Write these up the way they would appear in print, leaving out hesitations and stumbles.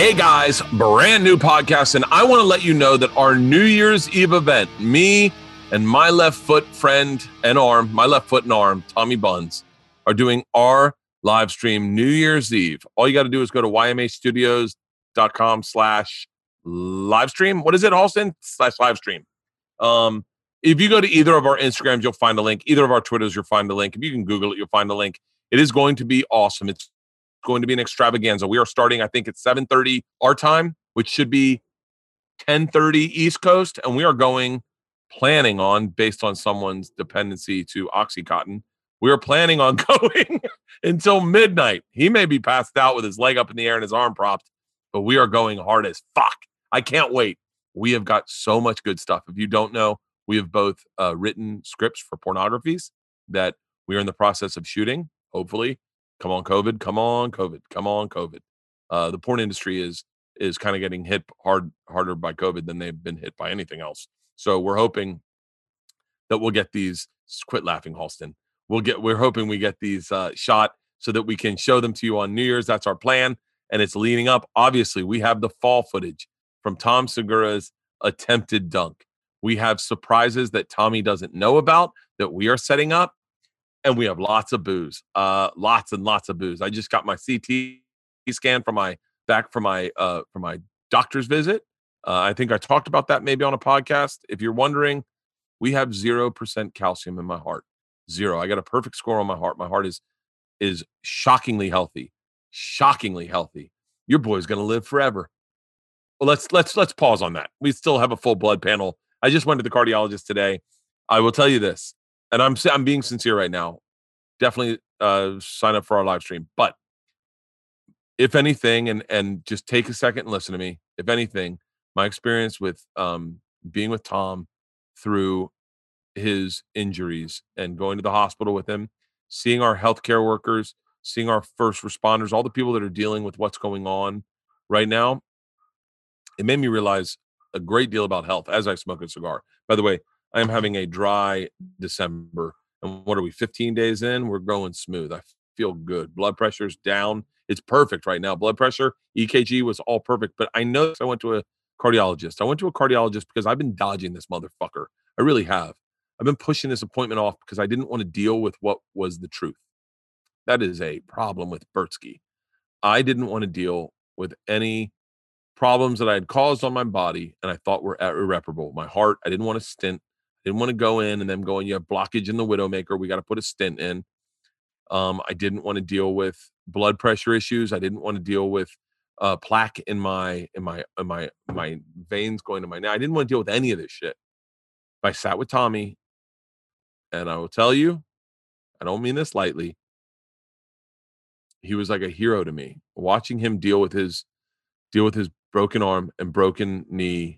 Hey guys, brand new podcast, and I want to let you know that our New Year's Eve event, me and my left foot friend and arm, Tommy Buns, are doing our live stream New Year's Eve. All you got to do is go to ymastudios.com/livestream. What is it, Halston? /livestream. If you go to either of our Instagrams, you'll find a link. Either of our Twitters, you'll find a link. If you can Google it, you'll find a link. It is going to be awesome. It's going to be an extravaganza. We are starting, I think, at 7:30 our time, which should be 10:30 East Coast. And we are planning on, based on someone's dependency to Oxycontin, we are planning on going until midnight. He may be passed out with his leg up in the air and his arm propped, but we are going hard as fuck. I can't wait. We have got so much good stuff. If you don't know, we have both written scripts for pornographies that we are in the process of shooting, hopefully. Come on, COVID. The porn industry is kind of getting hit harder by COVID than they've been hit by anything else. So we're hoping that we'll get these. Quit laughing, Halston. We're hoping we get these shot so that we can show them to you on New Year's. That's our plan, and it's leading up. Obviously, we have the fall footage from Tom Segura's attempted dunk. We have surprises that Tommy doesn't know about that we are setting up. And we have lots of booze, lots and lots of booze. I just got my CT scan from my doctor's visit. I think I talked about that maybe on a podcast. If you're wondering, we have 0% calcium in my heart. Zero. I got a perfect score on my heart. My heart is shockingly healthy. Shockingly healthy. Your boy's gonna live forever. Well, let's pause on that. We still have a full blood panel. I just went to the cardiologist today. I will tell you this. And I'm being sincere right now. Definitely sign up for our live stream. But if anything, and just take a second and listen to me. If anything, my experience with being with Tom through his injuries and going to the hospital with him, seeing our healthcare workers, seeing our first responders, all the people that are dealing with what's going on right now, it made me realize a great deal about health as I smoke a cigar. By the way, I am having a dry December. And what are we, 15 days in? We're going smooth. I feel good. Blood pressure's down. It's perfect right now. Blood pressure, EKG was all perfect. But I noticed I went to a cardiologist. I went to a cardiologist because I've been dodging this motherfucker. I really have. I've been pushing this appointment off because I didn't want to deal with what was the truth. That is a problem with Bertsky. I didn't want to deal with any problems that I had caused on my body and I thought were irreparable. My heart, I didn't want to stint. Didn't want to go in and them going, you have blockage in the Widowmaker. We got to put a stent in. I didn't want to deal with blood pressure issues. I didn't want to deal with plaque in my veins going to my neck. I didn't want to deal with any of this shit. I sat with Tommy, and I will tell you, I don't mean this lightly. He was like a hero to me. Watching him deal with his broken arm and broken knee.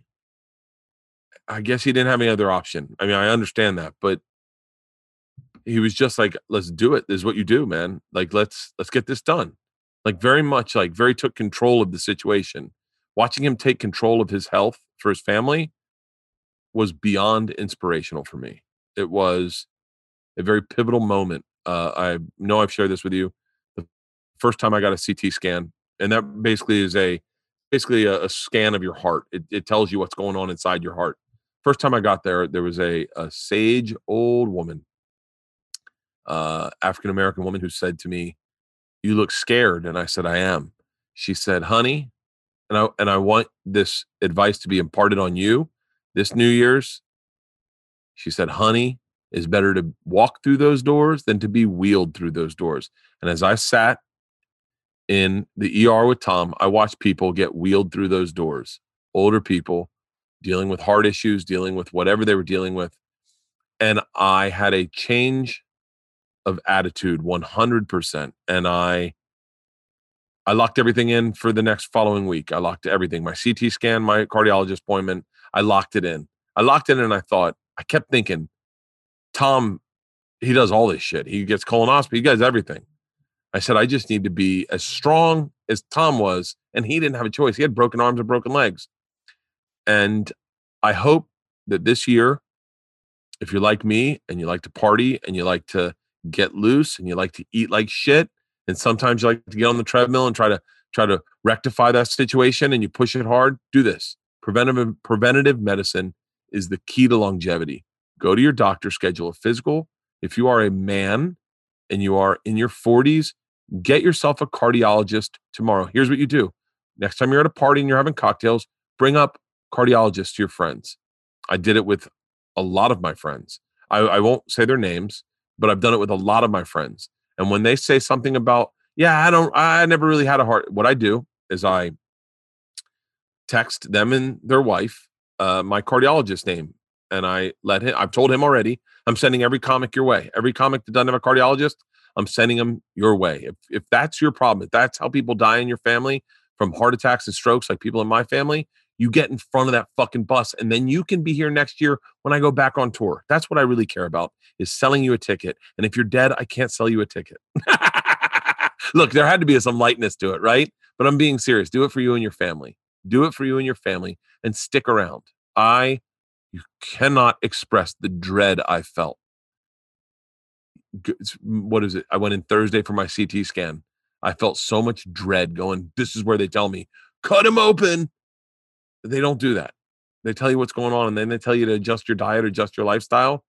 I guess he didn't have any other option. I mean, I understand that, but he was just like, let's do it. This is what you do, man. Like, let's get this done. Like very much took control of the situation. Watching him take control of his health for his family was beyond inspirational for me. It was a very pivotal moment. I know I've shared this with you. The first time I got a CT scan, and that basically is a scan of your heart. It tells you what's going on inside your heart. First time I got there, there was a sage old woman, African-American woman who said to me, you look scared. And I said, I am. She said, honey, and I want this advice to be imparted on you this New Year's. She said, honey, it's better to walk through those doors than to be wheeled through those doors. And as I sat in the ER with Tom, I watched people get wheeled through those doors, older people, dealing with heart issues, dealing with whatever they were dealing with. And I had a change of attitude 100%. And I locked everything in for the next following week. I locked everything, my CT scan, my cardiologist appointment. I locked it in and I kept thinking, Tom, he does all this shit. He gets colonoscopy, he does everything. I said, I just need to be as strong as Tom was. And he didn't have a choice. He had broken arms and broken legs. And I hope that this year, if you're like me and you like to party and you like to get loose and you like to eat like shit, and sometimes you like to get on the treadmill and try to try to rectify that situation and you push it hard, do this. Preventative medicine is the key to longevity. Go to your doctor, schedule a physical. If you are a man and you are in your 40s, get yourself a cardiologist tomorrow. Here's what you do. Next time you're at a party and you're having cocktails, bring up cardiologists to your friends. I did it with a lot of my friends. I won't say their names, but I've done it with a lot of my friends. And when they say something about, I never really had a heart. What I do is I text them and their wife, my cardiologist's name. And I let him, I've told him already, I'm sending every comic your way. Every comic that doesn't have a cardiologist, I'm sending them your way. If that's your problem, if that's how people die in your family from heart attacks and strokes, like people in my family, you get in front of that fucking bus and then you can be here next year when I go back on tour. That's what I really care about, is selling you a ticket. And if you're dead, I can't sell you a ticket. Look, there had to be some lightness to it, right? But I'm being serious. Do it for you and your family. Do it for you and your family and stick around. You cannot express the dread I felt. What is it? I went in Thursday for my CT scan. I felt so much dread going, this is where they tell me, cut him open. They don't do that. They tell you what's going on and then they tell you to adjust your diet or adjust your lifestyle.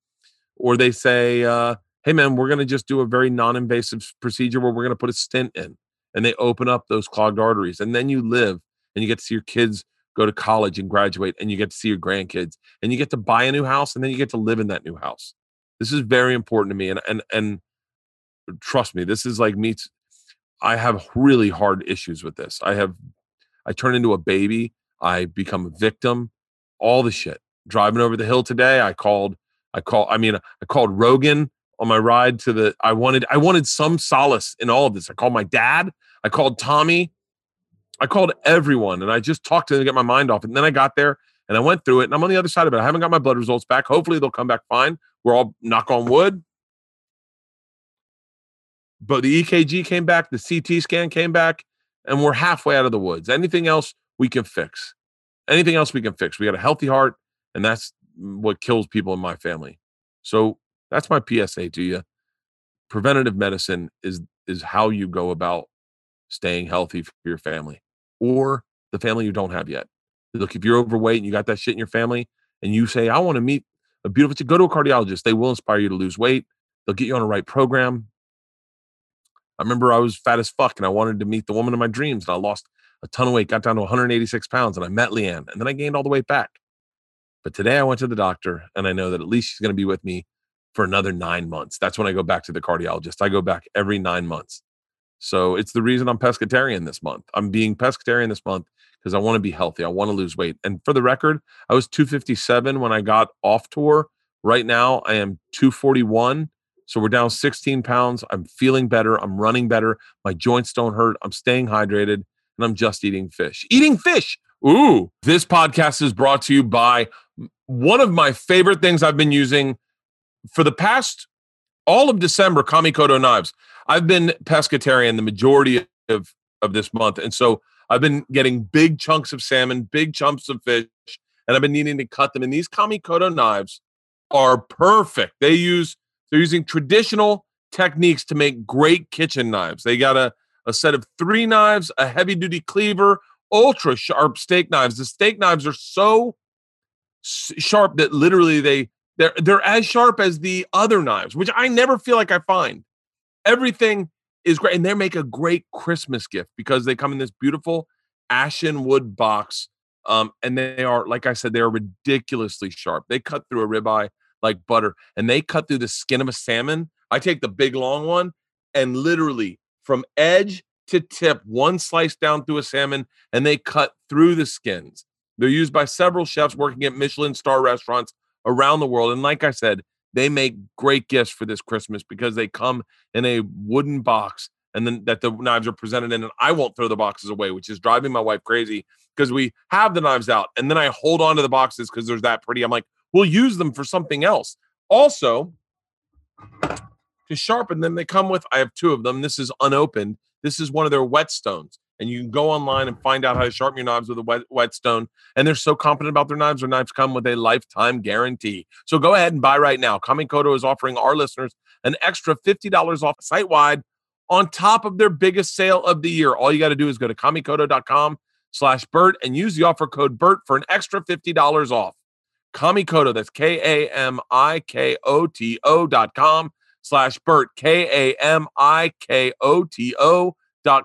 Or they say, hey man, we're going to just do a very non-invasive procedure where we're going to put a stent in. And they open up those clogged arteries. And then you live and you get to see your kids go to college and graduate and you get to see your grandkids and you get to buy a new house and then you get to live in that new house. This is very important to me. And trust me, this is like me. I have really hard issues with this. I turn into a baby. I become a victim, all the shit. Driving over the hill today, I called Rogan on my ride to the, I wanted some solace in all of this. I called my dad. I called Tommy. I called everyone and I just talked to them to get my mind off. And then I got there and I went through it and I'm on the other side of it. I haven't got my blood results back. Hopefully they'll come back fine. We're all knock on wood. But the EKG came back, the CT scan came back, and we're halfway out of the woods. Anything else we can fix. Anything else we can fix. We got a healthy heart and that's what kills people in my family. So that's my PSA to you. Preventative medicine is how you go about staying healthy for your family or the family you don't have yet. Look, if you're overweight and you got that shit in your family and you say, I want to meet a beautiful chick, go to a cardiologist. They will inspire you to lose weight. They'll get you on the right program. I remember I was fat as fuck and I wanted to meet the woman of my dreams and I lost a ton of weight, got down to 186 pounds and I met Leanne and then I gained all the weight back. But today I went to the doctor and I know that at least she's going to be with me for another 9 months. That's when I go back to the cardiologist. I go back every 9 months. So it's the reason I'm pescatarian this month. I'm being pescatarian this month because I want to be healthy. I want to lose weight. And for the record, I was 257 when I got off tour. Right now I am 241. So we're down 16 pounds. I'm feeling better. I'm running better. My joints don't hurt. I'm staying hydrated. And I'm just eating fish. Eating fish. Ooh. This podcast is brought to you by one of my favorite things I've been using for the past, all of December, Kamikoto knives. I've been pescatarian the majority of this month. And so I've been getting big chunks of salmon, big chunks of fish, and I've been needing to cut them. And these Kamikoto knives are perfect. They're using traditional techniques to make great kitchen knives. They got a set of 3 knives, a heavy-duty cleaver, ultra-sharp steak knives. The steak knives are so sharp that literally they're as sharp as the other knives, which I never feel like I find. Everything is great, and they make a great Christmas gift because they come in this beautiful ashen wood box, and they are, like I said, they are ridiculously sharp. They cut through a ribeye like butter, and they cut through the skin of a salmon. I take the big, long one, and literally, from edge to tip, one slice down through a salmon, and they cut through the skins. They're used by several chefs working at Michelin star restaurants around the world. And like I said, they make great gifts for this Christmas because they come in a wooden box and then that the knives are presented in. And I won't throw the boxes away, which is driving my wife crazy because we have the knives out. And then I hold on to the boxes because there's that pretty. I'm like, we'll use them for something else. Also, to sharpen them, they come with, I have 2 of them. This is unopened. This is one of their whetstones. And you can go online and find out how to sharpen your knives with a whetstone. And they're so competent about their knives. Their knives come with a lifetime guarantee. So go ahead and buy right now. Kamikoto is offering our listeners an extra $50 off site-wide on top of their biggest sale of the year. All you got to do is go to kamikoto.com/Bert and use the offer code BERT for an extra $50 off. Kamikoto, that's KAMIKOTO.com/Bert,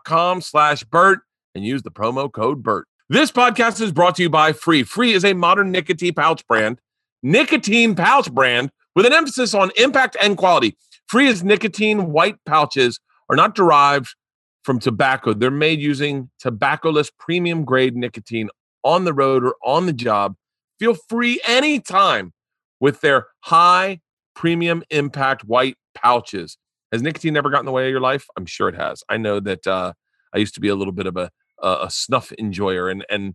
KAMIKOTO.com/Bert, and use the promo code BERT. This podcast is brought to you by Free. Free is a modern nicotine pouch brand with an emphasis on impact and quality. Free's nicotine white pouches are not derived from tobacco. They're made using tobacco-less premium grade nicotine on the road or on the job. Feel free anytime with their high premium impact white pouches. Has nicotine ever gotten in the way of your life? I'm sure it has. I know that I used to be a little bit of a snuff enjoyer, and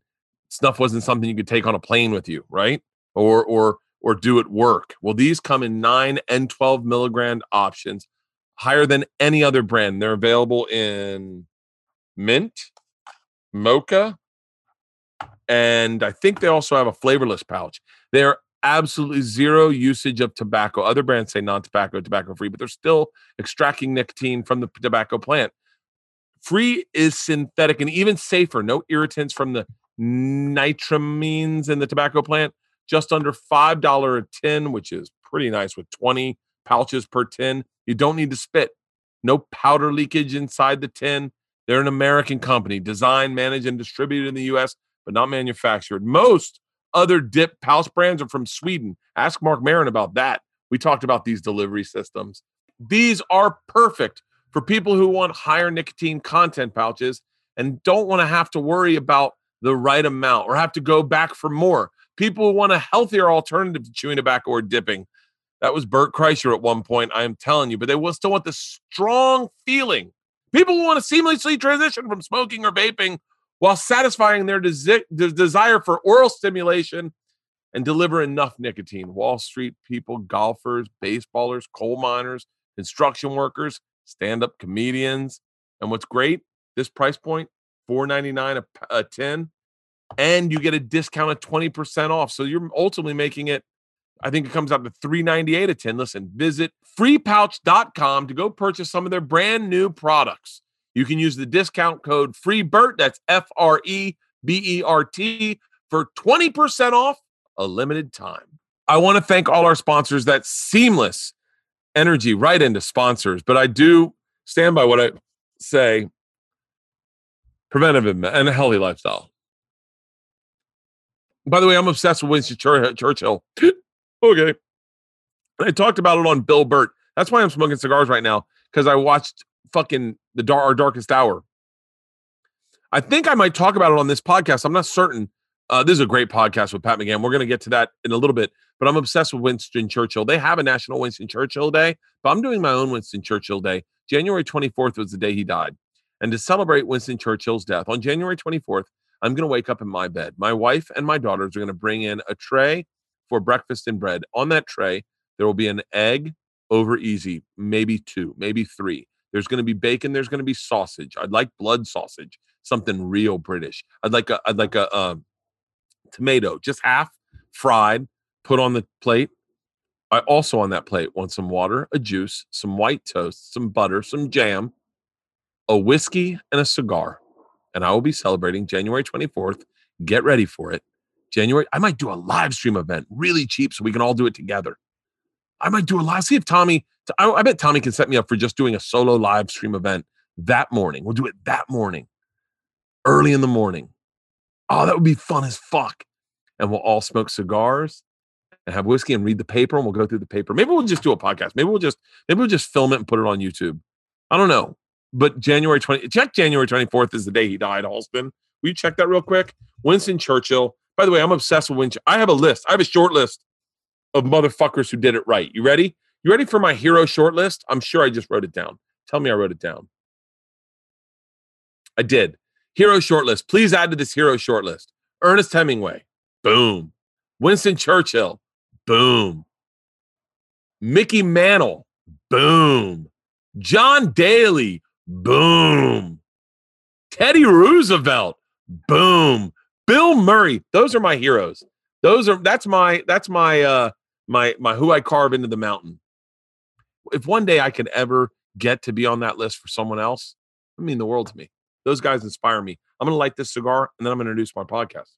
snuff wasn't something you could take on a plane with you, right? Or do at work. Well, these come in 9 and 12 milligram options, higher than any other brand. They're available in mint, mocha, and I think they also have a flavorless pouch. They're absolutely zero usage of tobacco. Other brands say non-tobacco, tobacco-free, but they're still extracting nicotine from the tobacco plant. Free is synthetic and even safer. No irritants from the nitramines in the tobacco plant. Just under $5 a tin, which is pretty nice with 20 pouches per tin. You don't need to spit. No powder leakage inside the tin. They're an American company, designed, managed, and distributed in the U.S., but not manufactured. Most other dip pouch brands are from Sweden. Ask Mark Maron about that. We talked about these delivery systems. These are perfect for people who want higher nicotine content pouches and don't want to have to worry about the right amount or have to go back for more. People who want a healthier alternative to chewing tobacco or dipping. That was Bert Kreischer at one point, I am telling you, but they will still want the strong feeling. People who want to seamlessly transition from smoking or vaping while satisfying their desire for oral stimulation and deliver enough nicotine. Wall Street people, golfers, baseballers, coal miners, construction workers, stand-up comedians. And what's great, this price point, $4.99 a tin. And you get a discount of 20% off. So you're ultimately making it, I think it comes out to $3.98 a tin. Listen, visit freepouch.com to go purchase some of their brand new products. You can use the discount code FREEBERT, that's FREBERT, for 20% off a limited time. I want to thank all our sponsors. That's seamless energy right into sponsors. But I do stand by what I say, preventive and a healthy lifestyle. By the way, I'm obsessed with Winston Churchill. Okay. I talked about it on Bill Burt. That's why I'm smoking cigars right now, because I watched fucking Our Darkest Hour. I think I might talk about it on this podcast. I'm not certain. This is a great podcast with Pat McGann. We're going to get to that in a little bit, but I'm obsessed with Winston Churchill. They have a National Winston Churchill Day, but I'm doing my own Winston Churchill Day. January 24th was the day he died. And to celebrate Winston Churchill's death, on January 24th, I'm going to wake up in my bed. My wife and my daughters are going to bring in a tray for breakfast and bread. On that tray, there will be an egg over easy, maybe 2, maybe 3. There's going to be bacon. There's going to be sausage. I'd like blood sausage, something real British. I'd like a tomato, just half fried, put on the plate. I also on that plate want some water, a juice, some white toast, some butter, some jam, a whiskey, and a cigar. And I will be celebrating January 24th. Get ready for it. I might do a live stream event, really cheap, so we can all do it together. I might do a live. See if Tommy, I bet Tommy can set me up for just doing a solo live stream event that morning. We'll do it that morning, early in the morning. Oh, that would be fun as fuck. And we'll all smoke cigars and have whiskey and read the paper, and we'll go through the paper. Maybe we'll just do a podcast. Maybe we'll just film it and put it on YouTube. I don't know. But January 24th is the day he died, Halston. Will you check that real quick? Winston Churchill. By the way, I'm obsessed with Winston. I have a list. I have a short list of motherfuckers who did it right. You ready? You ready for my hero short list? I'm sure I just wrote it down. Tell me I wrote it down. I did. Hero short list. Please add to this hero short list. Ernest Hemingway. Boom. Winston Churchill. Boom. Mickey Mantle. Boom. John Daly. Boom. Teddy Roosevelt. Boom. Bill Murray. Those are my heroes. That's my who I carve into the mountain. If one day I could ever get to be on that list for someone else, I mean the world to me. Those guys inspire me. I'm going to light this cigar, and then I'm going to introduce my podcast.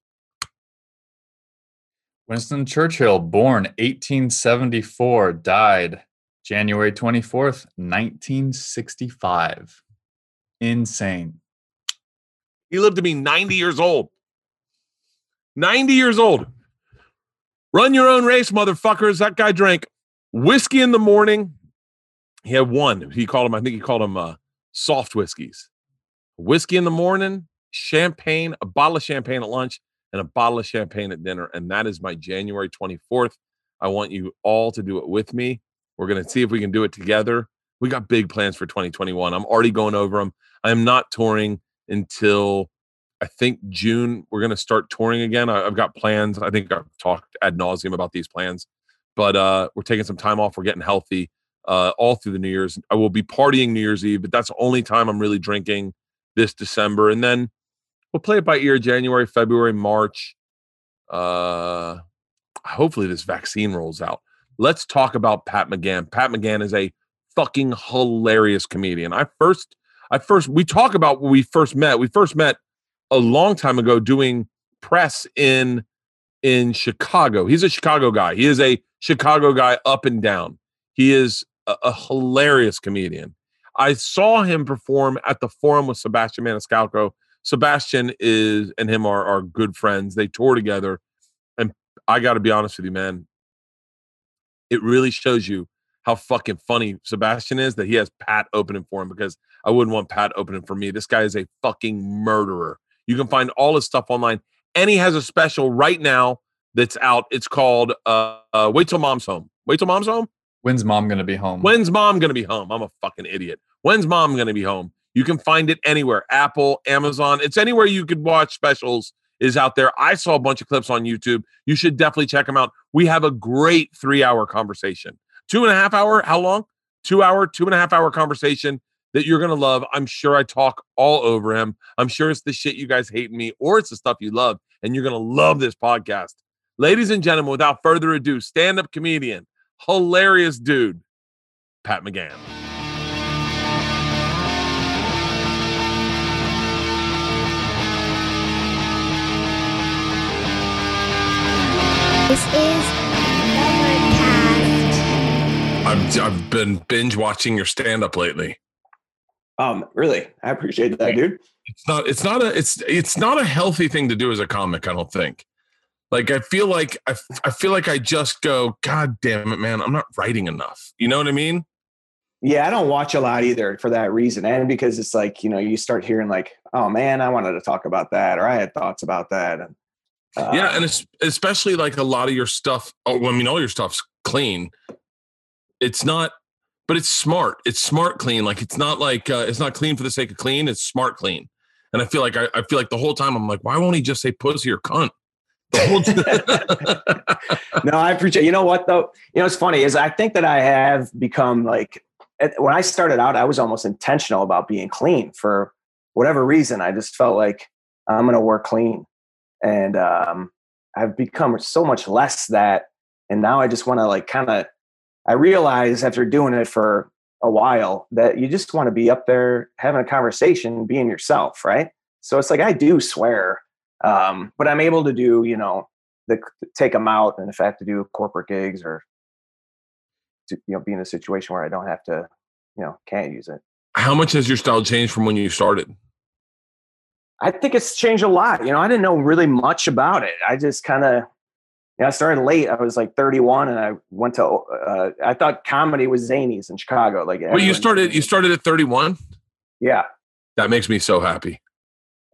Winston Churchill, born 1874, died January 24th, 1965. Insane. He lived to be 90 years old. 90 years old. Run your own race, motherfuckers. That guy drank whiskey in the morning. He had one. He called him, I think he called them soft whiskeys. Whiskey in the morning, champagne, a bottle of champagne at lunch, and a bottle of champagne at dinner. And that is my January 24th. I want you all to do it with me. We're going to see if we can do it together. We got big plans for 2021. I'm already going over them. I am not touring until I think June. We're going to start touring again. I've got plans. I think I've talked ad nauseum about these plans, but we're taking some time off. We're getting healthy all through the New Year's. I will be partying New Year's Eve, but that's the only time I'm really drinking this December. And then we'll play it by ear, January, February, March. Hopefully this vaccine rolls out. Let's talk about Pat McGann. Pat McGann is a fucking hilarious comedian. We talk about when we first met. We first met a long time ago doing press in Chicago. He's a Chicago guy. He is a Chicago guy up and down. He is a hilarious comedian. I saw him perform at the Forum with Sebastian Maniscalco. Sebastian and him are good friends. They tour together. And I got to be honest with you, man. It really shows you how fucking funny Sebastian is that he has Pat opening for him, because I wouldn't want Pat opening for me. This guy is a fucking murderer. You can find all his stuff online. And he has a special right now that's out. It's called Wait Till Mom's Home. Wait Till Mom's Home? When's mom going to be home? When's mom going to be home? I'm a fucking idiot. When's mom going to be home? You can find it anywhere. Apple, Amazon. It's anywhere you could watch specials is out there. I saw a bunch of clips on YouTube. You should definitely check them out. We have a great 3-hour conversation. 2.5 hour. How long? 2 hour, 2.5 hour conversation that you're going to love. I'm sure I talk all over him. I'm sure it's the shit you guys hate me, or it's the stuff you love, and you're going to love this podcast. Ladies and gentlemen, without further ado, stand-up comedian, hilarious dude, Pat McGann. This is the podcast. I've been binge watching your stand-up lately. Really? I appreciate that, dude. It's not a healthy thing to do as a comic, I don't think. Like, I feel like I just go, God damn it, man, I'm not writing enough. You know what I mean? Yeah, I don't watch a lot either for that reason. And because it's like, you know, you start hearing like, oh man, I wanted to talk about that, or I had thoughts about that. And, yeah. And it's especially like a lot of your stuff. Oh, I mean, all your stuff's clean. It's not, but it's smart. It's smart clean. Like, it's not like, it's not clean for the sake of clean. It's smart clean. And I feel like, I feel like the whole time I'm like, why won't he just say pussy or cunt? No, I appreciate it. You know what though? You know, it's funny is I think that I have become like, when I started out, I was almost intentional about being clean for whatever reason. I just felt like I'm going to work clean, and I've become so much less that. And now I just want to like, I realize after doing it for a while that you just want to be up there having a conversation, being yourself. Right. So it's like, I do swear. But I'm able to do, you know, take them out. And if I have to do corporate gigs or, you know, be in a situation where I don't have to, you know, can't use it. How much has your style changed from when you started? I think it's changed a lot. You know, I didn't know really much about it. I just kind of, you know, I started late. I was like 31 and I went to, I thought comedy was Zanies in Chicago. Like, well, you started at 31. Yeah. That makes me so happy.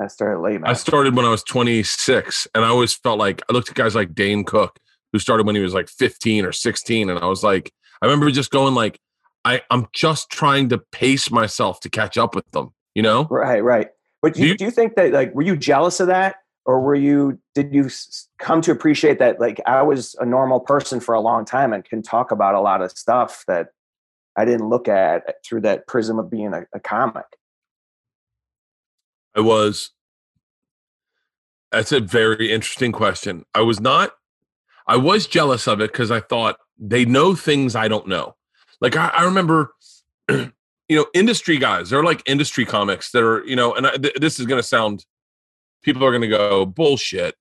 I started late, man. I started when I was 26, and I always felt like I looked at guys like Dane Cook, who started when he was like 15 or 16, and I was like, I remember just going like, I'm just trying to pace myself to catch up with them, you know? Right, right. But do you think that like, were you jealous of that, or did you come to appreciate that like I was a normal person for a long time and can talk about a lot of stuff that I didn't look at through that prism of being a comic? That's a very interesting question. I was jealous of it because I thought they know things I don't know. Like I remember, you you know, industry guys. They're like industry comics that are, you know, and this is going to sound, people are going to go bullshit,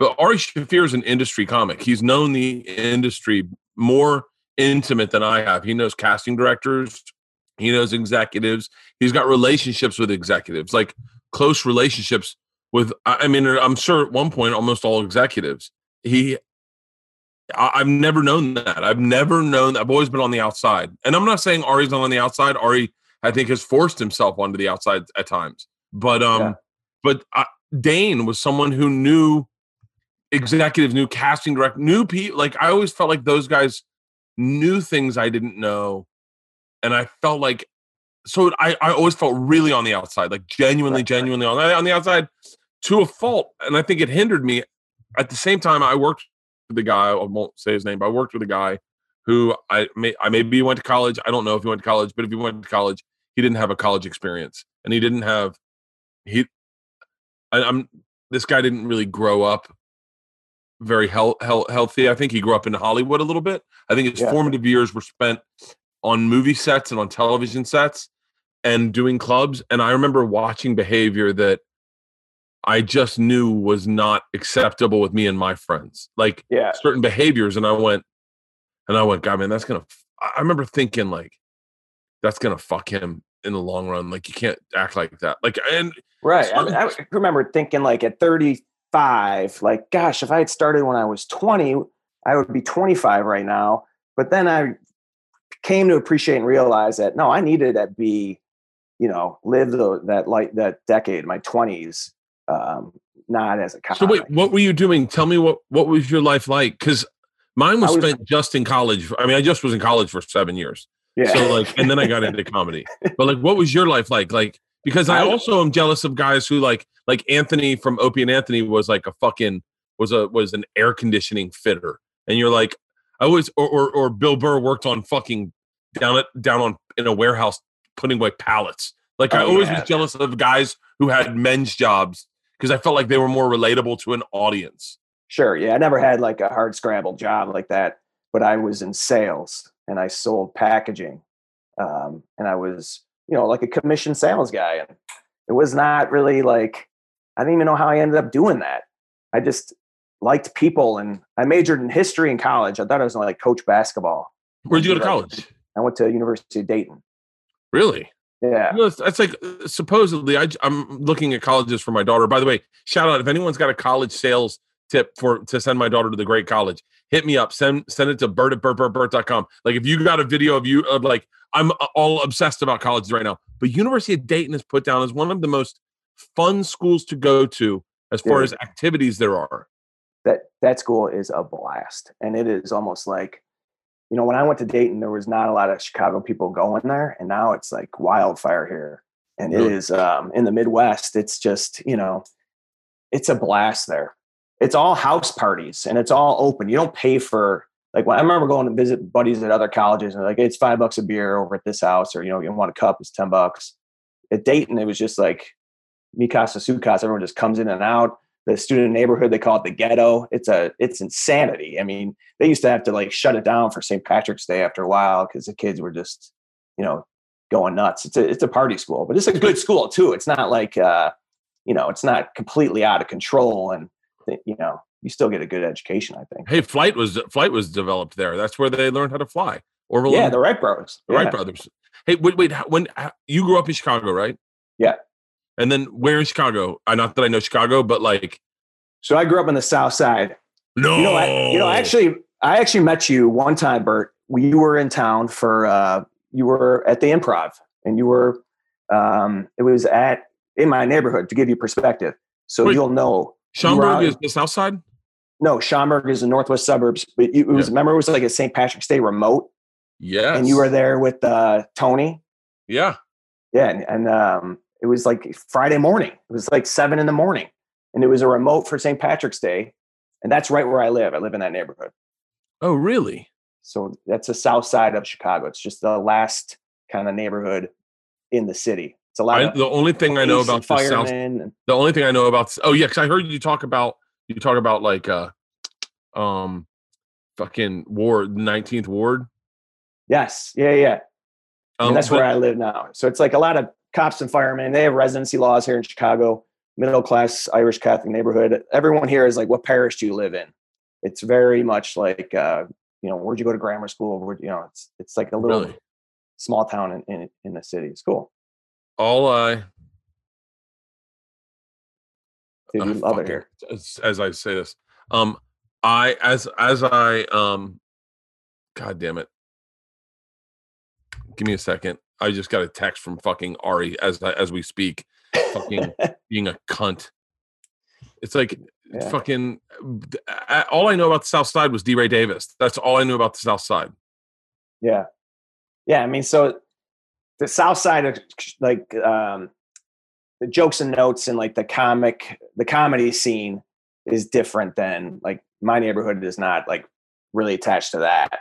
but Ari Shaffir is an industry comic. He's known the industry more intimate than I have. He knows casting directors. He knows executives. He's got relationships with executives, like close relationships with, I mean, I'm sure at one point, almost all executives. I've never known that. I've always been on the outside. And I'm not saying Ari's on the outside. Ari, I think, has forced himself onto the outside at times. But but Dane was someone who knew executives, knew casting directors, knew people. Like, I always felt like those guys knew things I didn't know. And I felt like, so I always felt really on the outside, like genuinely on the outside to a fault. And I think it hindered me. At the same time, I worked with the guy, I won't say his name, but I worked with a guy who maybe went to college. I don't know if he went to college, but if he went to college, he didn't have a college experience. And he didn't have, this guy didn't really grow up very healthy. I think he grew up in Hollywood a little bit. I think his formative years were spent on movie sets and on television sets and doing clubs. And I remember watching behavior that I just knew was not acceptable with me and my friends, like certain behaviors. And I went, God, man, I remember thinking, like, that's going to fuck him in the long run. Like, you can't act like that. Like, and right. So, I remember thinking, like, at 35, like, gosh, if I had started when I was 20, I would be 25 right now. But then I came to appreciate and realize that, no, I needed to be, you know, live that decade, my 20s, not as a comic. So wait, what were you doing? Tell me what was your life like? Because mine was spent just in college. I mean, I just was in college for 7 years. Yeah. So, like, and then I got into comedy. But, like, what was your life like? Like, because I also am jealous of guys who like Anthony from Opie and Anthony was like was an air conditioning fitter. And you're like, I always, or Bill Burr worked on fucking down in a warehouse putting away pallets. Like, I always was jealous of guys who had men's jobs because I felt like they were more relatable to an audience. Sure, yeah, I never had like a hard scrabble job like that, but I was in sales and I sold packaging, and I was, you know, like a commission sales guy, and it was not really like, I didn't even know how I ended up doing that. I just liked people, and I majored in history in college. I thought I was going to like coach basketball. Where'd you go to college? I went to University of Dayton. Really? Yeah. You know, that's like, supposedly, I'm looking at colleges for my daughter. By the way, shout out, if anyone's got a college sales tip to send my daughter to the great college, hit me up. Send it to bert@bertbertbert.com. Like, if you got a video of you, of like, I'm all obsessed about colleges right now, but University of Dayton is put down as one of the most fun schools to go to as far as activities there are. That school is a blast. And it is almost like, you know, when I went to Dayton, there was not a lot of Chicago people going there. And now it's like wildfire here. And it is in the Midwest. It's just, you know, it's a blast there. It's all house parties and it's all open. You don't pay for, like, when I remember going to visit buddies at other colleges and they're like, it's $5 a beer over at this house, or, you know, you want a cup, it's $10. At Dayton, it was just like mi casa su casa. Everyone just comes in and out. The student neighborhood, they call it the ghetto. It's insanity. I mean, they used to have to like shut it down for St. Patrick's Day after a while because the kids were just, you know, going nuts. It's a party school, but it's a good school too. It's not like, you know, it's not completely out of control, and you know, you still get a good education, I think. Hey, flight was developed there. That's where they learned how to fly. Orville. Yeah, the Wright brothers. The Wright brothers. Hey, wait. When you grew up in Chicago, right? Yeah. And then where in Chicago? Not that I know Chicago, but like. So I grew up on the South Side. No. I actually met you one time, Bert. We were in town for, you were at the Improv, and you were, it was in my neighborhood, to give you perspective. So wait, you'll know. Schaumburg is the South Side? No, Schaumburg is the Northwest suburbs. But it was, remember, it was like a St. Patrick's Day remote. Yeah. And you were there with Tony. Yeah. Yeah. And it was like Friday morning. It was like 7 a.m. and it was a remote for St. Patrick's Day. And that's right where I live. I live in that neighborhood. Oh, really? So that's the South Side of Chicago. It's just the last kind of neighborhood in the city. It's a lot. The only thing I know about the South. The only thing I know about. Oh yeah, because I heard you talk about like fucking Ward, 19th Ward. Yes. Yeah. Yeah. That's where I live now. So it's like a lot of cops and firemen. They have residency laws here in Chicago, middle-class Irish Catholic neighborhood. Everyone here is like, what parish do you live in? It's very much like, you know, where'd you go to grammar school? Where'd, you know, it's like a little small town in the city. It's cool. Dude, you love it here. As I say this, God damn it. Give me a second. I just got a text from fucking Ari as we speak, fucking being a cunt. It's like fucking all I know about the South Side was DeRay Davis. That's all I knew about the South Side. Yeah. Yeah. I mean, so the South Side of like, the jokes and notes and like the comedy scene is different than like my neighborhood is not like really attached to that.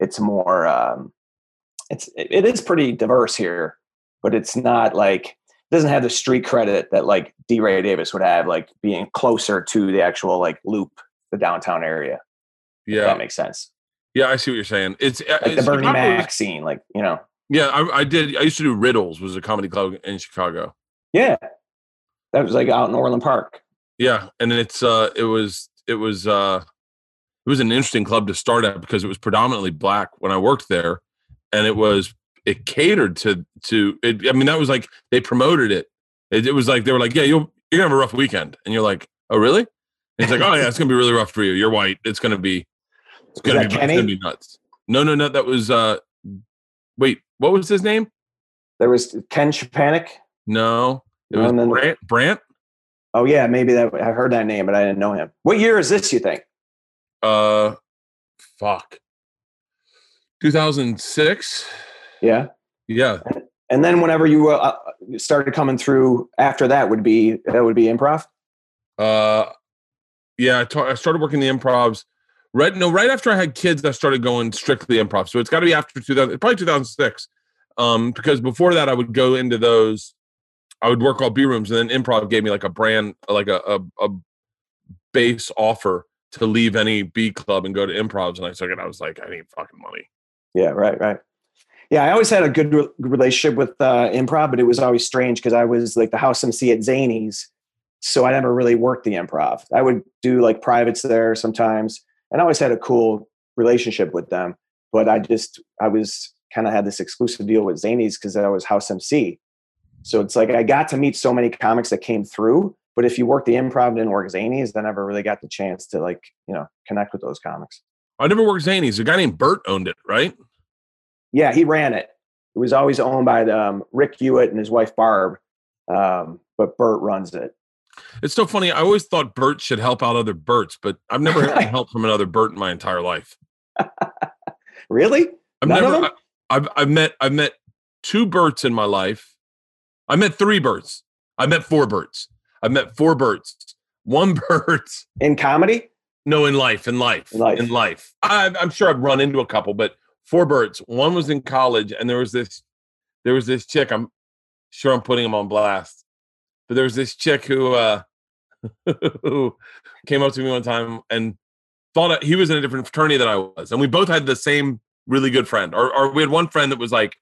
It's more, it is pretty diverse here, but it's not like, it doesn't have the street credit that like DeRay Davis would have, like being closer to the actual like loop, the downtown area. Yeah. If that makes sense. Yeah. I see what you're saying. It's the Bernie Mac scene. Like, you know, yeah, I used to do Riddles, was a comedy club in Chicago. Yeah, that was like out in Orland Park. Yeah, and it was an interesting club to start at because it was predominantly black when I worked there, and it catered to it. I mean, that was like they promoted it. It was like they were like, yeah, you're gonna have a rough weekend, and you're like, oh really? And it's like, oh yeah, it's gonna be really rough for you. You're white. It's gonna be nuts. No. That was wait, what was his name? There was Ken Shapanik. No, it was Brandt. Oh yeah, maybe that. I heard that name, but I didn't know him. What year is this? You think? 2006. Yeah. And then whenever you started coming through after that, would be improv. Yeah, I started working the improvs. Right after I had kids, I started going strictly improv. So it's got to be after 2000, probably 2006, because before that, I would go into those. I would work all B rooms, and then improv gave me like a brand, like a base offer to leave any B club and go to improvs. And I took it. I was like, I need fucking money. Yeah. Right. Yeah. I always had a good relationship with improv, but it was always strange because I was like the house MC at Zanies. So I never really worked the improv. I would do like privates there sometimes. And I always had a cool relationship with them, but I kind of had this exclusive deal with Zanies because I was house MC. So it's like I got to meet so many comics that came through, but if you work the improv and didn't work Zanies, then I never really got the chance to like, you know, connect with those comics. I never worked Zanies. A guy named Bert owned it, right? Yeah, he ran it. It was always owned by Rick Hewitt and his wife Barb, but Bert runs it. It's so funny. I always thought Bert should help out other Berts, but I've never had help from another Bert in my entire life. Really? I've met two Berts in my life. I met three Berts. I met four Berts. One Bert. In comedy? No, in life. I'm sure I've run into a couple, but four Berts. One was in college, and there was this chick. I'm sure I'm putting him on blast, but there was this chick who who came up to me one time and thought he was in a different fraternity than I was, and we both had the same really good friend, or we had one friend that was like,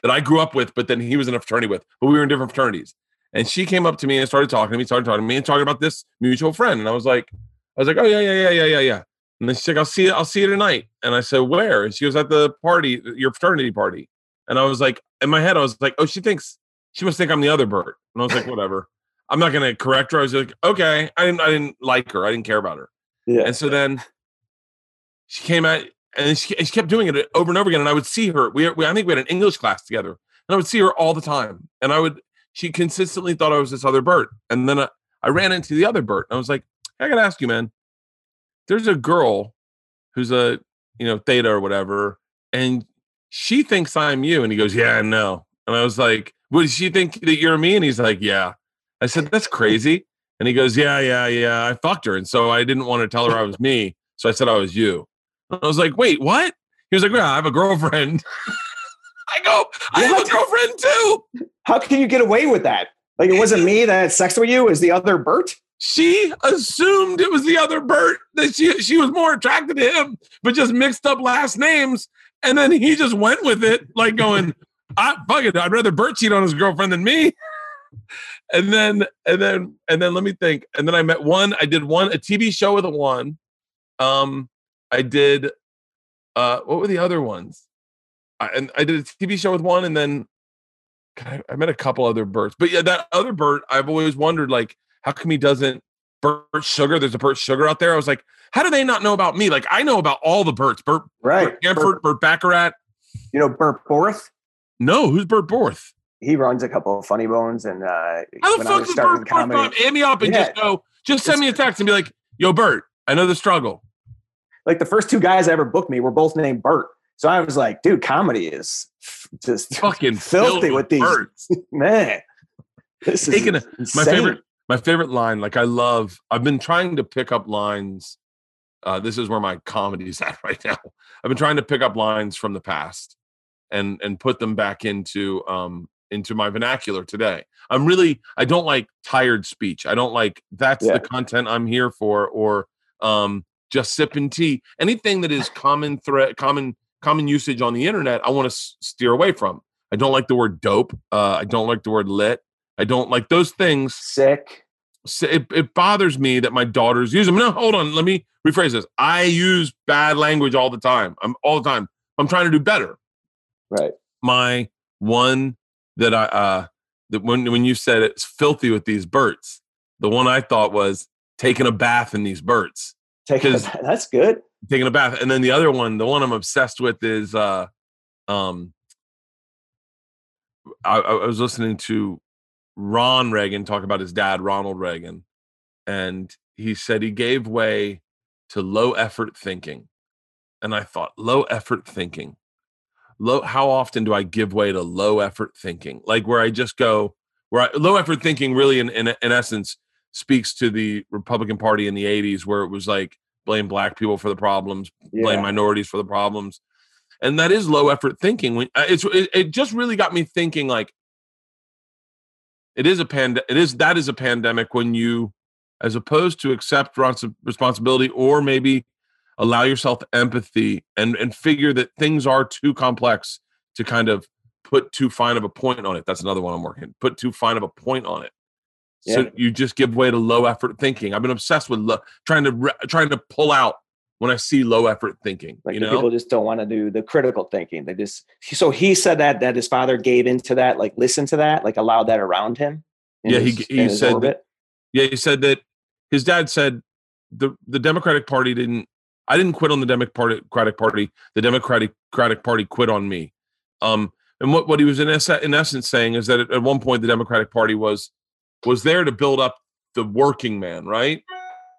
that I grew up with, but then he was in a fraternity with, but we were in different fraternities. And she came up to me and started talking to me about this mutual friend. And I was like, oh yeah. And then she's like, I'll see you tonight. And I said, where? And she was at the party, your fraternity party. And I was like, in my head, I was like, oh, she must think I'm the other Bert. And I was like, whatever. I'm not going to correct her. I was like, okay. I didn't like her. I didn't care about her. Yeah. And so then she came out. And she kept doing it over and over again. And I would see her. I think we had an English class together. And I would see her all the time. And she consistently thought I was this other Bert. And then I ran into the other Bert. And I was like, I got to ask you, man. There's a girl who's a, you know, theta or whatever. And she thinks I'm you. And he goes, yeah, I know. And I was like, well, does she think that you're me? And he's like, yeah. I said, that's crazy. And he goes, yeah. I fucked her. And so I didn't want to tell her I was me. So I said I was you. I was like, wait, what? He was like, yeah, I have a girlfriend. I go, I have a girlfriend too. How can you get away with that? Like, it wasn't me that had sex with you, it was the other Bert? She assumed it was the other Bert, that she was more attracted to him, but just mixed up last names. And then he just went with it, like going, fuck it, I'd rather Bert cheat on his girlfriend than me. And then let me think. And then I met one. I did one, a TV show with a one. I did, what were the other ones? I did a TV show with one, and then I met a couple other Berts. But yeah, that other Bert, I've always wondered, like, how come he doesn't Bert Sugar? There's a Bert Sugar out there. I was like, how do they not know about me? Like, I know about all the Berts. Bert Hanford, Bert Baccarat. You know Bert Borth? No, who's Bert Borth? He runs a couple of Funny Bones, and how the fuck does Bert Borth hit me up and just send me a text and be like, yo, Bert, I know the struggle. Like, the first two guys I ever booked me were both named Bert. So I was like, dude, comedy is just fucking filthy with these birds. Man, this is insane. My favorite line. Like, I've been trying to pick up lines. This is where my comedy is at right now. I've been trying to pick up lines from the past and put them back into my vernacular today. I don't like tired speech. I don't like the content I'm here for, or just sipping tea. Anything that is common usage on the internet, I want to steer away from. I don't like the word dope. I don't like the word lit. I don't like those things. Sick. It bothers me that my daughters use them. No, hold on. Let me rephrase this. I use bad language all the time. I'm trying to do better. Right. My one that I that when you said it's filthy with these birds, the one I thought was taking a bath in these birds. That's good. Taking a bath. And then the other one, the one I'm obsessed with is, I was listening to Ron Reagan talk about his dad, Ronald Reagan. And he said he gave way to low effort thinking. And I thought, low effort thinking. How often do I give way to low effort thinking? Like, where I just go, low effort thinking really in essence speaks to the Republican Party in the 80s, where it was like, blame black people for the problems, blame minorities for the problems. And that is low effort thinking. It just really got me thinking, like, that is a pandemic when you, as opposed to accept responsibility, or maybe allow yourself empathy and figure that things are too complex to kind of put too fine of a point on it. That's another one I'm working. Put too fine of a point on it. Yeah. So you just give way to low effort thinking. I've been obsessed with trying to pull out when I see low effort thinking. Like, you know? People just don't want to do the critical thinking. They just, so he said that his father gave into that, like, listened to that, like, allowed that around him. Yeah, he said that, he said that his dad said the Democratic Party I didn't quit on the Democratic Party. The Democratic Party quit on me. And what he was in essence saying is that at one point the Democratic Party was there to build up the working man, right?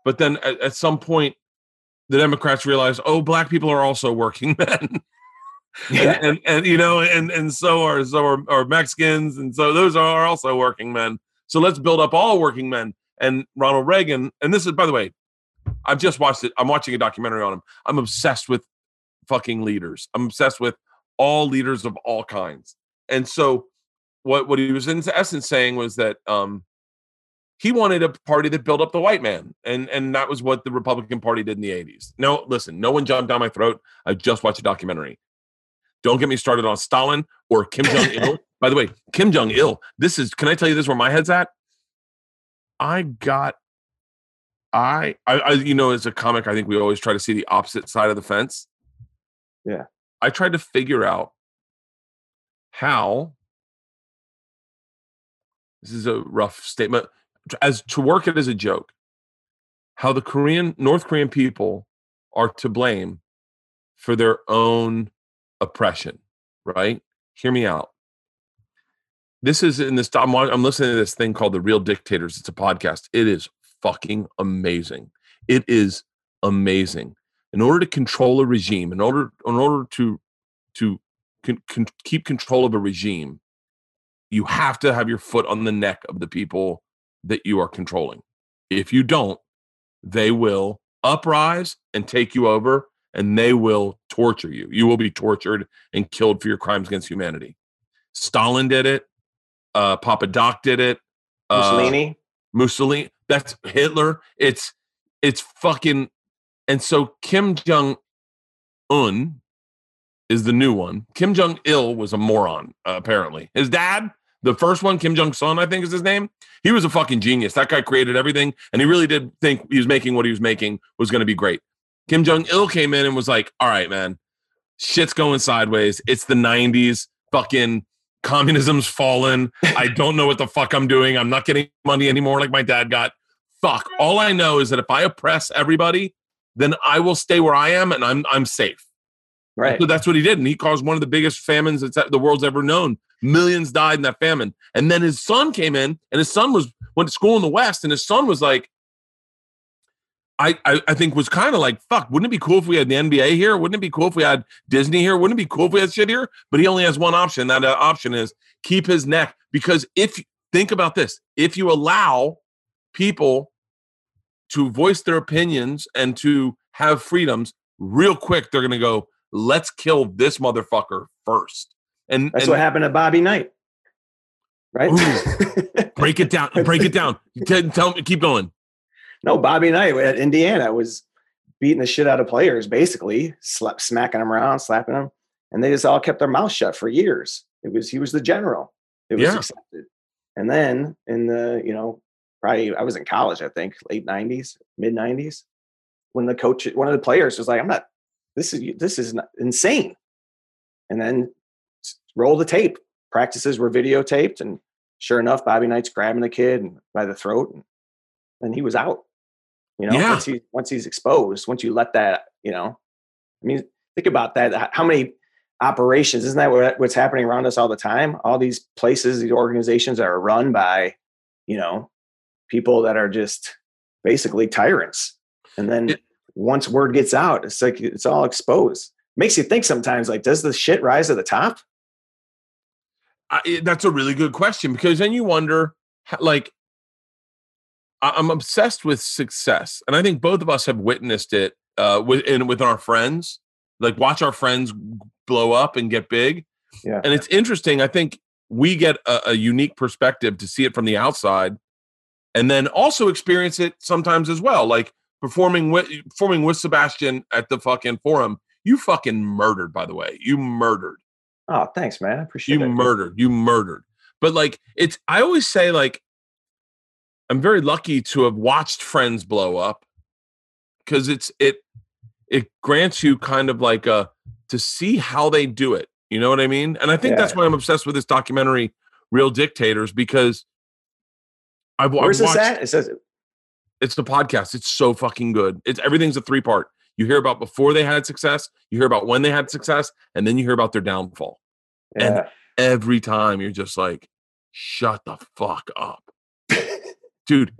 But then at some point, the Democrats realized, oh, black people are also working men, and you know, and so are Mexicans, and so those are also working men. So let's build up all working men. And Ronald Reagan, and this is, by the way, I've just watched it. I'm watching a documentary on him. I'm obsessed with fucking leaders. I'm obsessed with all leaders of all kinds. And so what he was in essence saying was that he wanted a party that built up the white man. And that was what the Republican Party did in the 80s. No, listen, no one jumped down my throat. I just watched a documentary. Don't get me started on Stalin or Kim Jong-il. By the way, Kim Jong-il, can I tell you this where my head's at? You know, as a comic, I think we always try to see the opposite side of the fence. Yeah. I tried to figure out how, this is a rough statement, as to work it as a joke, how the North Korean people are to blame for their own oppression, right? Hear me out. This is in this, I'm listening to this thing called The Real Dictators. It's a podcast. It is fucking amazing. It is amazing. In order to control a regime, in order to keep control of a regime, you have to have your foot on the neck of the people that you are controlling. If you don't, they will uprise and take you over, and they will torture you. You will be tortured and killed for your crimes against humanity. Stalin did it. Papa Doc did it. Mussolini. That's Hitler. It's fucking. And so Kim Jong-un is the new one. Kim Jong-il was a moron, apparently. His dad, the first one, Kim Jong-sun, I think is his name, he was a fucking genius. That guy created everything, and he really did think he was making what he was making was going to be great. Kim Jong-il came in and was like, all right, man, shit's going sideways. It's the 90s. Fucking communism's fallen. I don't know what the fuck I'm doing. I'm not getting money anymore like my dad got. Fuck. All I know is that if I oppress everybody, then I will stay where I am and I'm safe. Right. So that's what he did. And he caused one of the biggest famines that the world's ever known. Millions died in that famine. And then his son came in, and his son went to school in the West, and his son was like, I think was kind of like, fuck, wouldn't it be cool if we had the NBA here? Wouldn't it be cool if we had Disney here? Wouldn't it be cool if we had shit here? But he only has one option. That option is keep his neck. Because if, think about this, if you allow people to voice their opinions and to have freedoms, real quick, they're going to go, let's kill this motherfucker first. And that's what happened to Bobby Knight, right? Ooh, break it down. Break it down. Tell me, keep going. No, Bobby Knight at Indiana was beating the shit out of players, basically smacking them around, slapping them, and they just all kept their mouth shut for years. He was the general. It was accepted. And then in the probably I was in college, I think late 90s, mid 90s, when the coach, one of the players was like, this is insane. And then roll the tape. Practices were videotaped, and sure enough, Bobby Knight's grabbing the kid by the throat, and he was out. Once he's exposed, once you let that, I mean, think about that. How many operations, isn't that what's happening around us all the time? All these places, these organizations that are run by, people that are just basically tyrants. And then once word gets out, it's like, it's all exposed. Makes you think sometimes, like, does the shit rise to the top? That's a really good question, because then you wonder, like, I'm obsessed with success. And I think both of us have witnessed it with our friends, like watch our friends blow up and get big. Yeah. And it's interesting. I think we get a unique perspective to see it from the outside and then also experience it sometimes as well. Like performing with Sebastian at the fucking Forum. You fucking murdered, by the way. You murdered. Oh, thanks, man. I appreciate it. You murdered. But like, I always say, like, I'm very lucky to have watched friends blow up, because it grants you kind of like to see how they do it. You know what I mean? And I think that's why I'm obsessed with this documentary, Real Dictators, because I've watched, this at? It says it's the podcast. It's so fucking good. Everything's a 3-part. You hear about before they had success, you hear about when they had success, and then you hear about their downfall. Yeah. And every time you're just like, shut the fuck up. Dude,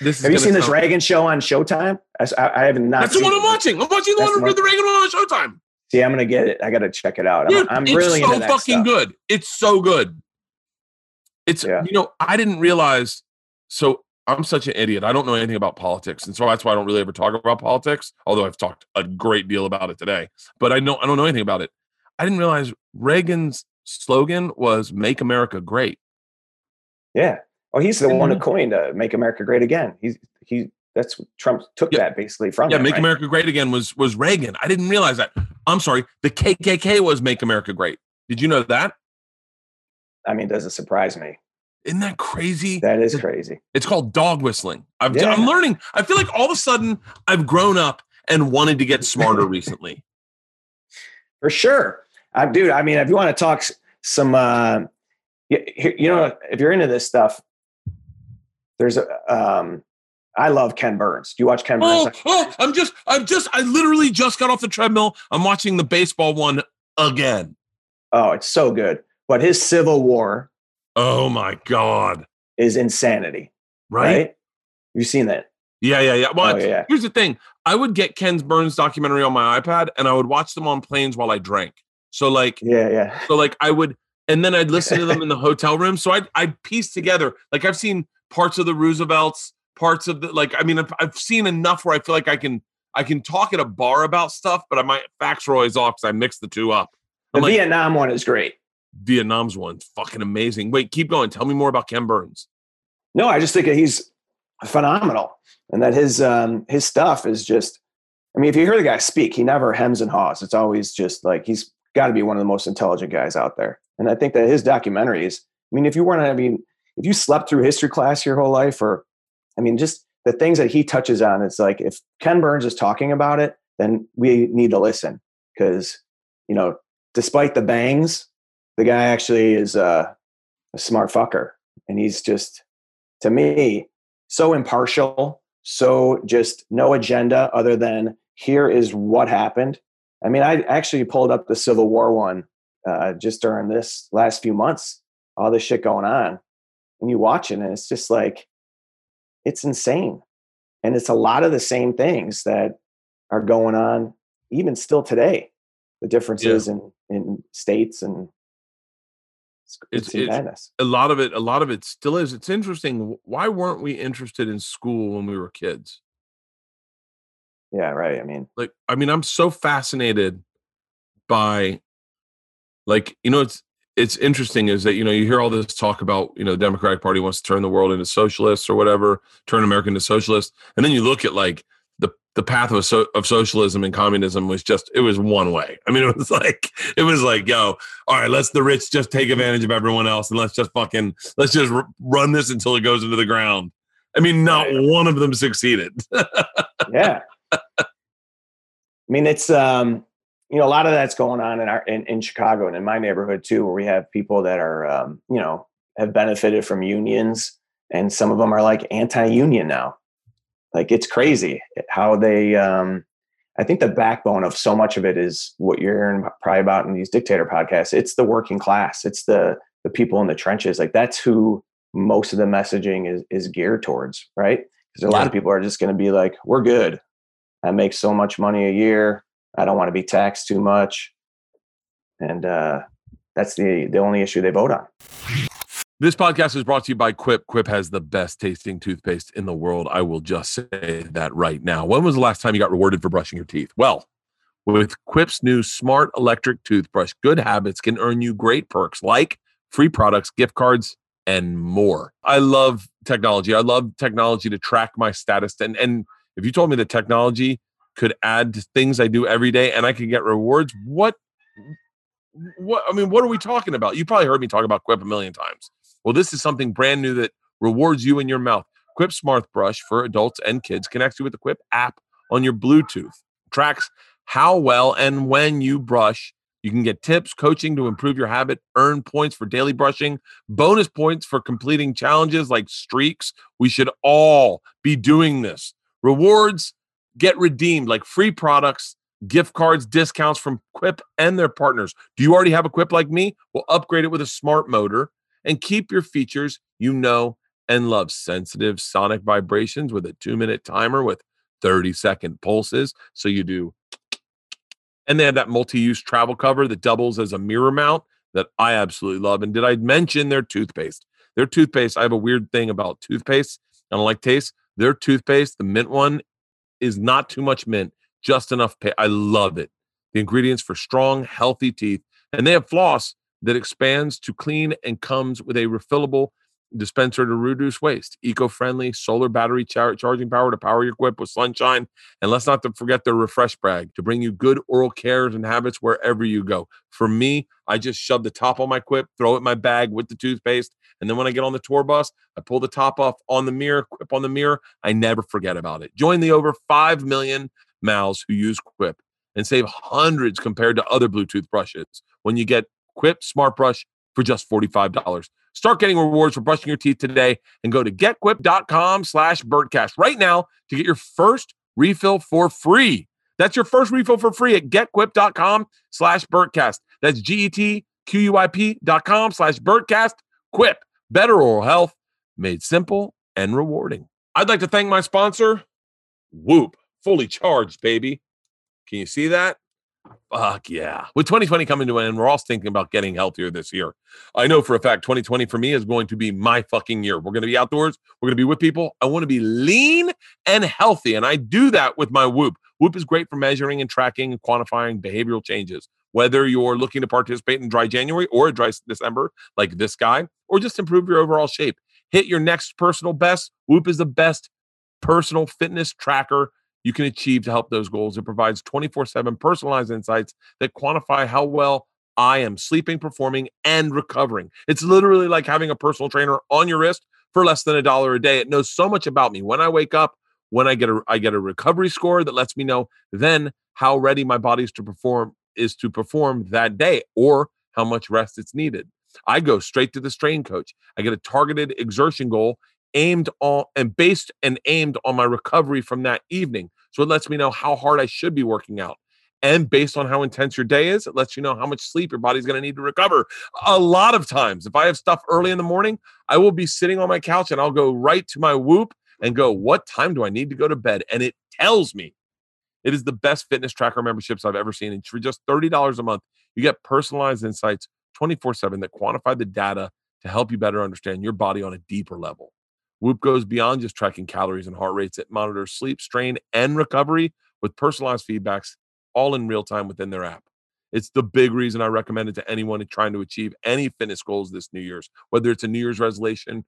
have you seen this Reagan show on Showtime? I have not. That's the one I'm watching. I'm watching the Reagan one on Showtime. See, I'm gonna get it. I gotta check it out. Dude, I'm really into that stuff. It's so fucking good. It's so good. I didn't realize. So I'm such an idiot. I don't know anything about politics, and so that's why I don't really ever talk about politics. Although I've talked a great deal about it today, but I don't know anything about it. I didn't realize Reagan's slogan was "Make America Great." Yeah. Oh, he's the one who coined "Make America Great Again." That's Trump took that basically from. Yeah, him, "Make America Great Again" was Reagan. I didn't realize that. I'm sorry, the KKK was "Make America Great." Did you know that? I mean, it doesn't surprise me. Isn't that crazy? That is crazy. It's called dog whistling. I'm learning. I feel like all of a sudden I've grown up and wanted to get smarter recently. For sure, dude. I mean, if you want to talk some, if you're into this stuff. There's I love Ken Burns. Do you watch Ken Burns? Oh, I literally just got off the treadmill. I'm watching the baseball one again. Oh, it's so good. But his Civil War. Oh my God. Is insanity. Right? You've seen that. Yeah. Well, here's the thing. I would get Ken Burns documentary on my iPad and I would watch them on planes while I drank. So like, yeah. So like I would, and then I'd listen to them in the hotel room. So I'd piece together, like I've seen parts of the Roosevelts, parts of the, like, I mean, I've seen enough where I feel like I can talk at a bar about stuff, but my facts are always off because I mix the two up. The Vietnam one is great. Vietnam's one's fucking amazing. Wait, keep going. Tell me more about Ken Burns. No, I just think he's phenomenal, and that his stuff is just I mean, if you hear the guy speak, he never hems and haws. It's always just like, he's got to be one of the most intelligent guys out there. And I think that his documentaries, I mean, if you slept through history class your whole life, or, I mean, just the things that he touches on, it's like, if Ken Burns is talking about it, then we need to listen. Because, you know, despite the bangs, the guy actually is a smart fucker. And he's just, to me, so impartial, so just no agenda other than here is what happened. I mean, I actually pulled up the Civil War one just during this last few months, all this shit going on. And you watching it, it's just like, it's insane. And it's a lot of the same things that are going on even still today. The differences in states, and it's a lot of it still is. It's interesting. Why weren't we interested in school when we were kids? Yeah. Right. I mean, I'm so fascinated by, like, you know, it's interesting is that, you know, you hear all this talk about, you know, the Democratic Party wants to turn the world into socialists or whatever, turn America into socialists. And then you look at like the path of socialism and communism was just, it was one way. I mean, it was like, yo, all right, the rich just take advantage of everyone else. And let's just run this until it goes into the ground. I mean, not one of them succeeded. Yeah. I mean, it's, you know, a lot of that's going on in Chicago and in my neighborhood too, where we have people that are, you know, have benefited from unions, and some of them are like anti-union now. Like, it's crazy how they, I think the backbone of so much of it is what you're hearing probably about in these dictator podcasts. It's the working class. It's the people in the trenches. Like, that's who most of the messaging is geared towards. Right. Because a lot of people are just going to be like, we're good. I make so much money a year. I don't want to be taxed too much. And that's the only issue they vote on. This podcast is brought to you by Quip. Quip has the best tasting toothpaste in the world. I will just say that right now. When was the last time you got rewarded for brushing your teeth? Well, with Quip's new smart electric toothbrush, good habits can earn you great perks like free products, gift cards, and more. I love technology. I love technology to track my status. And if you told me that technology could add to things I do every day and I could get rewards, what are we talking about? You probably heard me talk about Quip a million times. Well, this is something brand new that rewards you in your mouth. Quip Smart Brush for adults and kids connects you with the Quip app on your Bluetooth. Tracks how well and when you brush. You can get tips, coaching to improve your habit, earn points for daily brushing, bonus points for completing challenges like streaks. We should all be doing this. Rewards get redeemed like free products, gift cards, discounts from Quip and their partners. Do you already have a Quip like me? Well, upgrade it with a smart motor. And keep your features you know and love. Sensitive sonic vibrations with a 2-minute timer with 30-second pulses. So you do. And they have that multi-use travel cover that doubles as a mirror mount that I absolutely love. And did I mention their toothpaste? Their toothpaste, I have a weird thing about toothpaste. I don't like taste. Their toothpaste, the mint one, is not too much mint, just enough paste. I love it. The ingredients for strong, healthy teeth. And they have floss that expands to clean and comes with a refillable dispenser to reduce waste. Eco-friendly, solar battery charging power to power your Quip with sunshine. And let's not forget their Refresh Brag to bring you good oral cares and habits wherever you go. For me, I just shove the top on my Quip, throw it in my bag with the toothpaste. And then when I get on the tour bus, I pull the top off on the mirror, Quip on the mirror. I never forget about it. Join the over 5 million mouths who use Quip and save hundreds compared to other Bluetooth brushes when you get Quip Smart Brush for just $45. Start getting rewards for brushing your teeth today and go to getquip.com/birdcast right now to get your first refill for free. That's your first refill for free at getquip.com/birdcast. That's getquip.com/birdcast. Quip, better oral health made simple and rewarding. I'd like to thank my sponsor, Whoop. Fully charged, baby. Can you see that? Fuck yeah. With 2020 coming to an end, we're all thinking about getting healthier this year. I know for a fact 2020 for me is going to be my fucking year. We're going to be outdoors. We're going to be with people. I want to be lean and healthy. And I do that with my Whoop. Whoop is great for measuring and tracking and quantifying behavioral changes. Whether you're looking to participate in dry January or a dry December, like this guy, or just improve your overall shape, hit your next personal best. Whoop is the best personal fitness tracker you can achieve to help those goals. It provides 24/7 personalized insights that quantify how well I am sleeping, performing, and recovering. It's literally like having a personal trainer on your wrist for less than $1 a day. It knows so much about me. When I wake up, when I get a recovery score that lets me know then how ready my body is to perform that day or how much rest it's needed. I go straight to the strain coach. I get a targeted exertion goal based and aimed on my recovery from that evening. So it lets me know how hard I should be working out. And based on how intense your day is, it lets you know how much sleep your body's going to need to recover. A lot of times, if I have stuff early in the morning, I will be sitting on my couch and I'll go right to my Whoop and go, what time do I need to go to bed? And it tells me. It is the best fitness tracker memberships I've ever seen. And for just $30 a month, you get personalized insights 24/7 that quantify the data to help you better understand your body on a deeper level. Whoop goes beyond just tracking calories and heart rates. It monitors sleep, strain, and recovery with personalized feedbacks all in real time within their app. It's the big reason I recommend it to anyone trying to achieve any fitness goals this New Year's, whether it's a New Year's resolution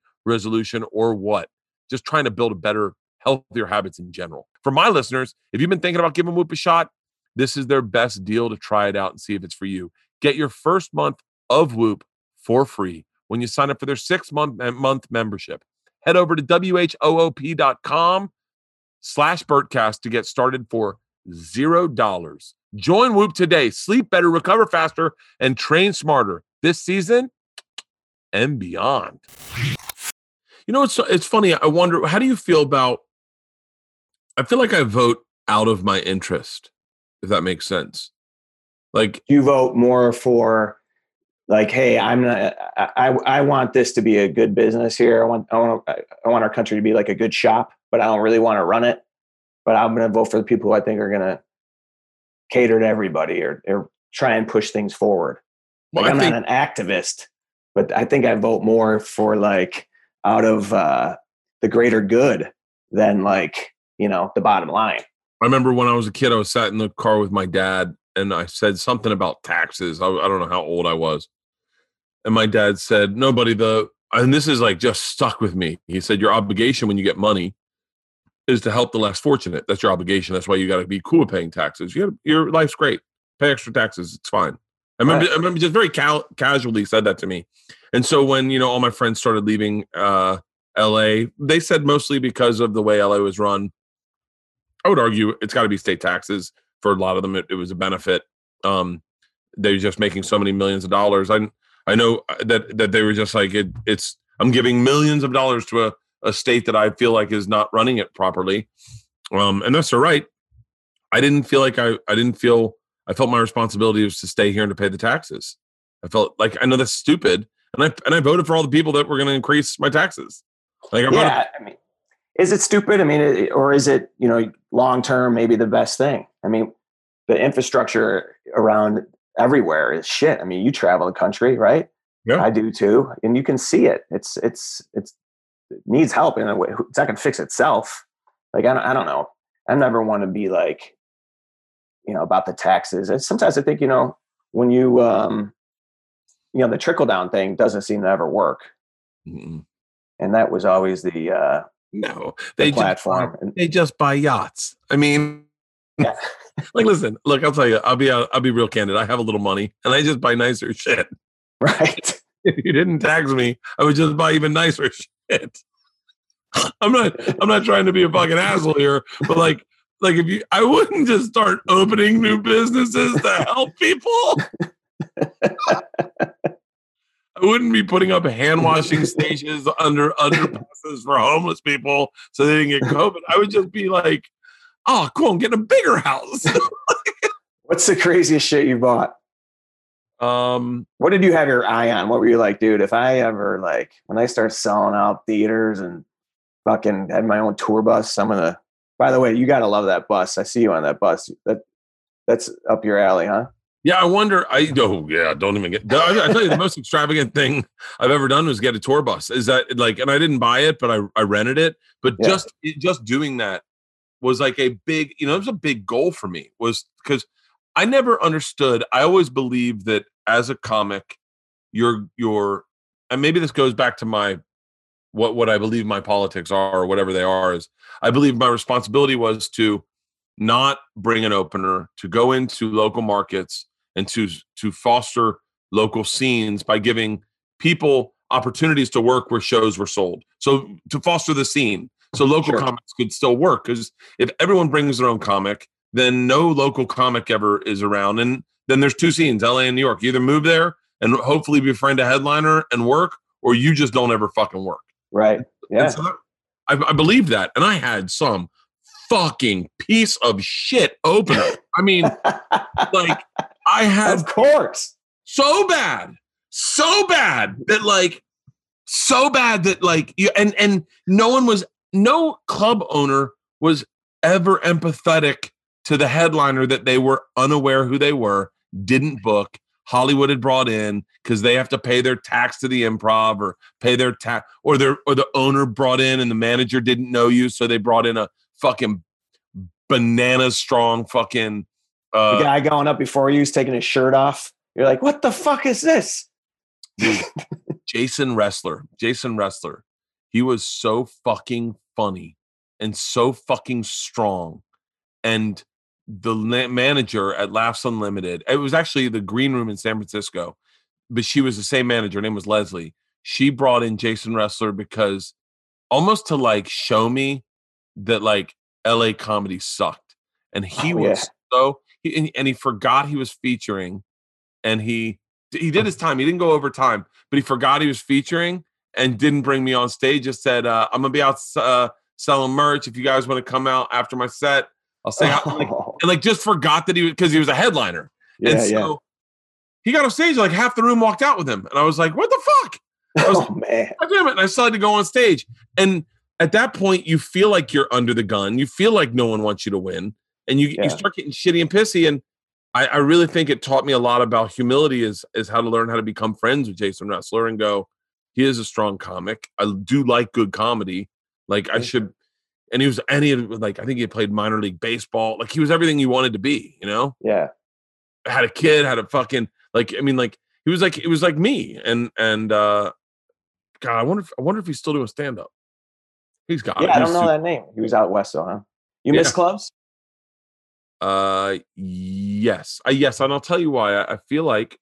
or what. Just trying to build a better, healthier habits in general. For my listeners, if you've been thinking about giving Whoop a shot, this is their best deal to try it out and see if it's for you. Get your first month of Whoop for free when you sign up for their 6-month membership. Head over to whoop.com/BurtCast to get started for $0. Join Whoop today. Sleep better, recover faster, and train smarter this season and beyond. You know, it's funny. I wonder, how do you feel about, I feel like I vote out of my interest, if that makes sense. Like, you vote more for like, hey, I want this to be a good business here. I want our country to be like a good shop, but I don't really want to run it. But I'm going to vote for the people who I think are going to cater to everybody or try and push things forward. Like, well, I'm not an activist, but I think I vote more for like out of the greater good than like, you know, the bottom line. I remember when I was a kid, I was sat in the car with my dad and I said something about taxes. I don't know how old I was. And my dad said, and this is like just stuck with me. He said, your obligation when you get money is to help the less fortunate. That's your obligation. That's why you got to be cool with paying taxes. Your life's great. Pay extra taxes. It's fine. I remember just very casually said that to me. And so when, you know, all my friends started leaving LA, they said mostly because of the way LA was run, I would argue it's got to be state taxes. For a lot of them, it was a benefit. They were just making so many millions of dollars. I know that they were just like, I'm giving millions of dollars to a state that I feel like is not running it properly. And that's all right. I felt my responsibility was to stay here and to pay the taxes. I felt like, I know that's stupid. And I voted for all the people that were going to increase my taxes. Like, is it stupid? I mean, or is it, you know, long-term, maybe the best thing? I mean, the infrastructure around everywhere is shit. I mean, you travel the country, right? Yeah. I do too. And you can see it. It needs help in a way. It's not going to fix itself. Like, I don't know. I never want to be like, you know, about the taxes. And sometimes I think, you know, when you, you know, the trickle down thing doesn't seem to ever work. Mm-hmm. And that was always the, no, the platform. They just buy yachts. I mean, yeah. Like, listen, look, I'll tell you, I'll be real candid. I have a little money and I just buy nicer shit. Right. If you didn't tax me, I would just buy even nicer shit. I'm not trying to be a fucking asshole here, but like I wouldn't just start opening new businesses to help people. I wouldn't be putting up hand washing stations under underpasses for homeless people so they didn't get COVID. I would just be like, oh, cool, I'm getting a bigger house. What's the craziest shit you bought? What did you have your eye on? What were you like, dude, if I ever, like, when I start selling out theaters and fucking had my own tour bus, I'm gonna. By the way, you gotta love that bus. I see you on that bus. That's up your alley, huh? Yeah, I wonder. I tell you, the most extravagant thing I've ever done was get a tour bus. Is that like? And I didn't buy it, but I rented it. But yeah. just doing that was like a big, you know, it was a big goal for me. Was because I never understood. I always believed that as a comic, your, and maybe this goes back to my what I believe my politics are or whatever they are. Is I believe my responsibility was to not bring an opener, to go into local markets and to foster local scenes by giving people opportunities to work where shows were sold. So to foster the scene. So local comics could still work, because if everyone brings their own comic, then no local comic ever is around. And then there's two scenes, LA and New York. You either move there and hopefully befriend a headliner and work, or you just don't ever fucking work. Right. Yeah. So that, I believe that. And I had some fucking piece of shit opener. I mean, like I had of course so bad that you, and no club owner was ever empathetic to the headliner, that they were unaware who they were, didn't book. Hollywood had brought in because they have to pay their tax to the Improv or pay their tax, or the owner brought in and the manager didn't know you, so they brought in a fucking banana strong fucking the guy going up before you is taking his shirt off. You're like, what the fuck is this? Jason Ressler. He was so fucking funny and so fucking strong. And the manager at Laughs Unlimited, it was actually the Green Room in San Francisco, but she was the same manager. Her name was Leslie. She brought in Jason Ressler because almost to like show me that like LA comedy sucked. And he was so, and he forgot he was featuring, and he did his time. He didn't go over time, but he forgot he was featuring and didn't bring me on stage. Just said, I'm going to be out selling merch. If you guys want to come out after my set, I'll say, just forgot that he was, because he was a headliner. Yeah, and so he got off stage, like half the room walked out with him. And I was like, what the fuck? I was, man. God damn it. And I decided to go on stage. And at that point, you feel like you're under the gun. You feel like no one wants you to win. And you start getting shitty and pissy. And I really think it taught me a lot about humility, is how to learn how to become friends with Jason Ressler and go, he is a strong comic. I do like good comedy. Like I should. And he was, I think he had played minor league baseball. Like he was everything you wanted to be, you know? Yeah. Had a kid, had a fucking, it was like me. And God, I wonder if he's still doing stand up. He's got it. Yeah, I don't know that name. He was out West though, huh? You miss clubs? Yes. And I'll tell you why. I feel like,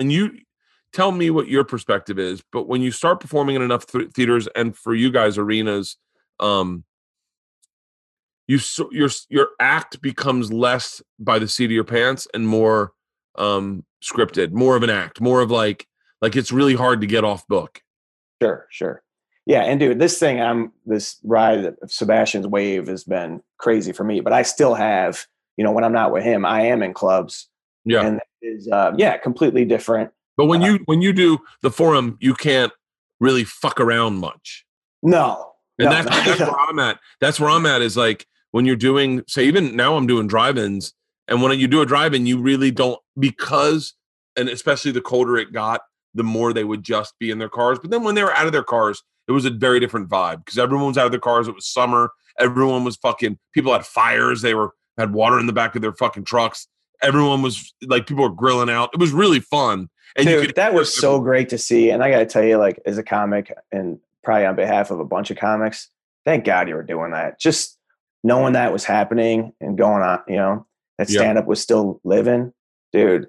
and you tell me what your perspective is, but when you start performing in enough theaters, and for you guys, arenas, your act becomes less by the seat of your pants and more scripted, more of an act, more of like it's really hard to get off book. Sure. Yeah. And dude, this ride of Sebastian's wave has been crazy for me, but I still have, when I'm not with him, I am in clubs. Yeah. And it is, completely different. But when you do the forum, you can't really fuck around much. No. And that's where I'm at. That's where I'm at, is like when you're doing, say, even now I'm doing drive-ins, and when you do a drive-in, you really don't, because, and especially the colder it got, the more they would just be in their cars. But then when they were out of their cars, it was a very different vibe, because everyone was out of their cars. It was summer. Everyone was fucking, people had fires. They had water in the back of their fucking trucks. Everyone was like, people were grilling out. It was really fun. And dude, that was so great to see. And I got to tell you, like, as a comic, and probably on behalf of a bunch of comics, thank God you were doing that. Just knowing that was happening and going on, that stand-up was still living. Dude,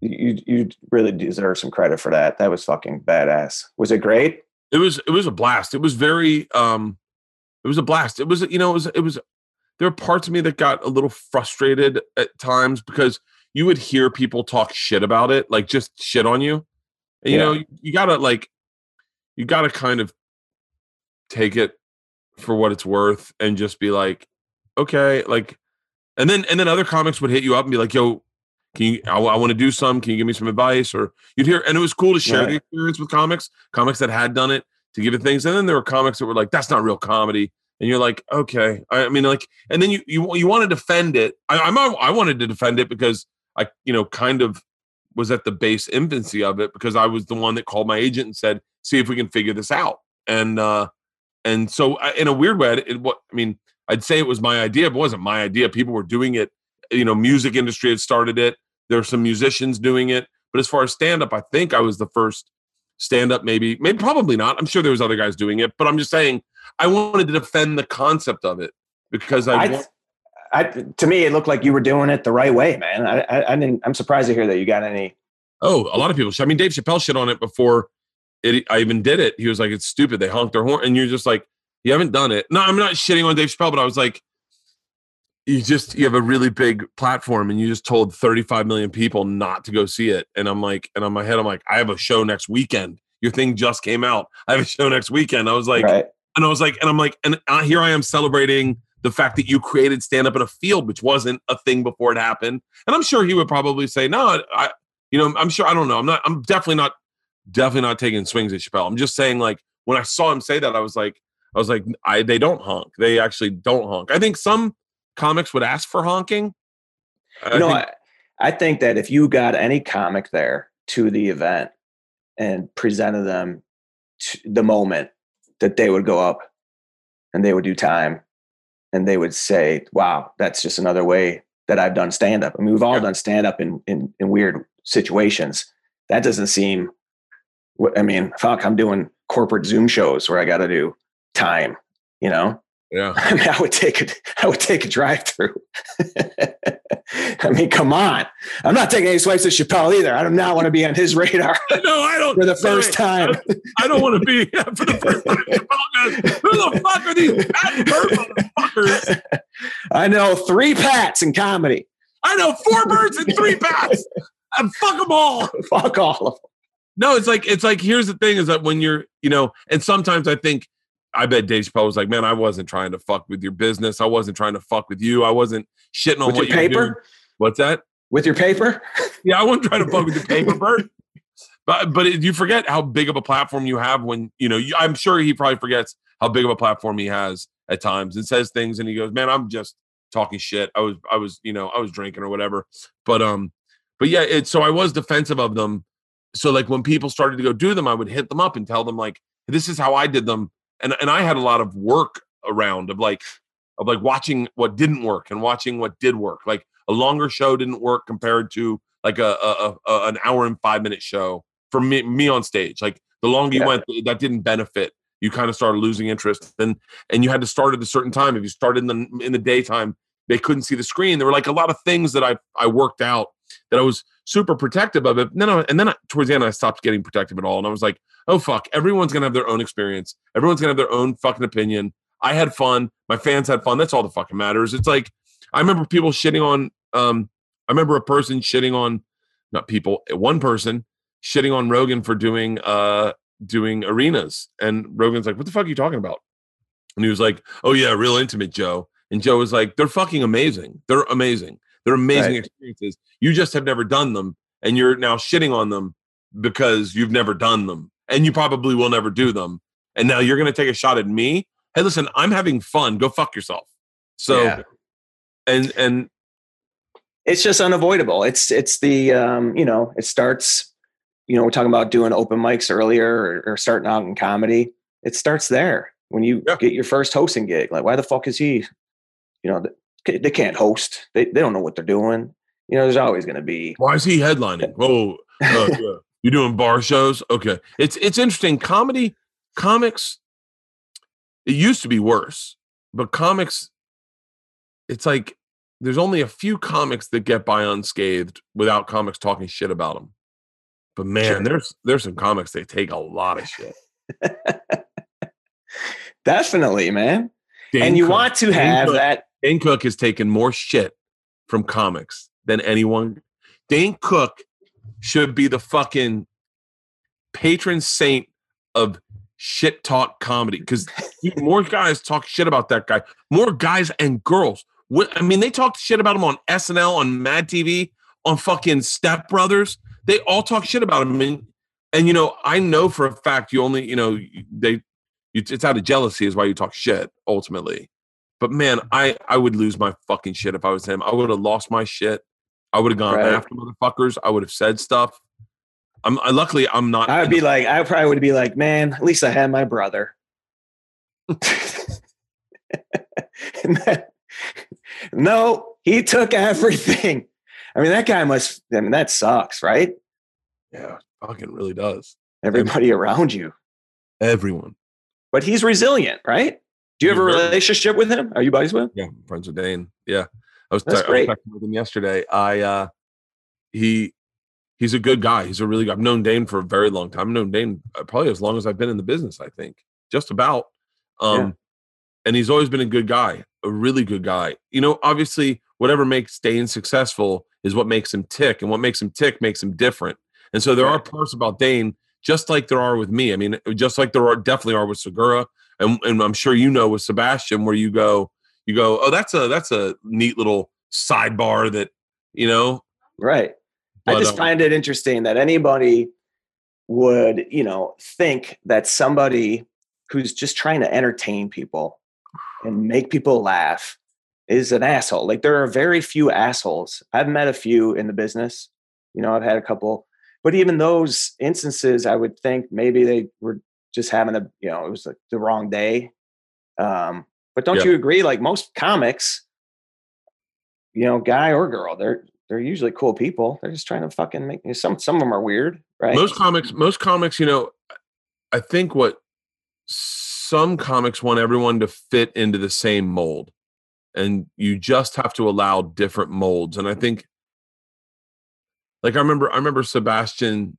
you really deserve some credit for that. That was fucking badass. Was it great? It was a blast. It was very, it was a blast. It was, there were parts of me that got a little frustrated at times, because you would hear people talk shit about it, like just shit on you. And, you gotta you got to kind of take it for what it's worth and just be like, okay, like, and then other comics would hit you up and be like, yo, I want to do some, can you give me some advice? Or you'd hear, and it was cool to share the experience with comics that had done it, to give it things. And then there were comics that were like, that's not real comedy. And you're like, okay. I mean, like, and then you want to defend it. I wanted to defend it because I, kind of was at the base infancy of it, because I was the one that called my agent and said, see if we can figure this out. And so in a weird way, I'd say it was my idea, but it wasn't my idea. People were doing it. Music industry had started it. There are some musicians doing it. But as far as stand-up, I think I was the first stand-up, maybe probably not. I'm sure there was other guys doing it, but I'm just saying I wanted to defend the concept of it, because I to me, it looked like you were doing it the right way, man. I'm surprised to hear that you got any. Oh, a lot of people. I mean, Dave Chappelle shit on it before I even did it. He was like, it's stupid. They honked their horn. And you're just like, you haven't done it. No, I'm not shitting on Dave Chappelle, but I was like, you have a really big platform and you just told 35 million people not to go see it. And I'm like, and on my head, I'm like, I have a show next weekend. Your thing just came out. I have a show next weekend. I was like, right. And I was like, and I'm like, and here I am celebrating the fact that you created stand up in a field, which wasn't a thing before it happened. And I'm sure he would probably say, no, I'm sure, I don't know. I'm definitely not taking swings at Chappelle. I'm just saying, like, when I saw him say that, I was like, they don't honk. They actually don't honk. I think some comics would ask for honking. I think that if you got any comic there to the event and presented them to the moment, that they would go up and they would do time and they would say, wow, that's just another way that I've done stand-up. I mean, we've all done stand-up in weird situations. That doesn't seem, I mean, fuck, I'm doing corporate Zoom shows where I got to do time, you know? Yeah. I mean, I would take a drive-through. I mean, come on. I'm not taking any swipes at Chappelle either. I do not want to be on his radar. No, I don't. For the first time. I don't want to be for the first time. Who the fuck are these Pat Bird motherfuckers? I know 3 Pats in comedy. I know 4 birds and 3 Pats. And fuck them all. Fuck all of them. No, it's like, here's the thing is that when you're, you know, and sometimes I bet Dave Chappelle was like, man, I wasn't trying to fuck with your business. I wasn't trying to fuck with you. I wasn't shitting on what you were doing. What's that? With your paper? Yeah, I wasn't trying to fuck with your paper, Bert. But you forget how big of a platform you have when, you know, I'm sure he probably forgets how big of a platform he has at times and says things and he goes, man, I'm just talking shit. I was drinking or whatever. But yeah, so I was defensive of them. So like when people started to go do them, I would hit them up and tell them like, this is how I did them. And I had a lot of work around of like watching what didn't work and watching what did work. Like a longer show didn't work compared to like an hour and 5 minute show for me on stage. Like the longer you went, that didn't benefit. You kind of started losing interest, and you had to start at a certain time. If you started in the daytime, they couldn't see the screen. There were like a lot of things that I worked out that I was super protective of it. And then towards the end, I stopped getting protective at all. And I was like, oh, fuck, everyone's going to have their own experience. Everyone's going to have their own fucking opinion. I had fun. My fans had fun. That's all that fucking matters. It's like, I remember people shitting on, I remember a person shitting on, not people, one person shitting on Rogan for doing arenas. And Rogan's like, what the fuck are you talking about? And he was like, oh yeah, real intimate, Joe. And Joe was like, they're fucking amazing. They're amazing. They're amazing experiences. You just have never done them. And you're now shitting on them because you've never done them. And you probably will never do them. And now you're going to take a shot at me. Hey, listen, I'm having fun. Go fuck yourself. So, and it's just unavoidable. It's the, you know, it starts, you know, we're talking about doing open mics earlier or starting out in comedy. It starts there when you get your first hosting gig. Like, why the fuck is he, you know, they can't host. They don't know what they're doing. You know, there's always going to be. Why is he headlining? Whoa, yeah. You're doing bar shows? Okay. It's interesting. Comics, it used to be worse, but comics, it's like there's only a few comics that get by unscathed without comics talking shit about them. But man, there's some comics they take a lot of shit. Definitely, man. Dane Cook has taken more shit from comics than anyone. Dane Cook should be the fucking patron saint of shit talk comedy because more guys talk shit about that guy. More guys and girls. I mean, they talked shit about him on SNL, on Mad TV, on fucking Step Brothers. They all talk shit about him. And you know, I know for a fact you only, you know, it's out of jealousy is why you talk shit ultimately. But man, I would lose my fucking shit if I was him. I would have lost my shit. I would have gone after motherfuckers. I would have said stuff. Luckily, I'm not. I would be like, I probably would be like, man, at least I had my brother. No, he took everything. I mean, that guy must. I mean, that sucks, right? Yeah, fucking really does. Everybody around you. Everyone. But he's resilient, right? Do you have a relationship with him? Are you buddies with him? Yeah, I'm friends with Dane. Yeah. I was talking with him yesterday. He's a good guy. He's a really good. I've known Dane for a very long time. I've known Dane probably as long as I've been in the business, I think. Just about. And he's always been a good guy, a really good guy. You know, obviously, whatever makes Dane successful is what makes him tick. And what makes him tick makes him different. And so there are parts about Dane, just like there are with me. I mean, just like there are definitely are with Segura. And I'm sure you know with Sebastian, where you go, oh, that's a neat little sidebar that, you know. Right. But I just find it interesting that anybody would, you know, think that somebody who's just trying to entertain people and make people laugh is an asshole. Like, there are very few assholes. I've met a few in the business. You know, I've had a couple. But even those instances, I would think maybe they were just having a, you know, it was like the wrong day. But don't you agree? Like, most comics, you know, guy or girl, they're usually cool people. They're just trying to fucking make, some of them are weird, right? Most comics, you know, I think what some comics want everyone to fit into the same mold, and you just have to allow different molds. And I think, like, I remember Sebastian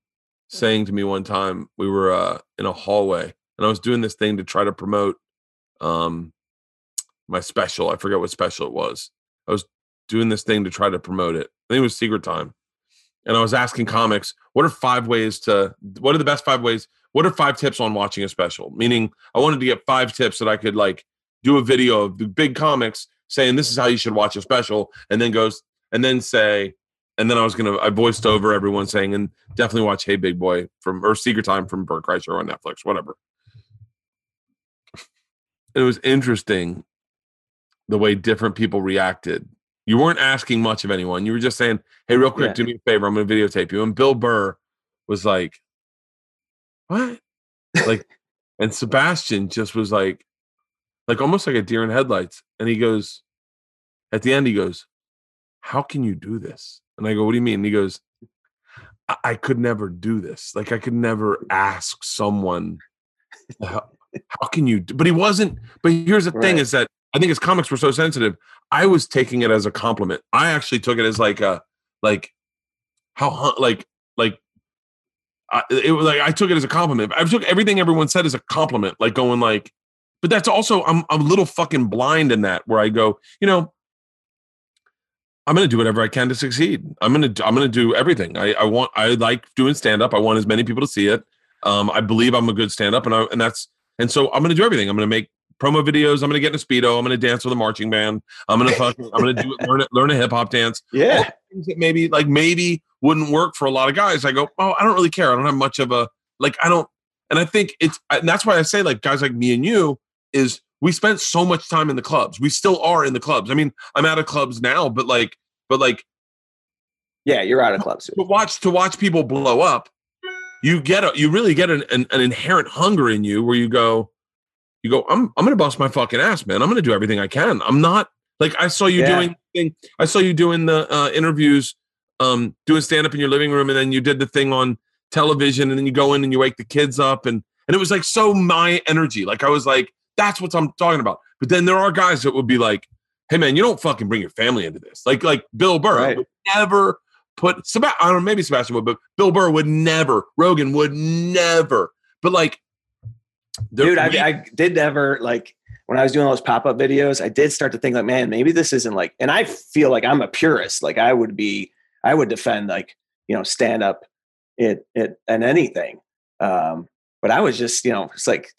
saying to me one time, we were in a hallway, and I was doing this thing to try to promote my special. I forget what special it was. I was doing this thing to try to promote it. I think it was Secret Time. And I was asking comics, what are the best 5 ways? What are 5 tips on watching a special? Meaning, I wanted to get 5 tips that I could, like, do a video of the big comics saying, this is how you should watch a special. I voiced over everyone saying, and definitely watch Hey Big Boy or Secret Time from Bert Kreischer on Netflix, whatever. It was interesting the way different people reacted. You weren't asking much of anyone. You were just saying, hey, real quick, do me a favor. I'm going to videotape you. And Bill Burr was like, what? Like, and Sebastian just was like almost like a deer in headlights. And he goes, at the end, he goes, how can you do this? And I go, what do you mean? And he goes, I could never do this. Like, I could never ask someone, how can you do? But he wasn't. But here's the thing is that I think as comics were so sensitive, I was taking it as a compliment. I actually took it as I took it as a compliment. I took everything everyone said as a compliment, like going like, but that's also, I'm a little fucking blind in that, where I go, you know, I'm going to do whatever I can to succeed. I'm going to do everything. I like doing stand-up. I want as many people to see it. I believe I'm a good stand-up, and so I'm going to do everything. I'm going to make promo videos. I'm going to get in a Speedo. I'm going to dance with a marching band. I'm going to learn a hip hop dance. Yeah. All things that maybe wouldn't work for a lot of guys. I go, oh, I don't really care. I don't have much of a, like, I don't. And I think and that's why I say, like, guys like me and you is, we spent so much time in the clubs. We still are in the clubs. I mean, I'm out of clubs now, but yeah, you're out of clubs. But to watch people blow up, you really get an inherent hunger in you where you go, I'm going to bust my fucking ass, man. I'm going to do everything I can. I'm not like, I saw you doing the interviews, doing stand up in your living room. And then you did the thing on television, and then you go in and you wake the kids up. And it was like, so my energy, like I was like, that's what I'm talking about. But then there are guys that would be like, hey, man, you don't fucking bring your family into this. Like Bill Burr would never put, I don't know, maybe Sebastian would, but Bill Burr would never, Rogan would never. But like, dude, I did never, like, when I was doing those pop-up videos, I did start to think like, man, maybe this isn't like, and I feel like I'm a purist. Like I would defend, like, you know, stand up it and anything. But I was just, you know, it's like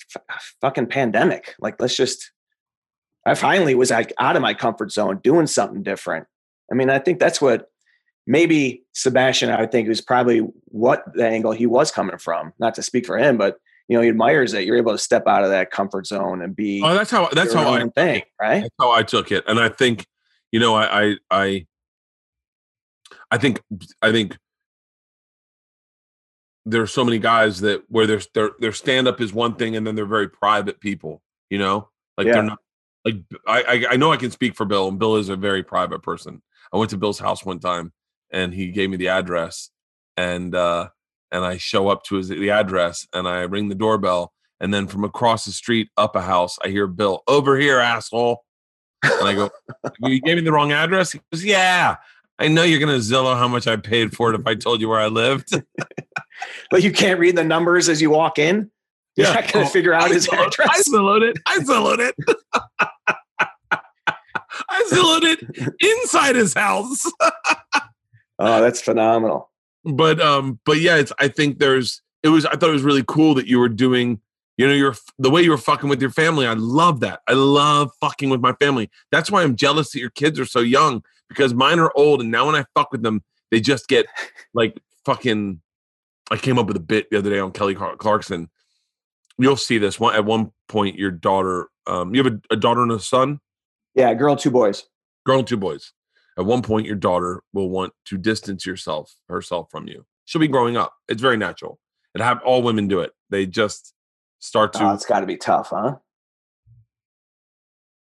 fucking pandemic. Like, I finally was like out of my comfort zone doing something different. I mean, I think that's what maybe Sebastian, I would think, was probably what the angle he was coming from, not to speak for him, but, you know, he admires that you're able to step out of that comfort zone and be. Oh, that's how I think, right? That's how I took it. And I think, you know, I think there are so many guys that where their stand-up is one thing, and then they're very private people, you know, like they're not like, I know I can speak for Bill, and Bill is a very private person. I went to Bill's house one time, and he gave me the address, and I show up to the address, and I ring the doorbell, And then from across the street, up a house, I hear Bill, "Over here, asshole." And I go, "You gave me the wrong address?" He goes, "Yeah. I know you're going to Zillow how much I paid for it if I told you where I lived." But you can't read the numbers as you walk in? You're not going to figure out his address? I Zillowed it. I Zillowed it. I Zillowed it inside his house. Oh, that's phenomenal. But yeah, it's, I think there's, it was, I thought it was really cool that you were doing, you know, you're the way you were fucking with your family. I love that. I love fucking with my family. That's why I'm jealous that your kids are so young, because mine are old. And now when I fuck with them, they just get like fucking, I came up with a bit the other day on Kelly Clarkson. You'll see this one at one point, your daughter, you have a daughter and a son. Yeah. A girl, and two boys, At one point, your daughter will want to distance herself from you. She'll be growing up. It's very natural. And all women do it. They just start to. Oh, it's got to be tough, huh?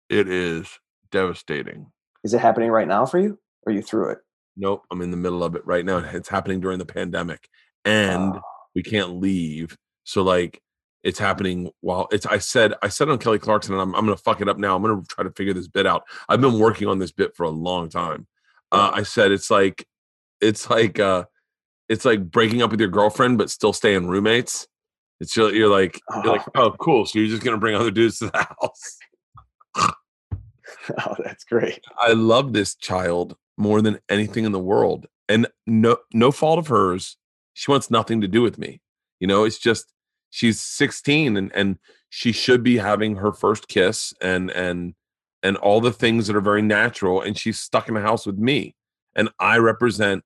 It is devastating. Is it happening right now for you? Or are you through it? Nope. I'm in the middle of it right now. It's happening during the pandemic. And we can't leave. So, like, it's happening while it's, I said on Kelly Clarkson, and I'm going to fuck it up now. I'm going to try to figure this bit out. I've been working on this bit for a long time. I said, it's like breaking up with your girlfriend, but still staying roommates. It's you're like, oh, cool. So you're just going to bring other dudes to the house. Oh, that's great. I love this child more than anything in the world. And no fault of hers. She wants nothing to do with me. You know, it's just, she's 16 and she should be having her first kiss and all the things that are very natural. And she's stuck in the house with me. And I represent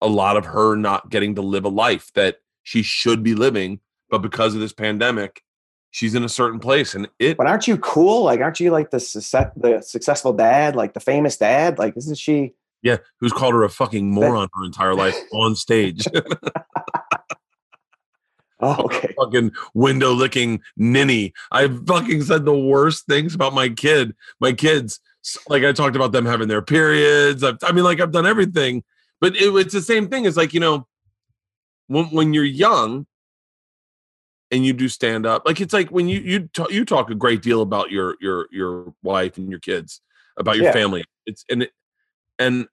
a lot of her not getting to live a life that she should be living. But because of this pandemic, she's in a certain place. But aren't you cool? Like, aren't you like the successful dad, like the famous dad? Like, isn't she? Yeah. Who's called her a fucking moron her entire life on stage. Oh, okay. Fucking window licking ninny. I fucking said the worst things about my kids. Like, I talked about them having their periods. I've done everything, but it's the same thing. It's like, you know, when you're young and you do stand up, like, it's like when you talk a great deal about your wife and your kids, about your family. It's and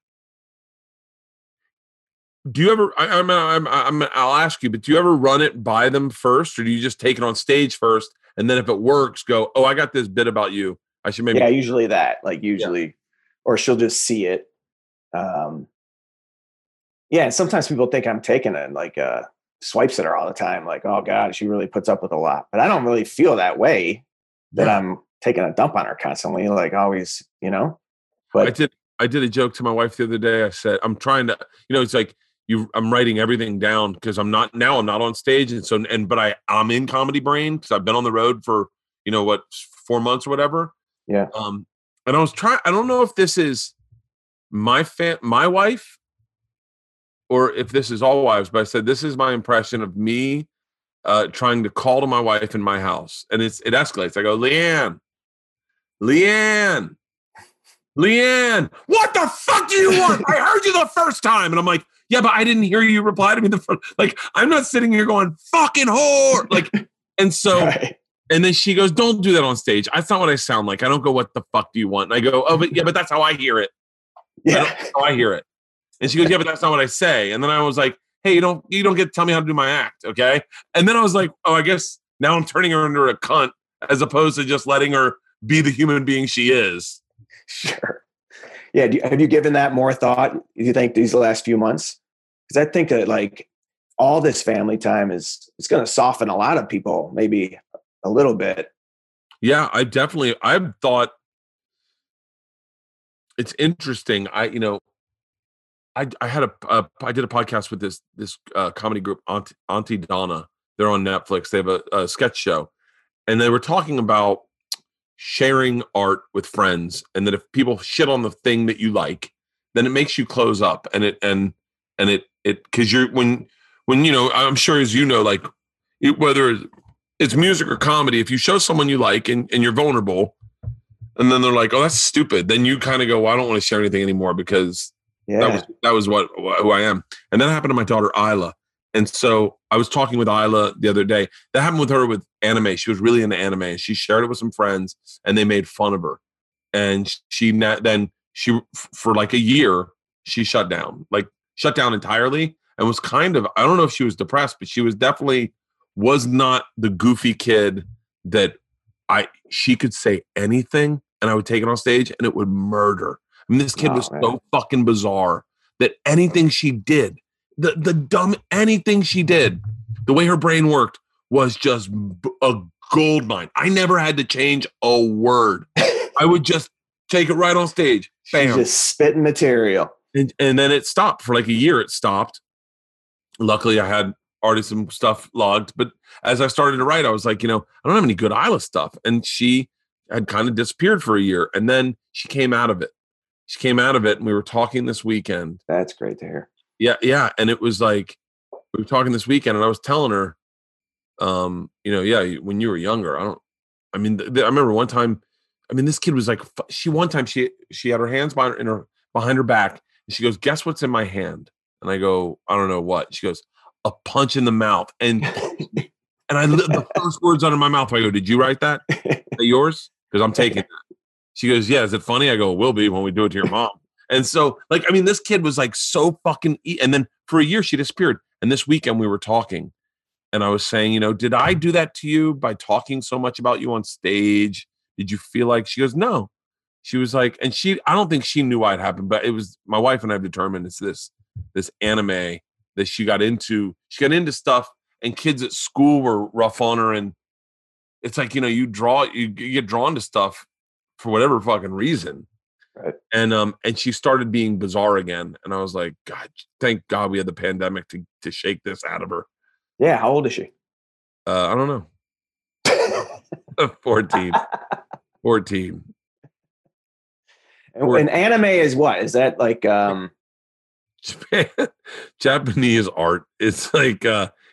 do you ever? I'll ask you, but do you ever run it by them first, or do you just take it on stage first, and then if it works, go, "Oh, I got this bit about you. I should maybe." Yeah, usually that. Like or she'll just see it. Yeah, and sometimes people think I'm taking it, like swipes at her all the time. Like, oh God, she really puts up with a lot. But I don't really feel that way. That I'm taking a dump on her constantly, like always, you know. But I did a joke to my wife the other day. I said, I'm trying to, you know, it's like. I'm writing everything down because I'm not on stage. And so, but I'm in comedy brain because I've been on the road for, you know, 4 months or whatever. Yeah. And I was I don't know if this is my wife or if this is all wives, but I said, this is my impression of me trying to call to my wife in my house. And it escalates. I go, Leanne, what the fuck do you want? I heard you the first time. And I'm like, yeah, but I didn't hear you reply to me the first. Like, I'm not sitting here going, fucking whore. Like, and so, right. And then she goes, don't do that on stage. That's not what I sound like. I don't go, what the fuck do you want? And I go, oh, but that's how I hear it. Yeah. That's how I hear it. And she goes, yeah, but that's not what I say. And then I was like, hey, you don't get to tell me how to do my act. Okay. And then I was like, oh, I guess now I'm turning her into a cunt as opposed to just letting her be the human being she is. Sure. Yeah. Have you given that more thought, do you think, these last few months? Because I think that, like, all this family time it's going to soften a lot of people, maybe a little bit. Yeah, I've thought it's interesting. I did a podcast with this comedy group, Auntie Donna. They're on Netflix. They have a sketch show, and they were talking about sharing art with friends, and that if people shit on the thing that you like, then it makes you close up, and it because you're when you know, I'm sure, as you know, like, whether it's music or comedy, if you show someone you like and you're vulnerable, and then they're like, oh, that's stupid, then you kind of go, well, I don't want to share anything anymore because that was who I am. And that happened to my daughter Isla. And so I was talking with Isla the other day. That happened with her with anime. She was really into anime, and she shared it with some friends, and they made fun of her. And she for like a year, she shut down entirely, and was kind of, I don't know if she was depressed, but she was definitely was not the goofy kid that she could say anything, and I would take it on stage, and it would murder. I mean, this kid was so fucking bizarre that anything she did, anything she did, the way her brain worked was just a gold mine. I never had to change a word. I would just take it right on stage. Bam. She's just spitting material. And then it stopped for like a year. It stopped. Luckily, I had already some stuff logged. But as I started to write, I was like, I don't have any good Isla stuff. And she had kind of disappeared for a year. And then she came out of it. And we were talking this weekend. That's great to hear. Yeah. Yeah. And it was like, we were talking this weekend, and I was telling her, when you were younger, I remember one time, this kid was like, she had her hands behind her back, and she goes, "Guess what's in my hand?" And I go, "I don't know what." She goes, "A punch in the mouth." And the first words out of my mouth, I go, "Did you write that? Is that yours? Because I'm taking that." She goes, "Yeah, is it funny?" I go, "It will be when we do it to your mom." And so, this kid was like so fucking. And then for a year, she disappeared. And this weekend, we were talking, and I was saying, did I do that to you by talking so much about you on stage? Did you feel like? She goes, "No." She was like, and I don't think she knew why it happened, but it was, my wife and I have determined it's this anime that she got into. She got into stuff, and kids at school were rough on her, and it's like, you get drawn to stuff for whatever fucking reason. Right. And she started being bizarre again. And I was like, God, thank God we had the pandemic to shake this out of her. Yeah. How old is she? I don't know. 14. And anime is what? Is that like Japanese art? It's like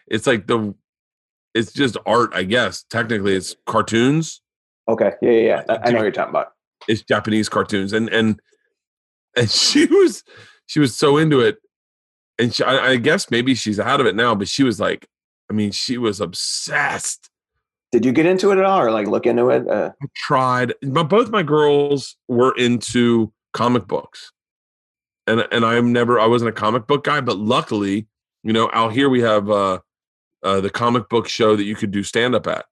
it's just art, I guess. Technically, it's cartoons. Okay, yeah. I know what you're talking about. It's Japanese cartoons, and she was so into it, and I guess maybe she's out of it now. But she was like, she was obsessed. Did you get into it at all, or look into it? I tried. Both my girls were into comic books, and I wasn't a comic book guy, but luckily, out here we have the comic book show that you could do stand up at.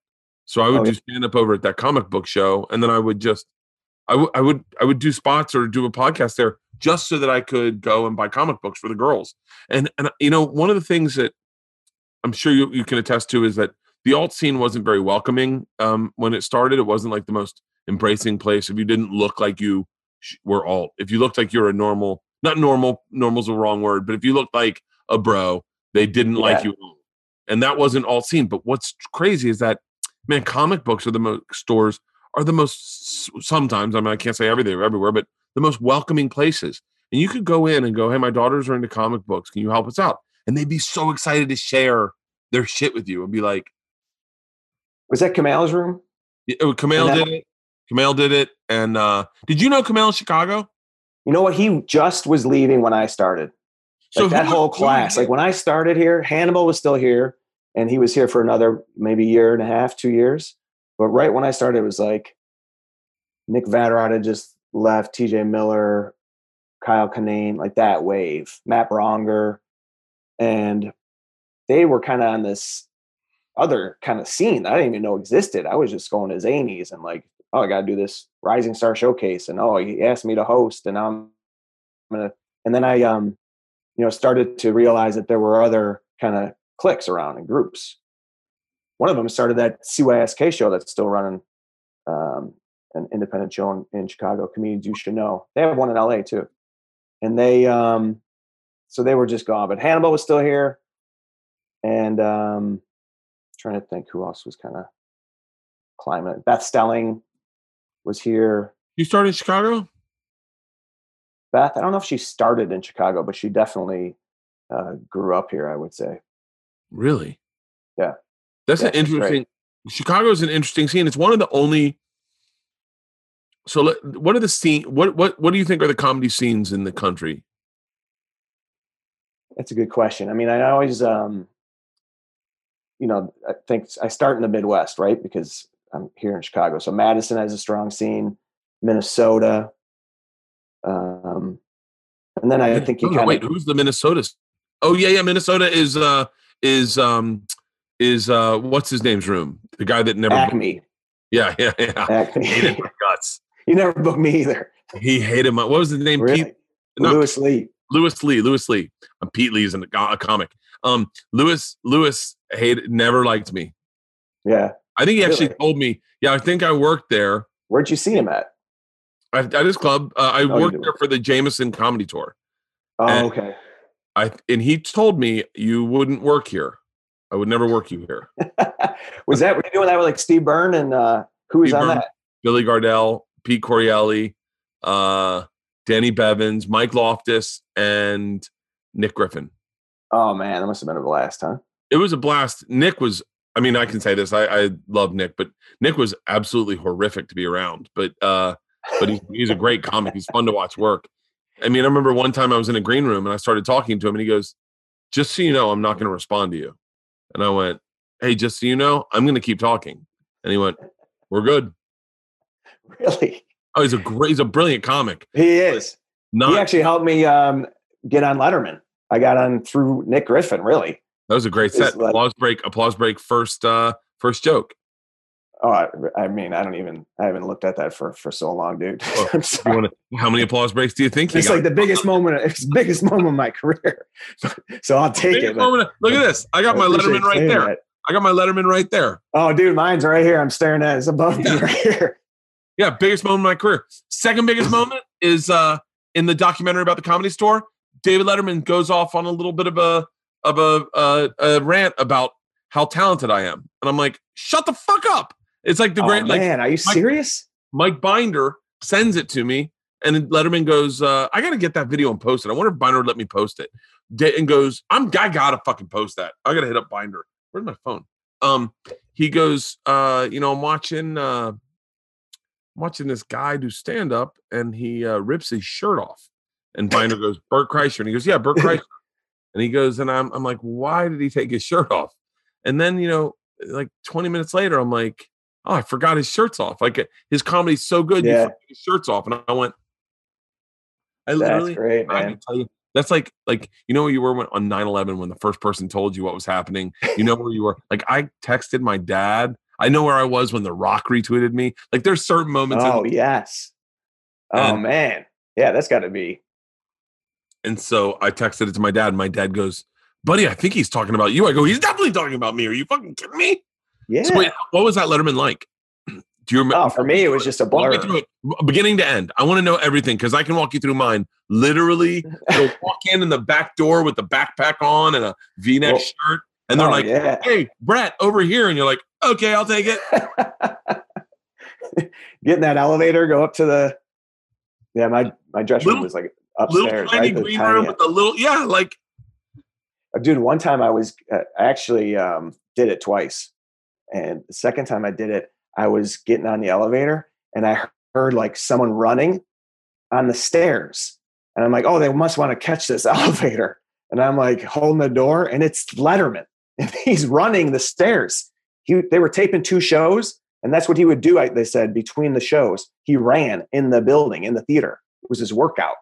So I would do stand up over at that comic book show, and then I would just, I would do spots or do a podcast there just so that I could go and buy comic books for the girls. And one of the things that I'm sure you can attest to is that the alt scene wasn't very welcoming when it started. It wasn't like the most embracing place. If you didn't look like you were alt, if you looked like you're a normal, not normal, normal's a wrong word, but if you looked like a bro, they didn't like you. And that wasn't alt scene. But what's crazy is that, man, comic books stores are the most, sometimes, I can't say everything or everywhere, but the most welcoming places. And you could go in and go, "Hey, my daughters are into comic books. Can you help us out?" And they'd be so excited to share their shit with you and be like, was that Kamel's room? Yeah, Kamel did it. And did you know Kamel in Chicago? You know what? He just was leaving when I started. So that whole class. When I started here, Hannibal was still here. And he was here for another maybe year and a half, 2 years. But right when I started, it was like Nick Vatterott had just left, TJ Miller, Kyle Kinane, like that wave, Matt Bronger. And they were kind of on this other kind of scene I didn't even know existed. I was just going to Zanies and I got to do this Rising Star Showcase. And, he asked me to host, and I'm going to. And then I, started to realize that there were other kind of cliques around and groups. One of them started that CYSK show that's still running, an independent show in Chicago, Comedians You Should Know. They have one in LA too. And they, so they were just gone, but Hannibal was still here. And, trying to think who else was kind of climbing it. Beth Stelling was here. You started in Chicago? Beth, I don't know if she started in Chicago, but she definitely grew up here, I would say. Really? Yeah. That's interesting. Chicago's an interesting scene. It's one of the only. So what are the scene? What do you think are the comedy scenes in the country? That's a good question. I always you know, I think I start in the Midwest, right? Because I'm here in Chicago. So Madison has a strong scene, Minnesota. And then I think you kind of... Wait, who's the Minnesota? Oh, yeah. Minnesota is what's his name's room? The guy that never... Acme. Yeah. Acme. He hated my guts. You never booked me either. He hated my... What was his name? Really? Pete? No, Louis Lee. Pete Lee is a comic. Louis never liked me. Yeah. I think he actually told me. Yeah, I think I worked there. Where'd you see him at? At his club. I worked there for the Jameson Comedy Tour. Oh, and okay. And he told me, you wouldn't work here. I would never work you here. Were you doing that with like Steve Byrne and who was on that? Billy Gardell, Pete Corielli, Danny Bevins, Mike Loftus, and Nick Griffin. Oh man, that must have been a blast, huh? It was a blast. Nick was. I mean, I can say this. I love Nick, but Nick was absolutely horrific to be around. But he's a great comic. He's fun to watch work. I mean, I remember one time I was in a green room and I started talking to him, and he goes, "Just so you know, I'm not going to respond to you." And I went, "Hey, just so you know, I'm going to keep talking." And he went, "We're good." Really? Oh, he's a brilliant comic. He is. He actually helped me get on Letterman. I got on through Nick Griffin. Really. That was a great set. Like, applause break. First joke. Oh, I mean, I haven't looked at that for so long, dude. Oh, I'm sorry. How many applause breaks do you think? It's like the biggest moment. It's the biggest moment of my career. So I'll take it. Look at this. I got my Letterman right there. Oh, dude, mine's right here. I'm staring at it. It's above me right here. Yeah, biggest moment of my career. Second biggest moment is in the documentary about the Comedy Store. David Letterman goes off on a little bit of a rant about how talented I am. And I'm like, shut the fuck up. It's like the great, man, are you serious? Mike Binder sends it to me. And then Letterman goes, I got to get that video and post it. I wonder if Binder would let me post it. And goes, I got to fucking post that. I got to hit up Binder. Where's my phone? He goes, I'm watching this guy do stand-up, and he rips his shirt off. And Binder goes, Bert Kreischer. And he goes, yeah, Bert Kreischer. And he goes, and I'm like, why did he take his shirt off? And then, like 20 minutes later, I'm like, oh, I forgot his shirt's off. Like his comedy's so good, you forget his shirt's off. And I went, I can tell you, that's like where you were on 9/11 when the first person told you what was happening. You know where you were. Like I texted my dad. I know where I was when The Rock retweeted me. Like there's certain moments. Oh yes. Oh man. Yeah, that's got to be. And so I texted it to my dad, and my dad goes, buddy, I think he's talking about you. I go, he's definitely talking about me. Are you fucking kidding me? Yeah. So wait, what was that Letterman like? Do you remember? Oh, for me, it was just a blur. Beginning to end. I want to know everything because I can walk you through mine. Literally, they'll walk in the back door with the backpack on and a V-neck shirt. And they're hey, Brett, over here. And you're like, okay, I'll take it. Get in that elevator, go up to the... Yeah, my dressing room was like... upstairs, little tiny green room with a little dude, one time I was actually did it twice, and the second time I did it I was getting on the elevator and I heard like someone running on the stairs, and I'm like, oh, they must want to catch this elevator, and I'm like holding the door, and it's Letterman and he's running the stairs. They were taping two shows, and that's what he would do, they said, between the shows he ran in the building, in the theater. It was his workout.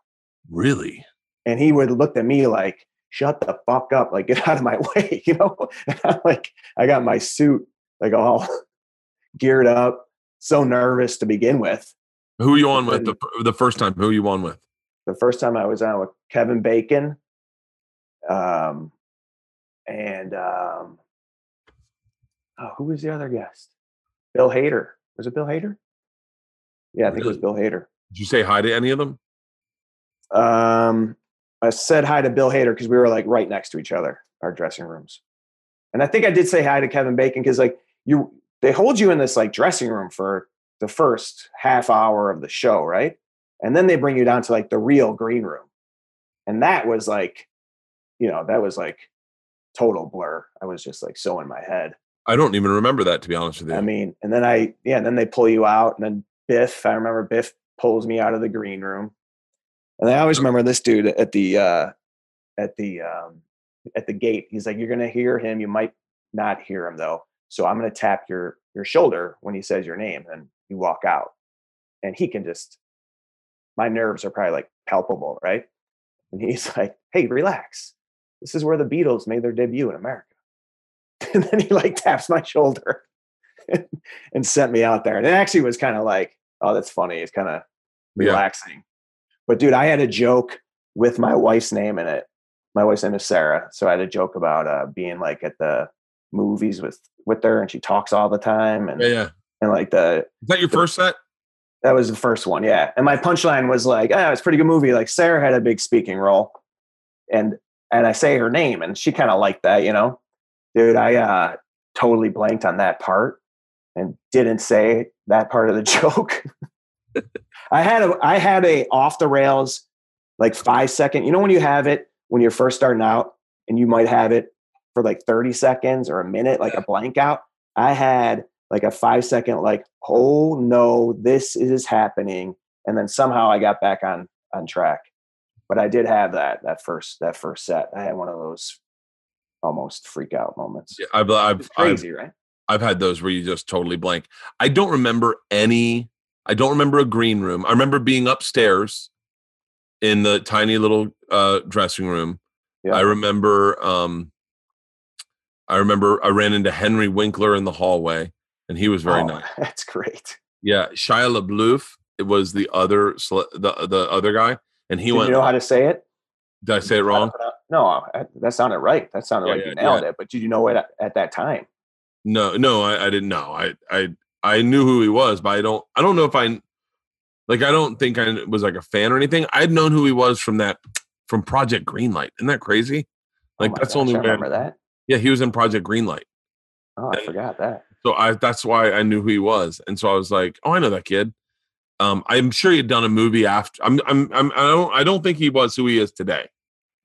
Really? And he would look at me like, shut the fuck up, like get out of my way, And I'm like, I got my suit like all geared up, so nervous to begin with. Who were you on with the first time? Who were you on with? The first time I was on with Kevin Bacon, who was the other guest? Bill Hader. Was it Bill Hader? Yeah, I think it was Bill Hader. Did you say hi to any of them? I said hi to Bill Hader because we were like right next to each other, our dressing rooms. And I think I did say hi to Kevin Bacon because like they hold you in this like dressing room for the first half hour of the show, right? And then they bring you down to like the real green room. And that was like, that was like total blur. I was just like so in my head. I don't even remember that, to be honest with you. I mean, and then then they pull you out, and then I remember Biff pulls me out of the green room. And I always remember this dude at the gate. He's like, "You're gonna hear him. You might not hear him though. So I'm going to tap your shoulder when he says your name, and you walk out. And he can just, my nerves are probably like palpable, right? And he's like, hey, relax. This is where the Beatles made their debut in America. And then he like taps my shoulder and sent me out there. And it actually was kind of like, oh, that's funny. It's kind of relaxing. Yeah. But dude, I had a joke with my wife's name in it. My wife's name is Sarah. So I had a joke about being like at the movies with her, and she talks all the time. And and like is that your first set? That was the first one. Yeah. And my punchline was like, oh, it's a pretty good movie. Like Sarah had a big speaking role, and I say her name, and she kind of liked that, you know, dude, I totally blanked on that part and didn't say that part of the joke. I had a off the rails, like 5 second, you know, when you have it, when you're first starting out and you might have it for like 30 seconds or a minute, like a blank out. I had like a 5 second, like, oh no, this is happening. And then somehow I got back on track, but I did have that first set. I had one of those almost freak out moments. Yeah, it's crazy, right? I've had those where you just totally blank. I don't remember a green room. I remember being upstairs in the tiny little dressing room. Yeah. I remember I ran into Henry Winkler in the hallway, and he was very nice. That's great. Yeah, Shia LaBeouf. It was the other guy, and he went. You know how to say it? Did I say it wrong? No, that sounded right. That sounded like you nailed it. But did you know it at that time? No, I didn't know. I knew who he was, but I don't know if I don't think I was like a fan or anything. I'd known who he was from Project Greenlight. Isn't that crazy? Like that's only. I remember that. Yeah, he was in Project Greenlight. Oh, I forgot that. So that's why I knew who he was, and so I was like, oh, I know that kid. I'm sure he had done a movie after. I don't think he was who he is today.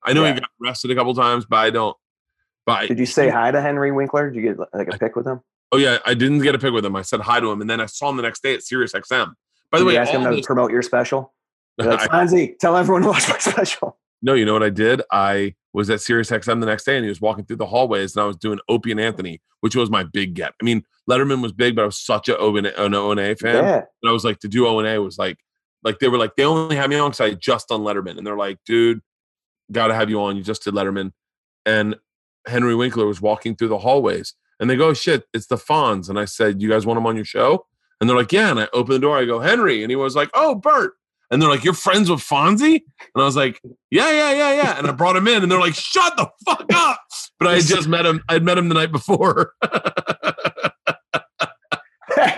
I know he got arrested a couple times, but I don't. But did you say hi to Henry Winkler? Did you get like a pic with him? Oh, yeah. I didn't get a pic with him. I said hi to him. And then I saw him the next day at SiriusXM. By the way, you asked him to promote your special? You're like, Fonzie, tell everyone to watch my special. No, you know what I did? I was at SiriusXM the next day, and he was walking through the hallways, and I was doing Opie and Anthony, which was my big get. I mean, Letterman was big, but I was such an O&A fan. Yeah. And I was like, to do O&A was like they were like, they only had me on because I had just done Letterman. And they're like, dude, got to have you on. You just did Letterman. And Henry Winkler was walking through the hallways. And they go, oh, shit, it's the Fonz. And I said, you guys want him on your show? And they're like, yeah. And I open the door. I go, Henry. And he was like, oh, Bert. And they're like, you're friends with Fonzie? And I was like, yeah. And I brought him in. And they're like, shut the fuck up. But I had just met him. I'd met him the night before. That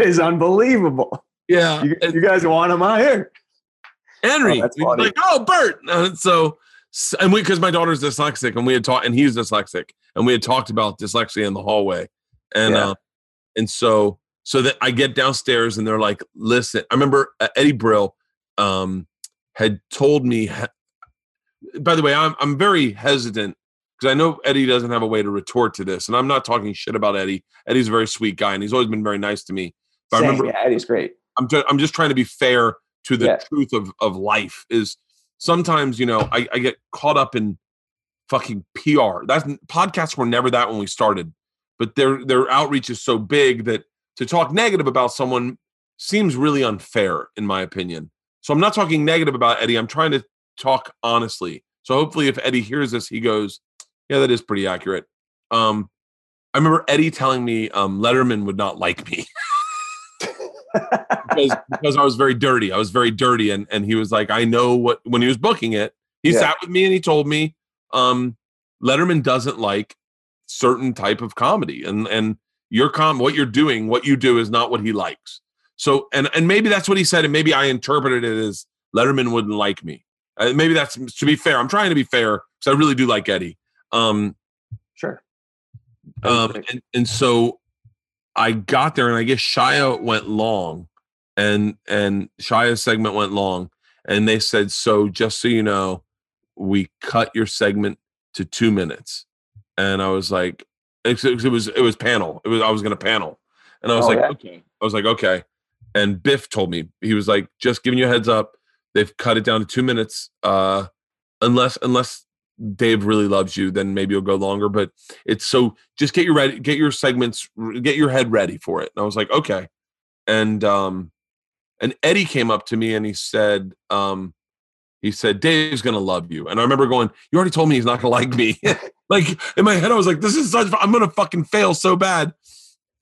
is unbelievable. Yeah. You guys want him out here? Henry. Oh, like, oh, Bert. And so... And because my daughter's dyslexic, and he's dyslexic, and we had talked about dyslexia in the hallway, and so that I get downstairs, and they're like, "Listen, I remember Eddie Brill had told me." By the way, I'm very hesitant because I know Eddie doesn't have a way to retort to this, and I'm not talking shit about Eddie. Eddie's a very sweet guy, and he's always been very nice to me. But I remember Eddie's great. I'm just trying to be fair to the truth of life is. Sometimes, you know, I get caught up in fucking PR. Podcasts were never that when we started, but their outreach is so big that to talk negative about someone seems really unfair, in my opinion. So I'm not talking negative about Eddie. I'm trying to talk honestly. So hopefully if Eddie hears this, he goes, yeah, that is pretty accurate. I remember Eddie telling me Letterman would not like me. because I was very dirty. And he was like, I know what, when he was booking it, he sat with me and he told me, Letterman doesn't like certain type of comedy and your what you do is not what he likes. So, and maybe that's what he said. And maybe I interpreted it as Letterman wouldn't like me. Maybe that's to be fair. I'm trying to be fair because I really do like Eddie. Sure. And so, I got there and I guess Shia went long and Shia's segment went long and they said, so just so you know, we cut your segment to 2 minutes. And I was like, it was panel. I was going to panel. And I was okay. I was like, okay. And Biff told me, he was like, just giving you a heads up. They've cut it down to 2 minutes. Unless Dave really loves you, then maybe you'll go longer. But it's so just get your ready, get your segments, get your head ready for it. And I was like, okay. And Eddie came up to me and he said, Dave's going to love you. And I remember going, you already told me he's not going to like me. Like in my head, I was like, this is such, I'm going to fucking fail so bad.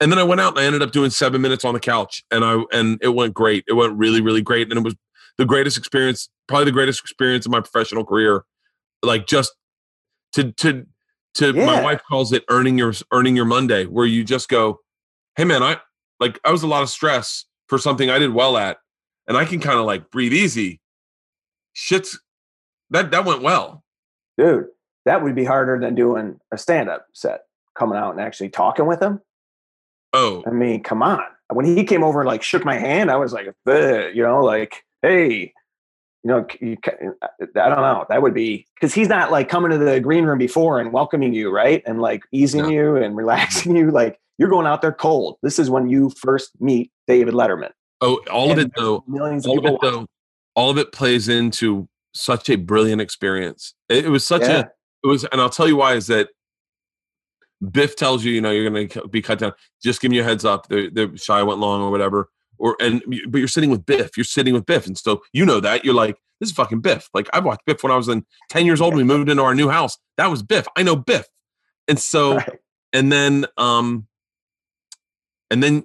And then I went out and I ended up doing 7 minutes on the couch, and it went great. It went really, really great. And it was the greatest experience, probably the greatest experience of my professional career. Like just to yeah. My wife calls it earning your Monday, where you just go, hey man, I was a lot of stress for something I did well at, and I can kind of like breathe easy. Shit's that went well. Dude, that would be harder than doing a stand-up set, coming out and actually talking with him. Oh, I mean, come on. When he came over and like shook my hand, I was like, you know, like, hey, you know, I don't know. That would be, because he's not like coming to the green room before and welcoming you, right? And like easing you and relaxing you. Like you're going out there cold. This is when you first meet David Letterman. Oh, all of it plays into such a brilliant experience. It was such and I'll tell you why, is that Biff tells you, you know, you're going to be cut down. Just give me a heads up. The shy went long or whatever. But you're sitting with Biff. You're sitting with Biff. And so you know that. You're like, this is fucking Biff. Like, I watched Biff when I was 10 years old. We moved into our new house. That was Biff. I know Biff. And so, right. and then they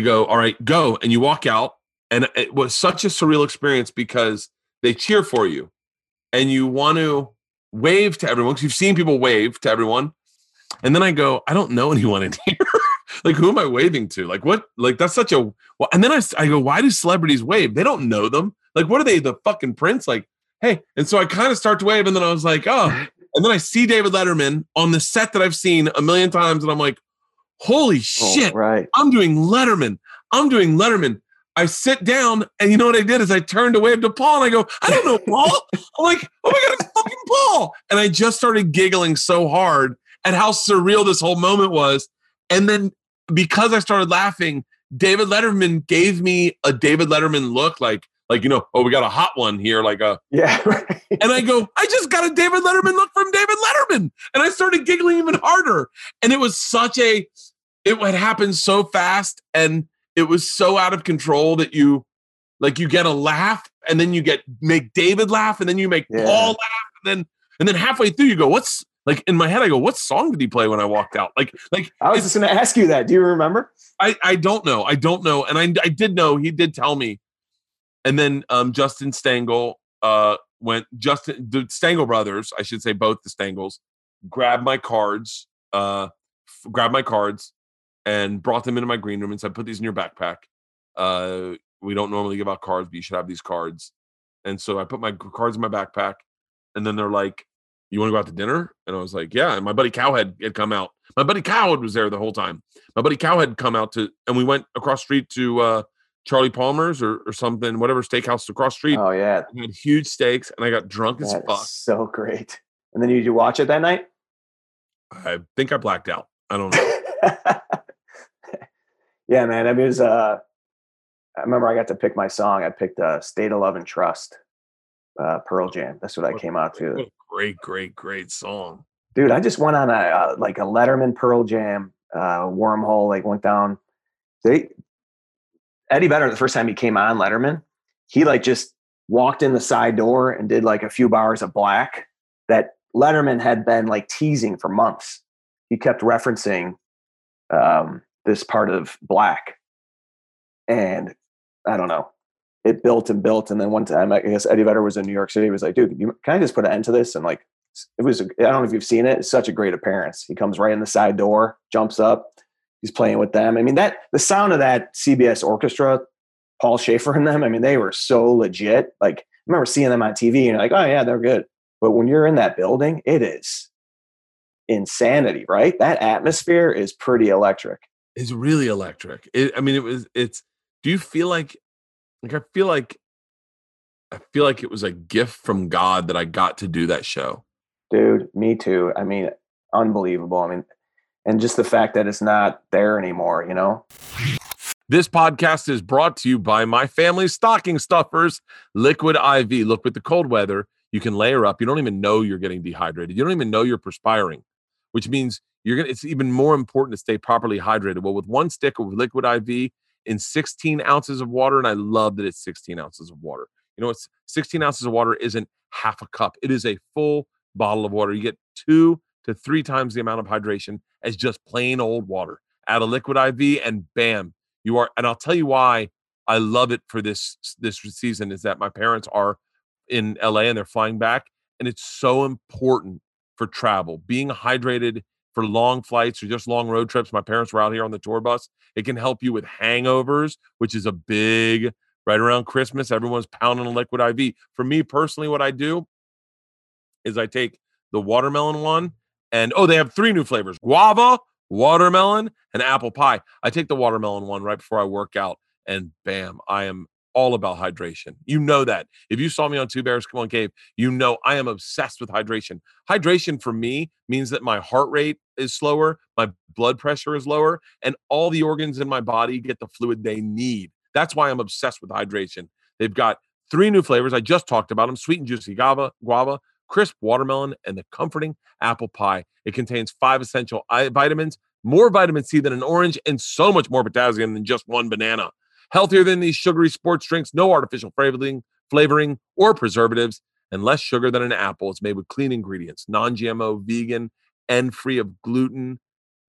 go, all right, go. And you walk out. And it was such a surreal experience because they cheer for you. And you want to wave to everyone, because you've seen people wave to everyone. And then I go, I don't know anyone in here. Like, who am I waving to? Like, what? Like, that's such a... And then I go, why do celebrities wave? They don't know them. Like, what are they, the fucking Prince? Like, hey. And so I kind of start to wave, and then I was like, oh. And then I see David Letterman on the set that I've seen a million times, and I'm like, holy shit. Oh, right. I'm doing Letterman. I sit down, and you know what I did is I turned to wave to Paul, and I go, I don't know, Paul. I'm like, oh my God, it's fucking Paul. And I just started giggling so hard at how surreal this whole moment was. And then because I started laughing, David Letterman gave me a David Letterman look, like, you know, oh, we got a hot one here. Like a, yeah. Right. And I go, I just got a David Letterman look from David Letterman. And I started giggling even harder. And it was it had happened so fast. And it was so out of control that you get a laugh, and then you make David laugh, and then you make Paul laugh. And then halfway through you go, what's, like in my head, I go, what song did he play when I walked out? Like I was just going to ask you that. Do you remember? I don't know. And I did know, he did tell me. And then Justin Stangle the Stangle brothers, I should say, both the Stangles, grabbed my cards and brought them into my green room and said, put these in your backpack. We don't normally give out cards, but you should have these cards. And so I put my cards in my backpack, and then they're like, you want to go out to dinner? And I was like, yeah. And my buddy Cowhead had come out. My buddy Cowhead was there the whole time. My buddy Cowhead had come out and we went across street to Charlie Palmer's or something, whatever steakhouse across street. Oh yeah. We had huge steaks, and I got drunk as fuck. So great. And then you watch it that night? I think I blacked out. I don't know. Yeah, man. I mean, it was, I remember I got to pick my song. I picked State of Love and Trust. Pearl Jam. That's what I came out to. What a great song, dude. I just went on a Letterman Pearl Jam wormhole. Like went down. Eddie Vedder, the first time he came on Letterman, he like just walked in the side door and did like a few bars of Black that Letterman had been like teasing for months. He kept referencing this part of Black, and I don't know. It built and built. And then one time, I guess Eddie Vedder was in New York City. He was like, dude, can I just put an end to this? And like, I don't know if you've seen it. It's such a great appearance. He comes right in the side door, jumps up. He's playing with them. I mean, the sound of that CBS orchestra, Paul Shafer and them, I mean, they were so legit. Like, I remember seeing them on TV and you're like, oh yeah, they're good. But when you're in that building, it is insanity, right? That atmosphere is pretty electric. It's really electric. Do you feel like, I feel like it was a gift from God that I got to do that show. Dude, me too. I mean, unbelievable. I mean, and just the fact that it's not there anymore, you know? This podcast is brought to you by my family's stocking stuffers, Liquid IV. Look, with the cold weather, You can layer up. You don't even know you're getting dehydrated. You don't even know you're perspiring, which means you're gonna. It's even more important to stay properly hydrated. Well, with one stick of Liquid IV in 16 ounces of water, and I love that it's 16 ounces of water. You know, it's 16 ounces of water isn't half a cup. It is a full bottle of water. You get 2 to 3 times the amount of hydration as just plain old water. Add a Liquid IV and bam, you are. And I'll tell you why I love it for this season is that my parents are in LA and they're flying back. And it's so important for travel, being hydrated for long flights or just long road trips. My parents were out here on the tour bus. It can help you with hangovers, which is a big, right around Christmas, everyone's pounding a Liquid IV. For me personally, what I do is I take the watermelon one and, oh, they have 3 new flavors, guava, watermelon, and apple pie. I take the watermelon one right before I work out and bam, I am all about hydration. You know that. If you saw me on Two Bears Come On Cave, you know I am obsessed with hydration. Hydration for me means that my heart rate is slower, my blood pressure is lower, and all the organs in my body get the fluid they need. That's why I'm obsessed with hydration. They've got 3 new flavors. I just talked about them. Sweet and juicy guava, crisp watermelon, and the comforting apple pie. It contains 5 essential vitamins, more vitamin C than an orange, and so much more potassium than just one banana. Healthier than these sugary sports drinks, no artificial flavoring or preservatives, and less sugar than an apple. It's made with clean ingredients, non-GMO, vegan, and free of gluten,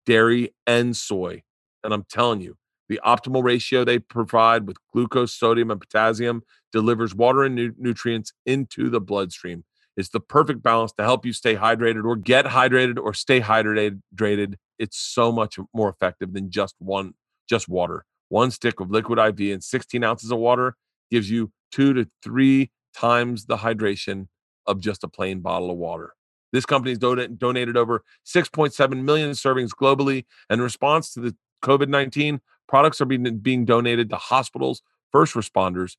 dairy, and soy. And I'm telling you, the optimal ratio they provide with glucose, sodium, and potassium delivers water and nutrients into the bloodstream. It's the perfect balance to help you stay hydrated or get hydrated or stay hydrated. It's so much more effective than just water. One stick of Liquid IV and 16 ounces of water gives you 2 to 3 times the hydration of just a plain bottle of water. This company's donated over 6.7 million servings globally. In response to the COVID-19, products are being donated to hospitals, first responders,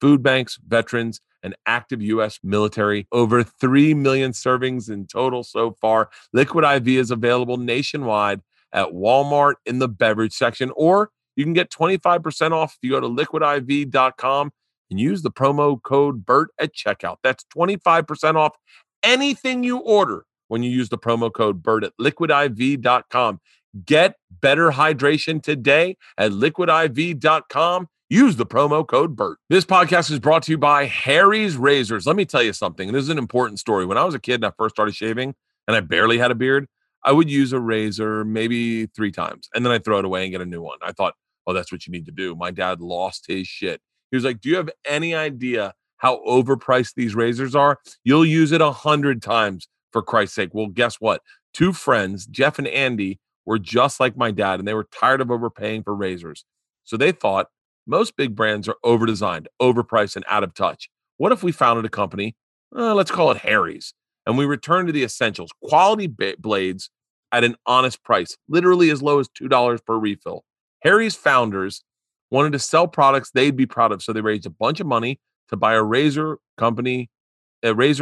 food banks, veterans, and active U.S. military. Over 3 million servings in total so far. Liquid IV is available nationwide at Walmart in the beverage section, or you can get 25% off if you go to liquidiv.com and use the promo code BERT at checkout. That's 25% off anything you order when you use the promo code BERT at liquidiv.com. Get better hydration today at liquidiv.com. Use the promo code BERT. This podcast is brought to you by Harry's Razors. Let me tell you something. This is an important story. When I was a kid and I first started shaving and I barely had a beard, I would use a razor maybe 3 times and then I'd throw it away and get a new one. I thought, oh, that's what you need to do. My dad lost his shit. He was like, do you have any idea how overpriced these razors are? You'll use it 100 times, for Christ's sake. Well, guess what? 2 friends, Jeff and Andy, were just like my dad, and they were tired of overpaying for razors. So they thought most big brands are overdesigned, overpriced, and out of touch. What if we founded a company? Let's call it Harry's. And we return to the essentials, quality blades at an honest price, literally as low as $2 per refill. Harry's founders wanted to sell products they'd be proud of, so they raised a bunch of money to buy a razor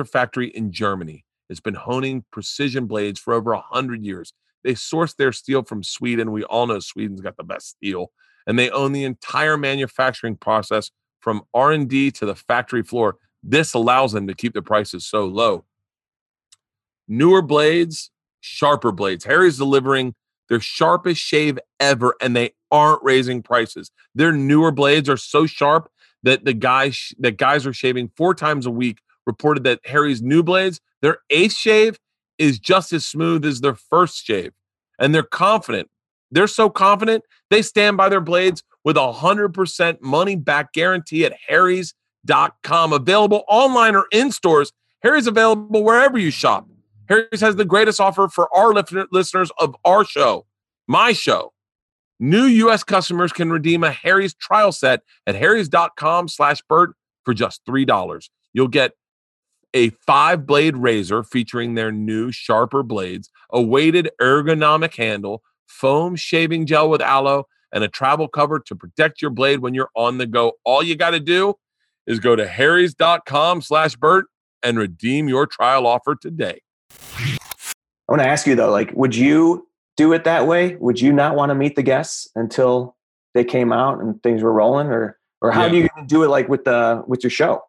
factory in Germany. It's been honing precision blades for over 100 years. They source their steel from Sweden. We all know Sweden's got the best steel. And they own the entire manufacturing process from R&D to the factory floor. This allows them to keep the prices so low. Newer blades, sharper blades. Harry's delivering their sharpest shave ever, and they aren't raising prices. Their newer blades are so sharp that guys are shaving 4 times a week reported that Harry's new blades, their 8th shave is just as smooth as their 1st shave. And they're confident. They're so confident, they stand by their blades with 100% money-back guarantee at harrys.com. Available online or in stores. Harry's available wherever you shop. Harry's has the greatest offer for our listeners of our show, my show. New U.S. customers can redeem a Harry's trial set at harrys.com/BERT for just $3. You'll get a 5-blade razor featuring their new sharper blades, a weighted ergonomic handle, foam shaving gel with aloe, and a travel cover to protect your blade when you're on the go. All you got to do is go to harrys.com/BERT and redeem your trial offer today. I want to ask you though, like, would you do it that way? Would you not want to meet the guests until they came out and things were rolling, or how do you do it? Like with your show,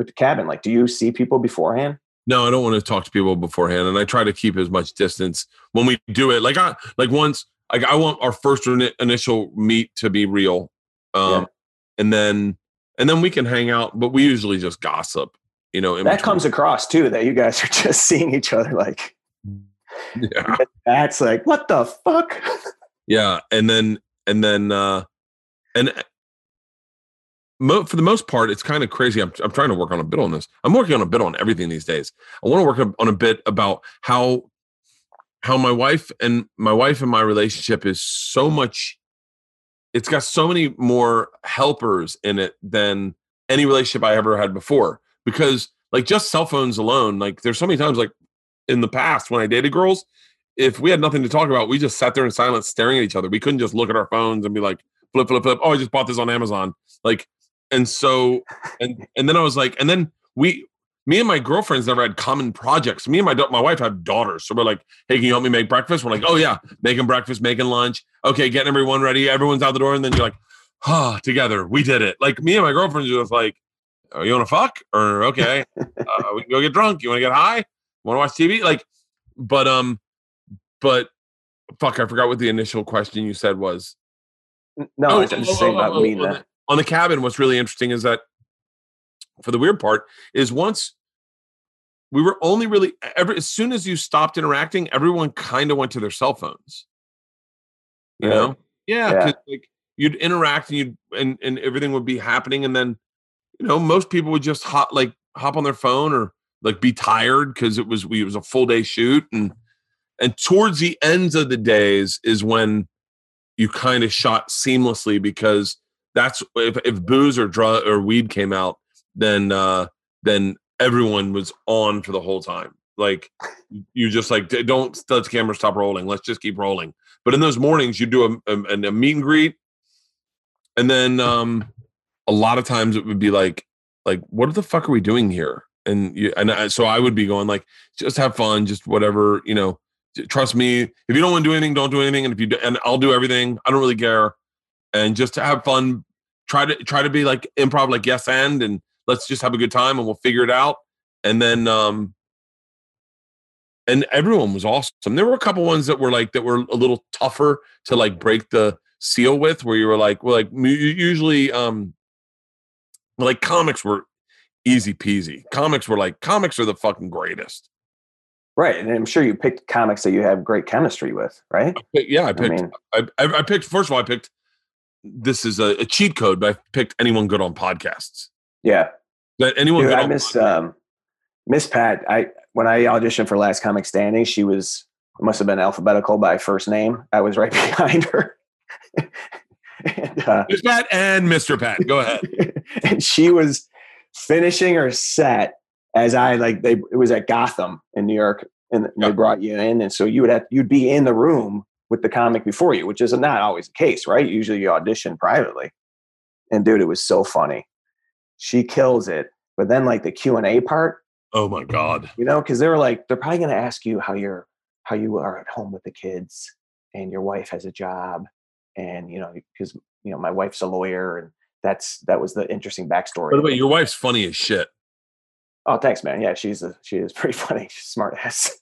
with the cabin? Like, do you see people beforehand? No, I don't want to talk to people beforehand. And I try to keep as much distance when we do it. I want our first initial meet to be real. And then we can hang out, but we usually just gossip, you know. That comes across too, that you guys are just seeing each other. Like, yeah. That's like, what the fuck? Yeah. And then, for the most part, it's kind of crazy. I'm trying to work on a bit on this. I'm working on a bit on everything these days. I want to work on a bit about how my wife and my relationship is so much. It's got so many more helpers in it than any relationship I ever had before. Because like just cell phones alone, like there's so many times like in the past when I dated girls, if we had nothing to talk about, we just sat there in silence staring at each other. We couldn't just look at our phones and be like, flip, flip, flip. Oh, I just bought this on Amazon. Like, and so, and then I was like, and then me and my girlfriends never had common projects. Me and my wife have daughters. So we're like, hey, can you help me make breakfast? We're like, oh yeah, making breakfast, making lunch. Okay, getting everyone ready. Everyone's out the door. And then you're like, together, we did it. Like me and my girlfriends are just like, oh, you want to fuck? Or okay, we can go get drunk. You want to get high? Want to watch TV? Like, but fuck, I forgot what the initial question you said was. No, I was just saying about me. On the cabin, what's really interesting is that for the weird part is once we were only really as soon as you stopped interacting, everyone kind of went to their cell phones. You know? Yeah. Cause like you'd interact and you'd, and everything would be happening. And then, you know, most people would just hop on their phone or like be tired. Cause it was a full day shoot. And towards the ends of the days is when you kind of shot seamlessly, because that's if booze or drug or weed came out, then everyone was on for the whole time. Like you just like, don't let the camera stop rolling. Let's just keep rolling. But in those mornings you do a meet and greet. And then a lot of times it would be like, what the fuck are we doing here? So I would be going like, just have fun, just whatever, you know, trust me. If you don't want to do anything, don't do anything. And if you do, and I'll do everything. I don't really care. And just to have fun, try to be like improv, like yes. And let's just have a good time and we'll figure it out. And then, and everyone was awesome. There were a couple ones that were a little tougher to like break the seal with, where you were like, well, like usually, like comics were easy peasy. Comics are the fucking greatest. Right. And I'm sure you picked comics that you have great chemistry with, right? I picked, this is a cheat code, but I picked anyone good on podcasts. Yeah. But anyone good on podcasts. Miss Pat, when I auditioned for Last Comic Standing, she was, it must've been alphabetical by first name. I was right behind her. Miss Pat and Mr. Pat, go ahead. And she was finishing her set as it was at Gotham in New York, and they brought you in. And so you'd be in the room with the comic before you, which is not always the case, right? Usually you audition privately. And dude, it was so funny. She kills it. But then like the Q&A part. Oh my God. You know, cause they were like, they're probably going to ask you how you are at home with the kids and your wife has a job. And, you know, cause you know, my wife's a lawyer, and that was the interesting backstory. By the way, your wife's funny as shit. Oh, thanks, man. Yeah. She is pretty funny. She's smart ass.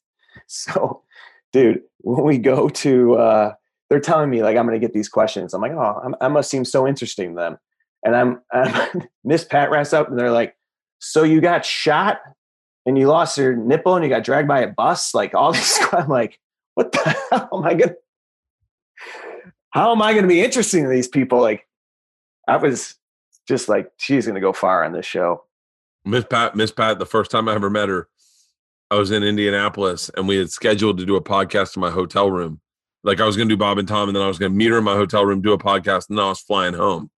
So dude, when we go to, they're telling me like, I'm going to get these questions. I'm like, oh, I must seem so interesting to them. And I'm Miss Pat wraps up and they're like, so you got shot and you lost your nipple and you got dragged by a bus. Like all this, I'm like, what the hell am I going to, how am I going to be interesting to these people? Like I was just like, she's going to go far on this show. Miss Pat, the first time I ever met her, I was in Indianapolis and we had scheduled to do a podcast in my hotel room. Like I was going to do Bob and Tom, and then I was going to meet her in my hotel room, do a podcast, and then I was flying home.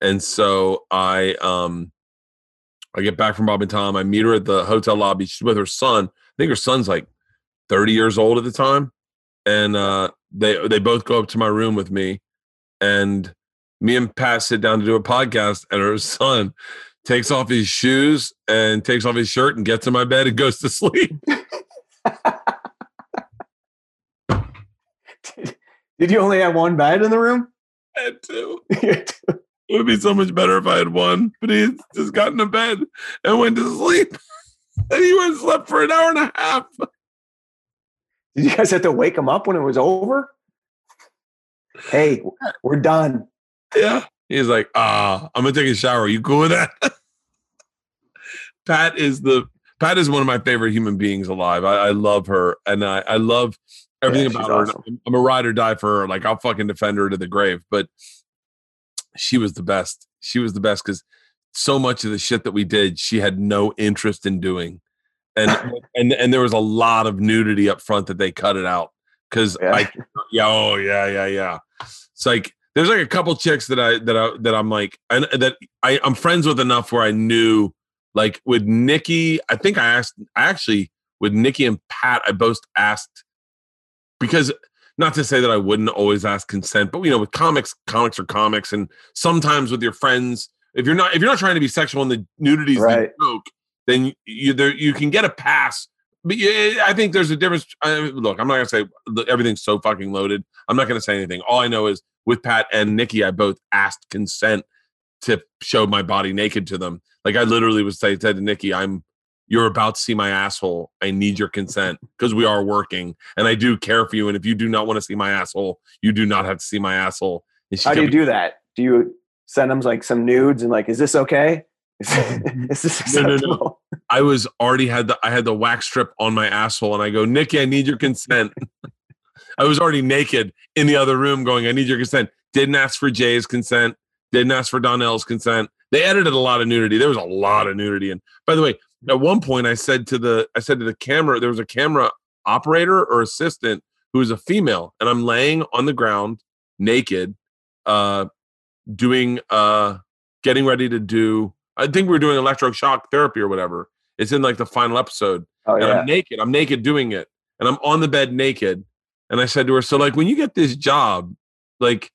And so I get back from Bob and Tom. I meet her at the hotel lobby. She's with her son. I think her son's like 30 years old at the time. And they both go up to my room with me, and me and Pat sit down to do a podcast, and her son takes off his shoes and takes off his shirt and gets in my bed and goes to sleep. Did you only have one bed in the room? I had two. It would be so much better if I had won, but he had just got into bed and went to sleep. And he went and slept for an hour and a half. Did you guys have to wake him up when it was over? Hey, we're done. Yeah. He's like, I'm going to take a shower. You cool with that? Pat is one of my favorite human beings alive. I love her. And I love everything about her. Awesome. I'm a ride or die for her. Like, I'll fucking defend her to the grave. But she was the best. She was the best because so much of the shit that we did, she had no interest in doing. And there was a lot of nudity up front that they cut it out. Cause it's like, there's like a couple chicks that I'm friends with enough where I knew, like with Nikki, with Nikki and Pat, I both asked, because not to say that I wouldn't always ask consent, but with comics are comics. And sometimes with your friends, if you're not trying to be sexual and the nudity is the joke, then you can get a pass. But I think there's a difference. Look, I'm not going to say everything's so fucking loaded. I'm not going to say anything. All I know is with Pat and Nikki, I both asked consent to show my body naked to them. Like, I literally would say to Nikki, you're about to see my asshole. I need your consent because we are working and I do care for you. And if you do not want to see my asshole, you do not have to see my asshole. How do you do that? Do you send them like some nudes and like, is this okay? Is this acceptable? No. I had the wax strip on my asshole and I go, Nikki, I need your consent. I was already naked in the other room going, I need your consent. Didn't ask for Jay's consent. Didn't ask for Donnell's consent. They edited a lot of nudity. There was a lot of nudity. And by the way, at one point I said to the camera, there was a camera operator or assistant who was a female, and I'm laying on the ground naked, getting ready to do, I think we were doing electroshock therapy or whatever. It's in like the final episode. Oh, yeah. And I'm naked doing it. And I'm on the bed naked. And I said to her, so like, when you get this job, like,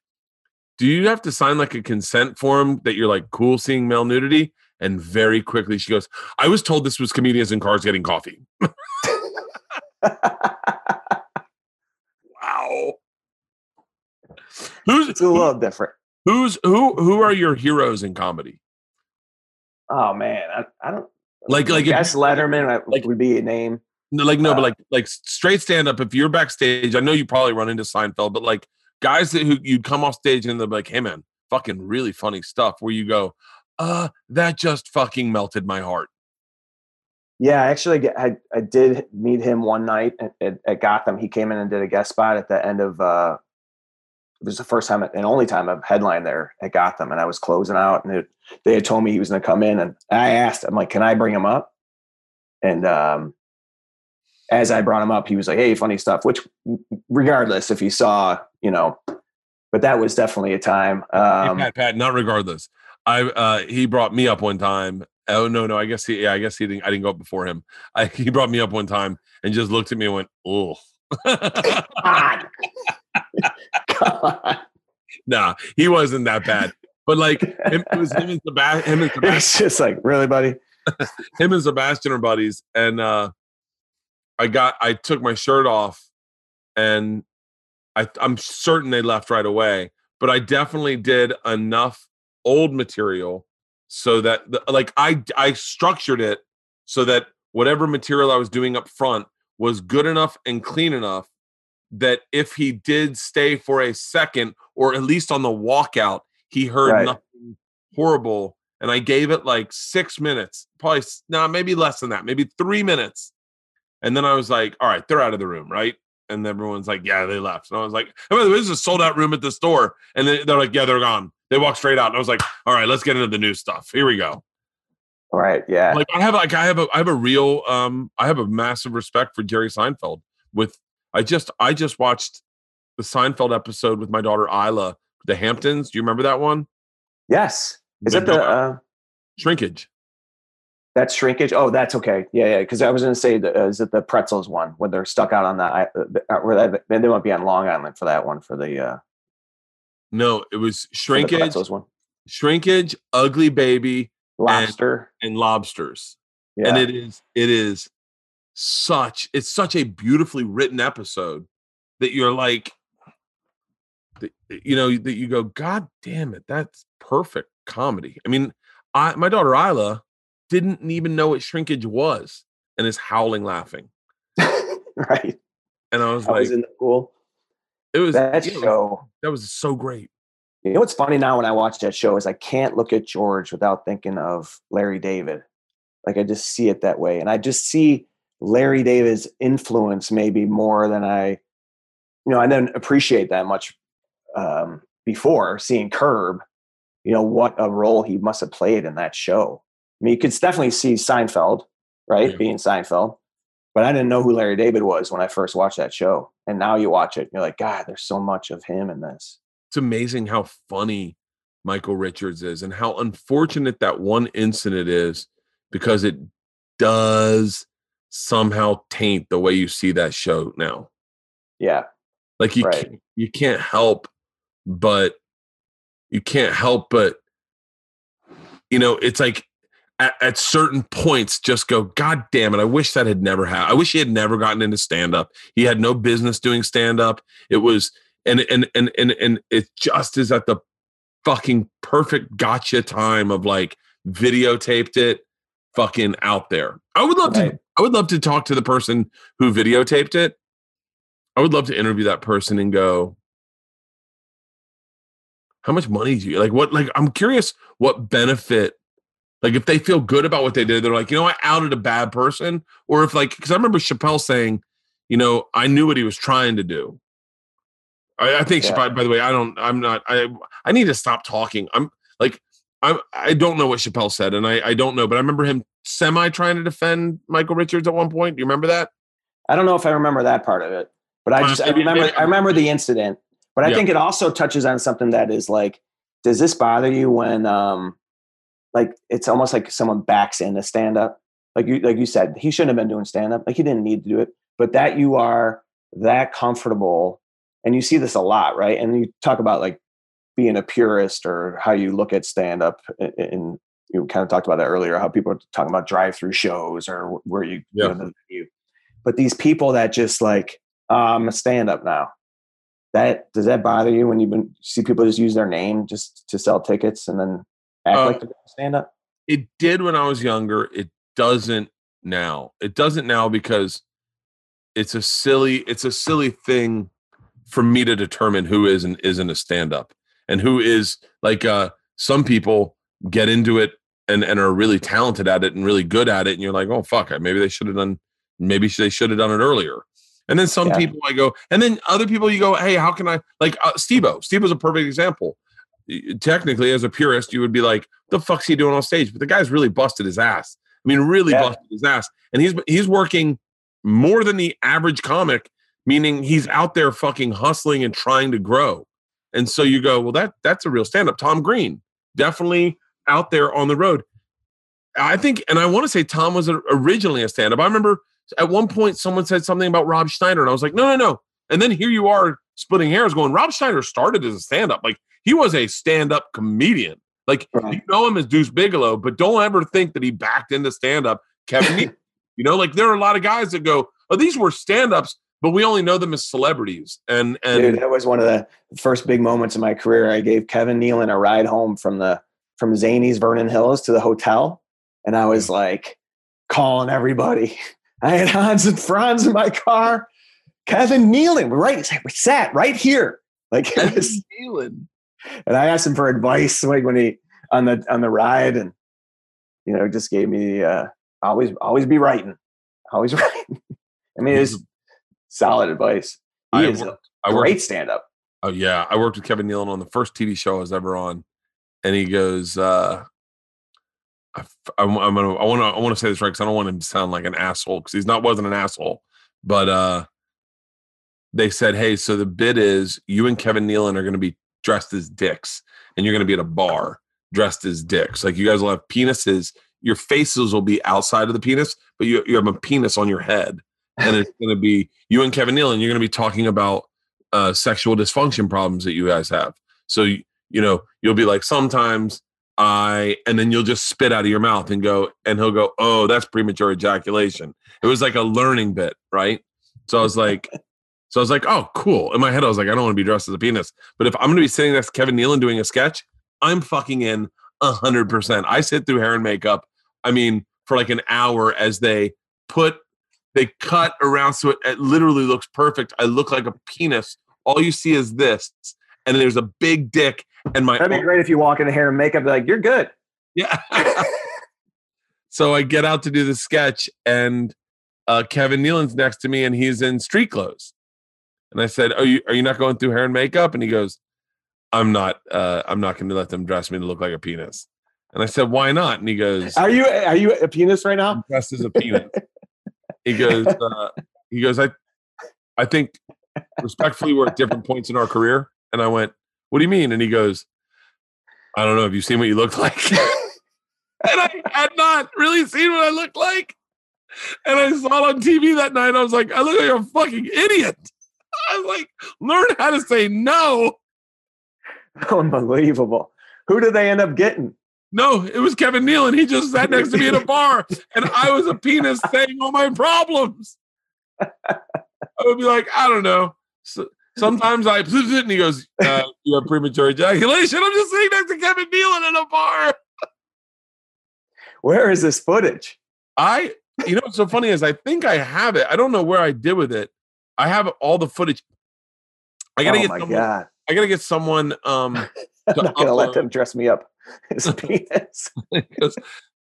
do you have to sign like a consent form that you're like cool seeing male nudity? And very quickly she goes, I was told this was comedians in cars getting coffee. Wow. It's a little different. Who are your heroes in comedy? Oh man, I don't like Jess Letterman. Would be a name. But straight stand up. If you're backstage, I know you probably run into Seinfeld, but like guys who you'd come off stage and they're like, "Hey man, fucking really funny stuff." Where you go, that just fucking melted my heart." Yeah, I did meet him one night at Gotham. He came in and did a guest spot at the end of. It was the first time and only time I've headlined there at Gotham, and I was closing out, and they had told me he was going to come in, and I asked, I'm like, can I bring him up? And as I brought him up, he was like, hey, funny stuff, which regardless if he saw, but that was definitely a time. Hey, Pat, not regardless. He brought me up one time. Oh, no, I guess he didn't. I didn't go up before him. He brought me up one time and just looked at me and went, oh. God. Nah, he wasn't that bad, but like it was him and Sebastian. It's just like, really, buddy? Him and Sebastian are buddies, and I took my shirt off, and I'm certain they left right away, but I definitely did enough old material so that I structured it so that whatever material I was doing up front was good enough and clean enough that if he did stay for a second, or at least on the walkout, he heard nothing horrible. And I gave it like 6 minutes, probably maybe less than that, maybe 3 minutes. And then I was like, all right, they're out of the room, right? And everyone's like, yeah, they left. And I was like, oh, by the way, this is a sold out room at the store. And they're like, yeah, they're gone. They walked straight out. And I was like, all right, let's get into the new stuff. Here we go. All right. Yeah. Like I have a massive respect for Jerry Seinfeld. I just watched the Seinfeld episode with my daughter Isla, The Hamptons. Do you remember that one? Yes. Is it the Shrinkage? That's Shrinkage. Oh, that's okay. Yeah. Because I was going to say, is it the Pretzels one when they're stuck out on the they won't be on Long Island for that one for the. No, it was Shrinkage. The Pretzels one. Shrinkage, Ugly Baby, Lobster, and Lobsters. Yeah. And it is. It's such a beautifully written episode that you're like, that, you know, that you go, God damn it, that's perfect comedy. I mean, my daughter Isla didn't even know what shrinkage was and is howling laughing. Right. And I was in the pool. It was that show. That was so great. You know what's funny now when I watch that show is I can't look at George without thinking of Larry David. Like, I just see it that way. And I just see Larry David's influence maybe more than I didn't appreciate that much before seeing Curb, you know, what a role he must have played in that show. I mean, you could definitely see Seinfeld, right? Yeah. Being Seinfeld. But I didn't know who Larry David was when I first watched that show. And now you watch it and you're like, God, there's so much of him in this. It's amazing how funny Michael Richards is and how unfortunate that one incident is, because it does somehow taint the way you see that show now. Yeah. Like you can't help but, you know, it's like at certain points just go, God damn it. I wish that had never happened. I wish he had never gotten into stand-up. He had no business doing stand-up. It was, and it just is at the fucking perfect gotcha time of like videotaped it, fucking out there. I would love to talk to the person who videotaped it. I would love to interview that person and go, how much money do you like? What, like, I'm curious what benefit, like, if they feel good about what they did, they're like, you know, I outed a bad person. Or if, like, because I remember Chappelle saying, you know, I knew what he was trying to do. I think, yeah. Chappelle, by the way, I need to stop talking. I don't know what Chappelle said, and I don't know, but I remember him semi trying to defend Michael Richards at one point. Do you remember that? I don't know if I remember that part of it, but I remember the incident. But I think it also touches on something that is like, does this bother you when, like, it's almost like someone backs into stand up, like you said, he shouldn't have been doing stand up, like he didn't need to do it, but that you are that comfortable, and you see this a lot, right? And you talk about like being a purist or how you look at stand up, and you kind of talked about that earlier, how people are talking about drive through shows or where you, yeah, you. But these people that just like, I'm a stand up now. That, does that bother you when you see people just use their name just to sell tickets and then act like they're stand up? It did when I was younger. It doesn't now. It doesn't now because it's a silly thing for me to determine who is and isn't a stand up, and who is like, some people get into it and are really talented at it and really good at it, and you're like, oh fuck, maybe they should have done it earlier. And then some people I go, and then other people you go, hey, how can I, like, Steve-O's a perfect example. Technically, as a purist, you would be like, the fuck's he doing on stage? But the guy's really busted his ass. I mean, busted his ass. And he's working more than the average comic, meaning he's out there fucking hustling and trying to grow. And so you go, well, that's a real stand-up. Tom Green, definitely out there on the road. I think, and I want to say Tom was originally a stand-up. I remember at one point someone said something about Rob Schneider, and I was like, no. And then here you are splitting hairs going, Rob Schneider started as a stand-up. Like, he was a stand-up comedian. Like, you know him as Deuce Bigalow, but don't ever think that he backed into stand-up. Kevin, you know, like, there are a lot of guys that go, oh, these were stand-ups, but we only know them as celebrities. And dude, that was one of the first big moments of my career. I gave Kevin Nealon a ride home from Zanies, Vernon Hills, to the hotel. And I was like calling everybody. I had Hans and Franz in my car. Kevin Nealon, we sat right here. Like, Kevin Nealon. And I asked him for advice, like, when he on the ride, and, you know, just gave me always be writing, always writing. I mean, it's solid advice. He is a great stand-up. Oh yeah, I worked with Kevin Nealon on the first TV show I was ever on, and he goes, I want to say this right because I don't want him to sound like an asshole, because wasn't an asshole, but they said, hey, so the bit is you and Kevin Nealon are going to be dressed as dicks, and you're going to be at a bar dressed as dicks. Like, you guys will have penises. Your faces will be outside of the penis, but you have a penis on your head, and it's going to be you and Kevin Nealon. You're going to be talking about sexual dysfunction problems that you guys have. So you know, you'll be like, sometimes and then you'll just spit out of your mouth and go, and he'll go, oh, that's premature ejaculation. It was like a learning bit, right? So I was like, So I was like, oh, cool. In my head, I was like, I don't want to be dressed as a penis. But if I'm going to be sitting next to Kevin Nealon doing a sketch, I'm fucking in 100%. I sit through hair and makeup, I mean, for like an hour as they cut around so it literally looks perfect. I look like a penis. All you see is this. And there's a big dick. And that'd be great if you walk into hair and makeup, like, you're good. Yeah. So I get out to do the sketch, and Kevin Nealon's next to me, and he's in street clothes. And I said, are you not going through hair and makeup? And he goes, I'm not going to let them dress me to look like a penis. And I said, why not? And he goes, are you a penis right now? I'm dressed as a penis. He goes, I think respectfully we're at different points in our career. And I went, what do you mean? And he goes, I don't know. Have you seen what you looked like? And I had not really seen what I looked like. And I saw it on TV that night. I was like, I look like a fucking idiot. I was like, learn how to say no. Unbelievable. Who did they end up getting? No, it was Kevin Nealon. He just sat next to me at a bar, and I was a penis saying all my problems. I would be like, I don't know. So, sometimes I, and he goes, you have premature ejaculation. I'm just sitting next to Kevin Nealon in a bar. Where is this footage? You know what's so funny is I think I have it. I don't know where I did with it. I have all the footage. I gotta get someone. I'm not gonna let them dress me up as penis.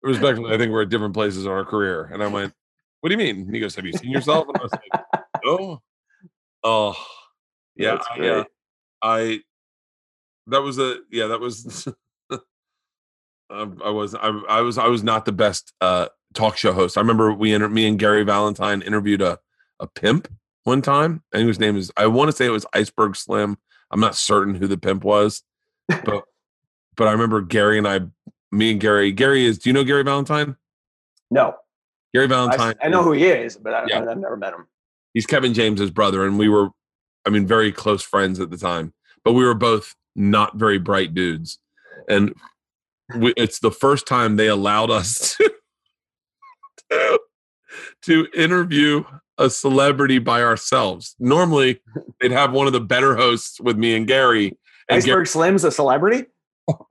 Respectfully, I think we're at different places in our career. And I went, "What do you mean?" And he goes, "Have you seen yourself?" And I was like, "No." Oh, yeah. I was not the best talk show host. I remember me and Gary Valentine interviewed a pimp one time. I think his name is, I want to say it was Iceberg Slim. I'm not certain who the pimp was, but I remember Gary, do you know Gary Valentine? No. Gary Valentine. I know who he is, but I've never met him. He's Kevin James's brother. And we were, I mean, very close friends at the time, but we were both not very bright dudes. And it's the first time they allowed us to interview a celebrity by ourselves. Normally, they'd have one of the better hosts with me and Gary. And Iceberg Slim's a celebrity?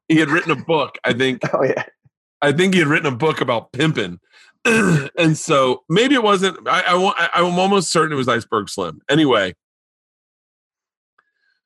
He had written a book, I think. Oh, yeah. I think he had written a book about pimping. And so maybe it wasn't. I'm almost certain it was Iceberg Slim. Anyway,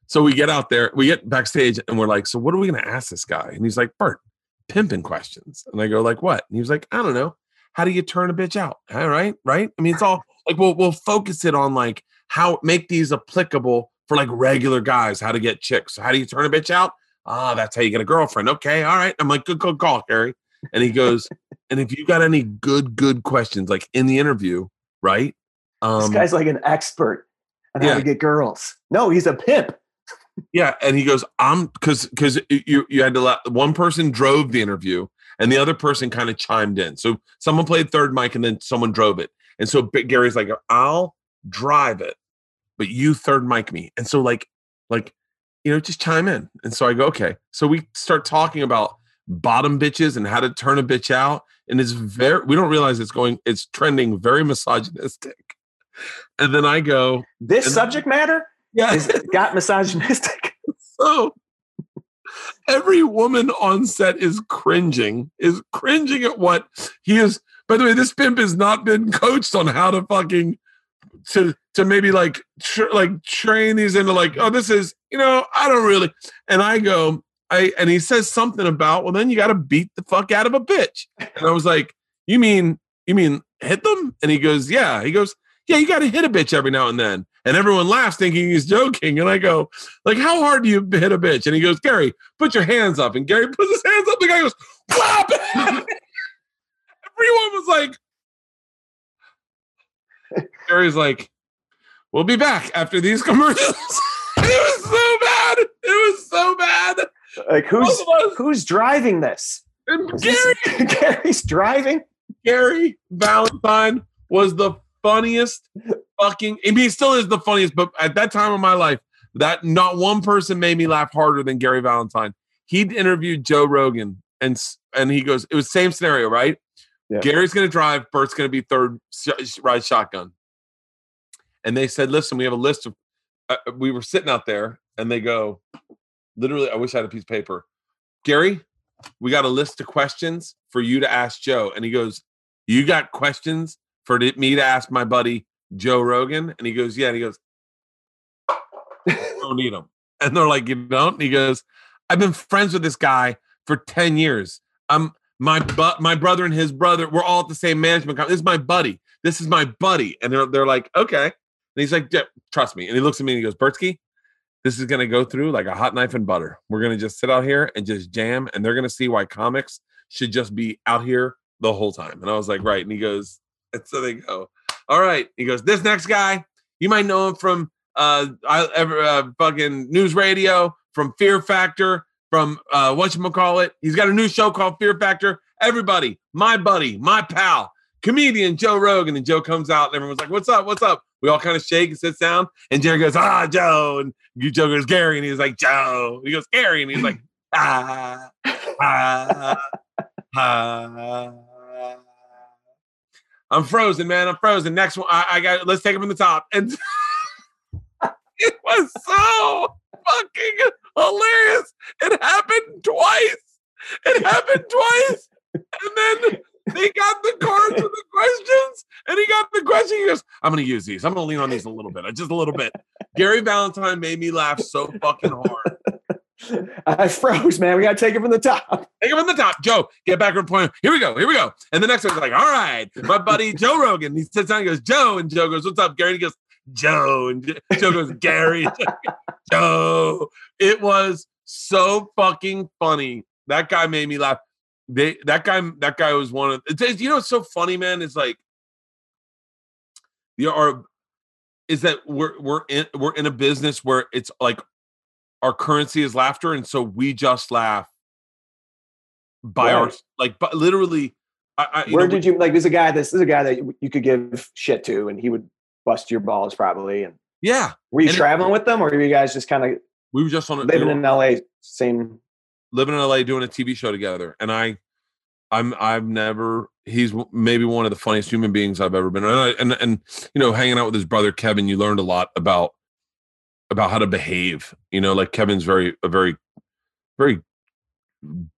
so we get out there. We get backstage, and we're like, so what are we going to ask this guy? And he's like, Bert, pimping questions. And I go, like what? And he was like, I don't know. How do you turn a bitch out? All right, right? I mean, it's all like we'll focus it on like how make these applicable for like regular guys, how to get chicks. So how do you turn a bitch out? Ah, that's how you get a girlfriend. Okay, all right. I'm like, good call, Harry. And he goes, and if you got any good questions, like in the interview, right? This guy's like an expert on how to get girls. No, he's a pimp. Yeah, and he goes, because you had to let one person drove the interview. And the other person kind of chimed in. So someone played third mic and then someone drove it. And so Gary's like, I'll drive it, but you third mic me. And so like, you know, just chime in. And so I go, okay. So we start talking about bottom bitches and how to turn a bitch out. And we don't realize it's trending very misogynistic. And then I go. This subject matter? Yeah. Got misogynistic. So. Every woman on set is cringing at what he is. By the way, this pimp has not been coached on how to fucking to maybe like train these into like, oh, this is, you know, I don't really. And I go, and he says something about, well, then you got to beat the fuck out of a bitch. And I was like, you mean hit them? And he goes, yeah. He goes, yeah, you got to hit a bitch every now and then. And everyone laughs thinking he's joking. And I go, like, how hard do you hit a bitch? And he goes, Gary, put your hands up. And Gary puts his hands up. The guy goes, whap! Everyone was like, Gary's like, we'll be back after these commercials. It was so bad. It was so bad. Like, who's driving this? Gary's driving? Gary Valentine was the funniest fucking, I mean, he still is the funniest, but at that time of my life, that not one person made me laugh harder than Gary Valentine. He'd interviewed Joe Rogan, and he goes, it was same scenario, right? Yeah. Gary's going to drive, Bert's going to be third, ride shotgun. And they said, listen, we have a list of, we were sitting out there and they go, literally, I wish I had a piece of paper. Gary, we got a list of questions for you to ask Joe. And he goes, you got questions for me to ask my buddy Joe Rogan? And he goes, yeah. And he goes, I don't need him. And they're like, you don't? And he goes, I've been friends with this guy for 10 years. My brother and his brother, we're all at the same management company. This is my buddy. This is my buddy. And they're like, okay. And he's like, yeah, trust me. And he looks at me and he goes, Bertsky, this is going to go through like a hot knife and butter. We're going to just sit out here and just jam. And they're going to see why comics should just be out here the whole time. And I was like, right. And he goes, and so they go, all right. He goes, this next guy, you might know him from fucking news radio, from Fear Factor, from whatchamacallit. He's got a new show called Fear Factor. Everybody, my buddy, my pal, comedian Joe Rogan. And Joe comes out and everyone's like, what's up? What's up? We all kind of shake and sit down. And Jerry goes, ah, Joe. And Joe goes, Gary. And he's like, Joe. And he goes, Gary. And he's like, ah, ah, ah. I'm frozen, man. I'm frozen. Next one. I got, let's take it from the top. And it was so fucking hilarious. It happened twice. And then they got the cards with the questions. And he got the question. He goes, I'm going to use these. I'm going to lean on these a little bit. Just a little bit. Gary Valentine made me laugh so fucking hard. I froze, man. We got to take it from the top. Joe, get back on point. Here we go. And the next one's like, all right, my buddy Joe Rogan. He sits down and goes, Joe. And Joe goes, what's up, Gary? And he goes, Joe. And Joe goes, Gary. Joe. It was so fucking funny. That guy made me laugh. That guy was one of, you know, it's so funny, man. It's like we're in a business where it's like our currency is laughter, and so we just laugh by our, like, but literally there's a guy that you could give shit to and he would bust your balls probably. And yeah, were you traveling with them, or were you guys just kind of? We were just living in LA, doing a TV show together. And he's maybe one of the funniest human beings I've ever been. And you know, hanging out with his brother Kevin, you learned a lot about how to behave. You know, like Kevin's a very, very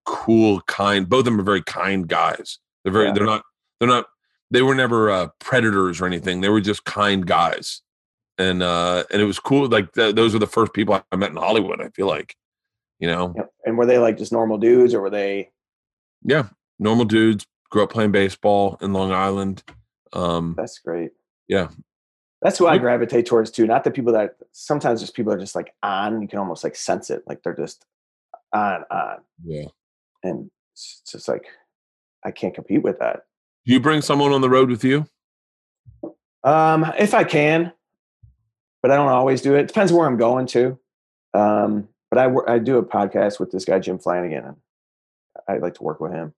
cool, kind. Both of them are very kind guys. They were never predators or anything. They were just kind guys. And it was cool. Like those were the first people I met in Hollywood, I feel like, you know. Yep. And were they like just normal dudes, or were they? Yeah. Normal dudes, grew up playing baseball in Long Island. That's great. Yeah. That's who I gravitate towards too. Not the people that sometimes just people are just like on, you can almost like sense it. Like they're just on. Yeah. And it's just like, I can't compete with that. Do you bring someone on the road with you? If I can, but I don't always do it. It depends where I'm going to. But I do a podcast with this guy, Jim Flanagan, and I like to work with him.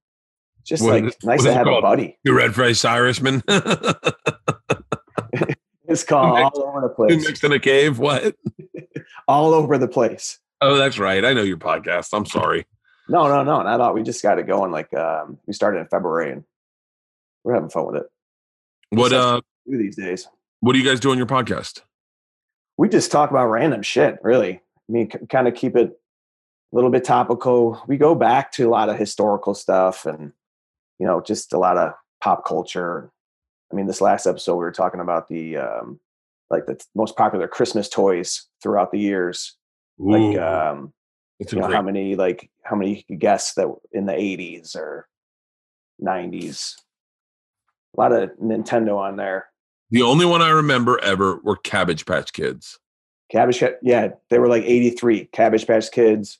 Just nice to have a buddy. You red-faced Irishman? It's called All Over the Place. You mixed in a cave? What? All Over the Place. Oh, that's right. I know your podcast. I'm sorry. No. Not all. We just got it going. Like we started in February and we're having fun with it. What do these days? What do you guys do on your podcast? We just talk about random shit, really. I mean, kind of keep it a little bit topical. We go back to a lot of historical stuff, and you know, just a lot of pop culture. I mean, this last episode we were talking about the like the most popular Christmas toys throughout the years. Ooh, like how many you could guess that in the 80s or 90s. A lot of Nintendo on there. The only one I remember ever were Cabbage Patch Kids. Yeah. They were like 83 Cabbage Patch Kids.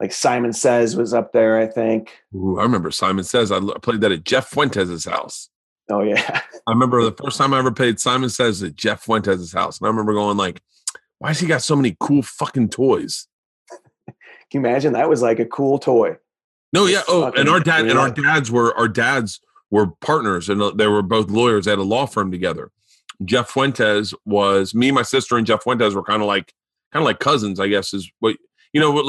Like Simon Says was up there, I think. Ooh, I remember Simon Says. I played that at Jeff Fuentes' house. Oh, yeah. I remember the first time I ever played Simon Says at Jeff Fuentes' house. And I remember going like, why has he got so many cool fucking toys? Can you imagine? That was like a cool toy. No, yeah. Oh, and our dads were partners, and they were both lawyers at a law firm together. Jeff Fuentes was me, my sister, and Jeff Fuentes were kind of like cousins, I guess, is what, you know, it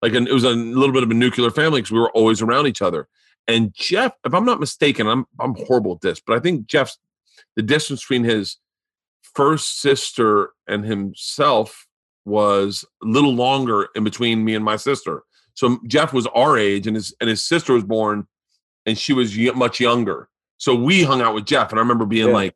was a little bit of a nuclear family because we were always around each other. And Jeff, if I'm not mistaken, I'm horrible at this, but I think Jeff's, the distance between his first sister and himself was a little longer in between me and my sister. So Jeff was our age, and his sister was born, and she was much younger. So we hung out with Jeff, and I remember being like,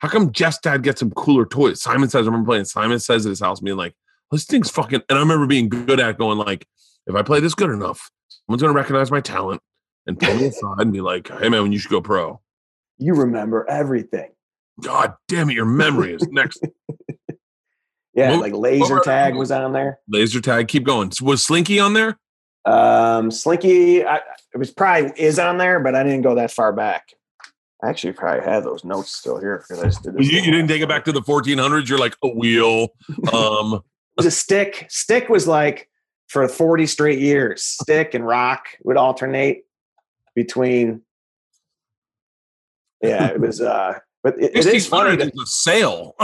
how come Jeff's dad gets some cooler toys? Simon Says, I remember playing Simon Says at his house, being like, this thing's fucking, and I remember being good at going like, if I play this good enough, someone's going to recognize my talent and pull me aside and be like, hey man, you should go pro. You remember everything. God damn it, your memory is next. Yeah, what, like Laser Tag was on there. Laser Tag, keep going. Was Slinky on there? Slinky, it was probably is on there, but I didn't go that far back. I actually probably have those notes still here because I just did. You didn't take it back to the 1400s. You're like a wheel. It was a stick. Stick was like for 40 straight years. Stick and rock would alternate between. Yeah, it was. But it is funny. It's a sale.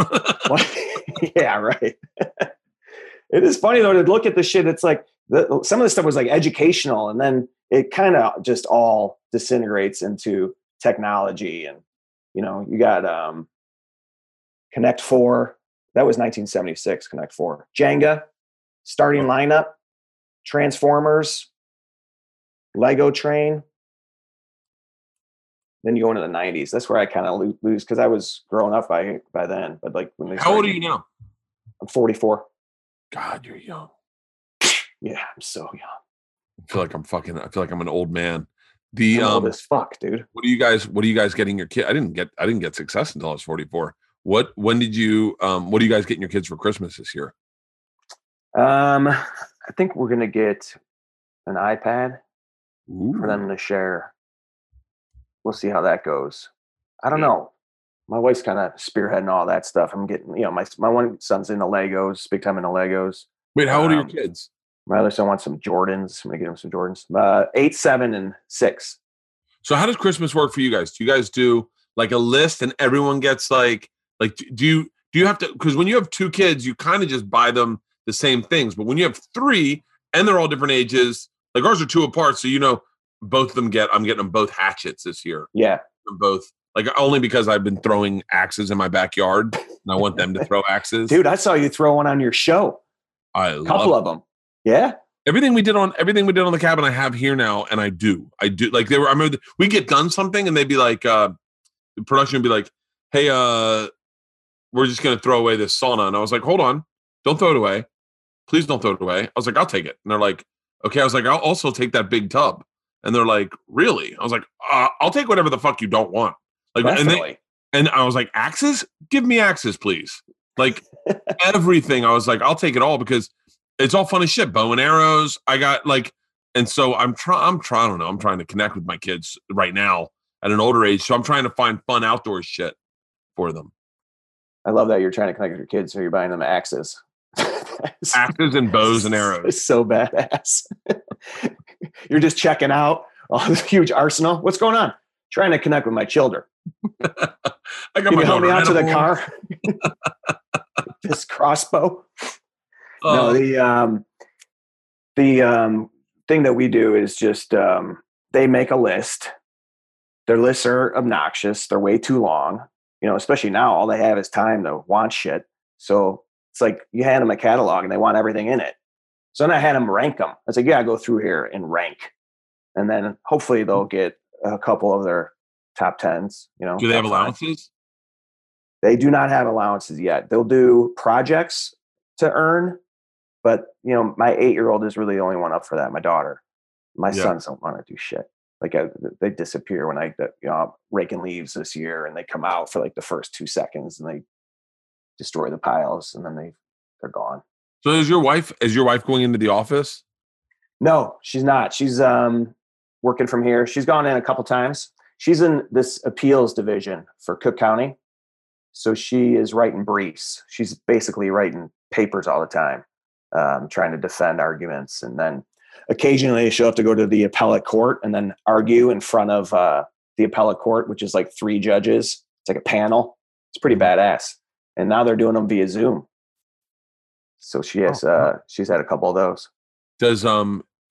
Yeah, right. It is funny though to look at the shit. It's like some of the stuff was like educational, and then it kind of just all disintegrates into technology. And you know, you got Connect 4. That was 1976. Connect 4, Jenga, Starting Lineup, Transformers, Lego Train. Then you go into the 90s. That's where I kind of lose because I was growing up by then. But like, when they how old are you now? I'm 44. God, you're young. Yeah, I'm so young. I feel like I'm an old man. The old as fuck, dude. What are you guys getting your kid? I didn't get success until I was 44. What are you guys getting your kids for Christmas this year? I think we're gonna get an iPad. Ooh. For them to share. We'll see how that goes. I don't know. My wife's kind of spearheading all that stuff. I'm getting, you know, my one son's into Legos, big time into Legos. Wait, how old are your kids? My other son wants some Jordans. I'm gonna get him some Jordans. 8, 7, and 6. So how does Christmas work for you guys? Do you guys do like a list and everyone gets like do you have to? Because when you have 2 kids, you kind of just buy them the same things. But when you have 3 and they're all different ages, like ours are 2 apart, so you know. Both of them I'm getting them both hatchets this year. Yeah. Both, like only because I've been throwing axes in my backyard and I want them to throw axes. Dude, I saw you throw one on your show. A couple of them. Yeah. Everything we did on the cabin I have here now. And I do like I remember we'd get done something and they'd be like, the production would be like, hey, we're just going to throw away this sauna. And I was like, hold on. Don't throw it away. Please don't throw it away. I was like, I'll take it. And they're like, okay. I was like, I'll also take that big tub. And they're like, really? I was like, I'll take whatever the fuck you don't want. Like, and I was like, axes? Give me axes, please. Like everything. I was like, I'll take it all because it's all fun as shit. Bow and arrows. I got like, and so I'm trying. I don't know. I'm trying to connect with my kids right now at an older age. So I'm trying to find fun outdoor shit for them. I love that you're trying to connect with your kids. So you're buying them axes. Axes and bows and arrows. It's so badass. You're just checking out all this huge arsenal. What's going on? Trying to connect with my children. Can you help me out to the car? This crossbow. No, the thing that we do is just they make a list. Their lists are obnoxious. They're way too long. You know, especially now, all they have is time to want shit. So it's like you hand them a catalog and they want everything in it. So then I had them rank them. I was like, yeah, go through here and rank. And then hopefully they'll get a couple of their top 10s. You know, do they have allowances? They do not have allowances yet. They'll do projects to earn. But, you know, my 8-year-old is really the only one up for that. My daughter, my sons don't want to do shit. Like they disappear when I'm raking leaves this year and they come out for like the first 2 seconds and they destroy the piles and then they're gone. So is your wife going into the office? No, she's not. She's working from here. She's gone in a couple times. She's in this appeals division for Cook County. So she is writing briefs. She's basically writing papers all the time, trying to defend arguments. And then occasionally she'll have to go to the appellate court and then argue in front of the appellate court, which is like 3 judges. It's like a panel. It's pretty badass. And now they're doing them via Zoom. So she has, she's had a couple of those.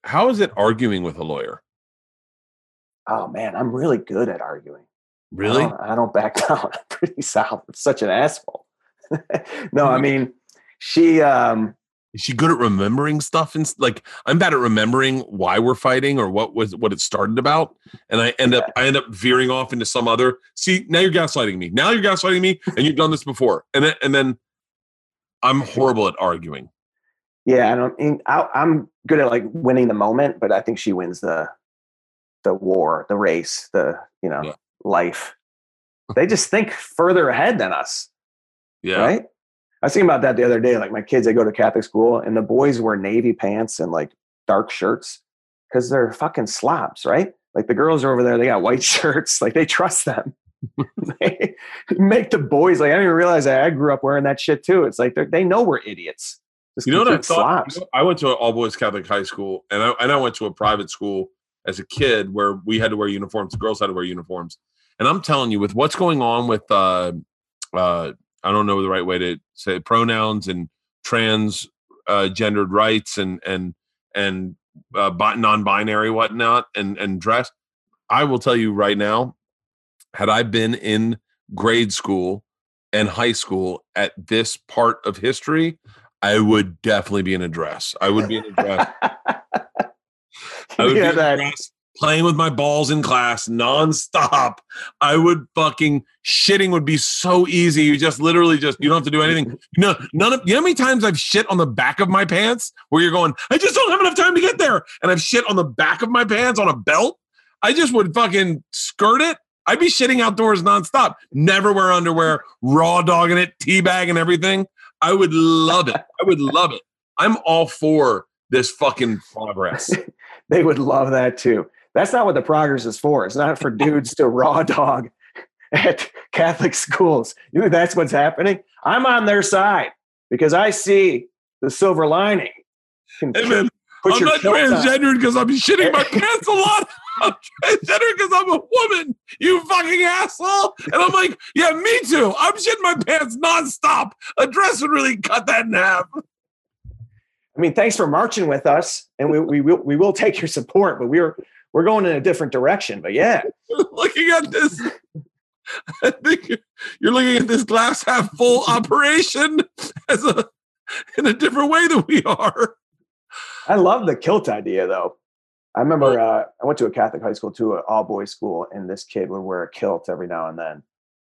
How is it arguing with a lawyer? Oh man, I'm really good at arguing. Really? I don't back down. I'm pretty solid. I'm such an asshole. No, I mean, she... Is she good at remembering stuff? And like, I'm bad at remembering why we're fighting or what it started about. And I end up veering off into some other. See, now you're gaslighting me. And you've done this before. And then I'm horrible at arguing. Yeah, I'm good at like winning the moment, but I think she wins the war, the race, life. They just think further ahead than us. Yeah. Right. I was thinking about that the other day. Like my kids, they go to Catholic school and the boys wear navy pants and like dark shirts because they're fucking slobs, right? Like the girls are over there, they got white shirts. Like they trust them. They make the boys like, I didn't even realize that I grew up wearing that shit too. It's like they know we're idiots. You know what I thought? You know, I went to an all boys Catholic high school and I went to a private school as a kid where we had to wear uniforms. The girls had to wear uniforms. And I'm telling you, with what's going on with, I don't know the right way to say it, pronouns and trans gendered rights and non-binary whatnot and dress. I will tell you right now, had I been in grade school and high school at this part of history, I would definitely be in a dress. I would be in a dress. I would be in a dress, playing with my balls in class nonstop. I would fucking shitting would be so easy. You just literally you don't have to do anything. No, none of, you know how many times I've shit on the back of my pants where you're going, I just don't have enough time to get there. And I've shit on the back of my pants on a belt. I just would fucking skirt it. I'd be shitting outdoors nonstop. Never wear underwear, raw dogging it, teabagging everything. I would love it. I'm all for this fucking progress. They would love that too. That's not what the progress is for. It's not for dudes to raw dog at Catholic schools. You think that's what's happening? I'm on their side because I see the silver lining. I'm not transgendered because I'm shitting my pants a lot. I'm transgendered because I'm a woman, you fucking asshole. And I'm like, yeah, me too. I'm shitting my pants nonstop. A dress would really cut that in half. I mean, thanks for marching with us, and we will take your support, but we're going in a different direction. But yeah, looking at this, I think you're looking at this glass half full operation as in a different way than we are. I love the kilt idea, though. I remember I went to a Catholic high school too, an all boys school, and this kid would wear a kilt every now and then,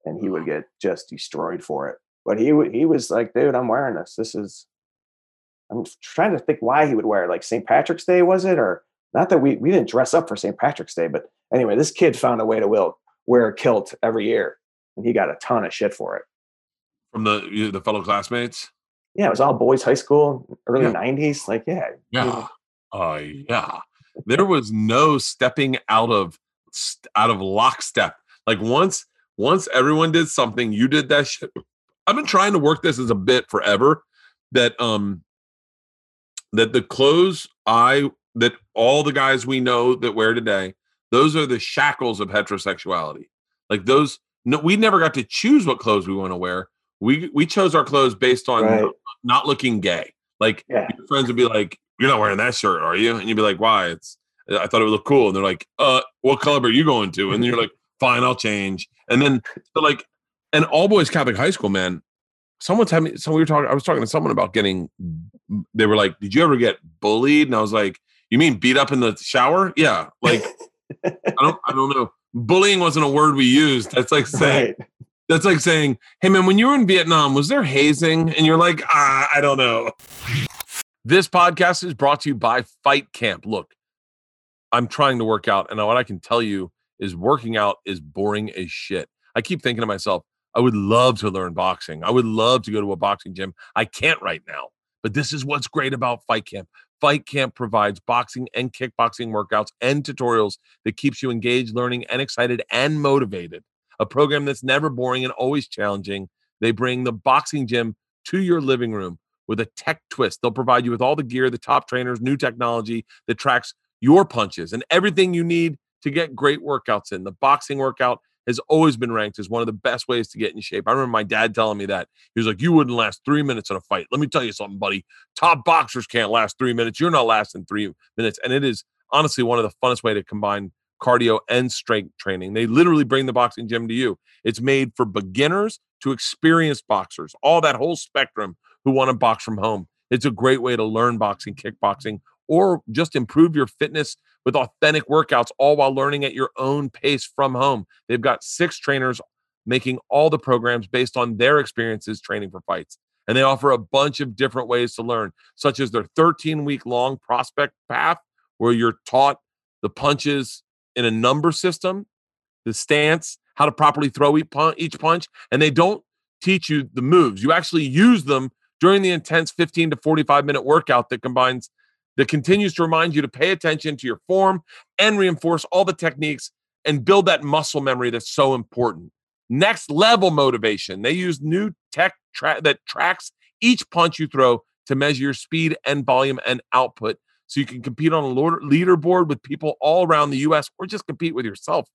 and he would get just destroyed for it. But he was like, dude, I'm wearing this. This is. I'm trying to think why he would wear it. Like St. Patrick's Day, was it? Or not that we didn't dress up for St. Patrick's Day, but anyway, this kid found a way to wear a kilt every year, and he got a ton of shit for it from the fellow classmates. Yeah, it was all boys high school, early 90s. Like, there was no stepping out of lockstep. Like once everyone did something, you did that shit. I've been trying to work this as a bit forever. That the clothes that all the guys we know that wear today, those are the shackles of heterosexuality. Like those, no, we never got to choose what clothes we want to wear. We chose our clothes based on not looking gay. Like your friends would be like, "You're not wearing that shirt, are you?" And you'd be like, "Why? I thought it would look cool." And they're like, "What club are you going to?" And then you're like, "Fine, I'll change." And then an all boys Catholic high school, man. I was talking to someone about they were like, "Did you ever get bullied?" And I was like, "You mean beat up in the shower?" Yeah. Like, I don't know. Bullying wasn't a word we used. That's like saying, "Hey man, when you were in Vietnam, was there hazing?" And you're like, I don't know. This podcast is brought to you by Fight Camp. Look, I'm trying to work out. And what I can tell you is working out is boring as shit. I keep thinking to myself, I would love to learn boxing. I would love to go to a boxing gym. I can't right now. But this is what's great about Fight Camp. Fight Camp provides boxing and kickboxing workouts and tutorials that keeps you engaged, learning, and excited and motivated. A program that's never boring and always challenging. They bring the boxing gym to your living room with a tech twist. They'll provide you with all the gear, the top trainers, new technology that tracks your punches, and everything you need to get great workouts in. The boxing workout has always been ranked as one of the best ways to get in shape. I remember my dad telling me that. He was like, "You wouldn't last 3 minutes in a fight." Let me tell you something, buddy. Top boxers can't last 3 minutes. You're not lasting 3 minutes. And it is honestly one of the funnest way to combine cardio and strength training. They literally bring the boxing gym to you. It's made for beginners to experienced boxers, all that whole spectrum who want to box from home. It's a great way to learn boxing, kickboxing, or just improve your fitness with authentic workouts, all while learning at your own pace from home. They've got 6 trainers making all the programs based on their experiences training for fights. And they offer a bunch of different ways to learn, such as their 13-week long prospect path, where you're taught the punches in a number system, the stance, how to properly throw each punch. And they don't teach you the moves. You actually use them during the intense 15 to 45-minute workout that continues to remind you to pay attention to your form and reinforce all the techniques and build that muscle memory that's so important. Next level motivation. They use new tech that tracks each punch you throw to measure your speed and volume and output, so you can compete on a leaderboard with people all around the U.S. or just compete with yourself.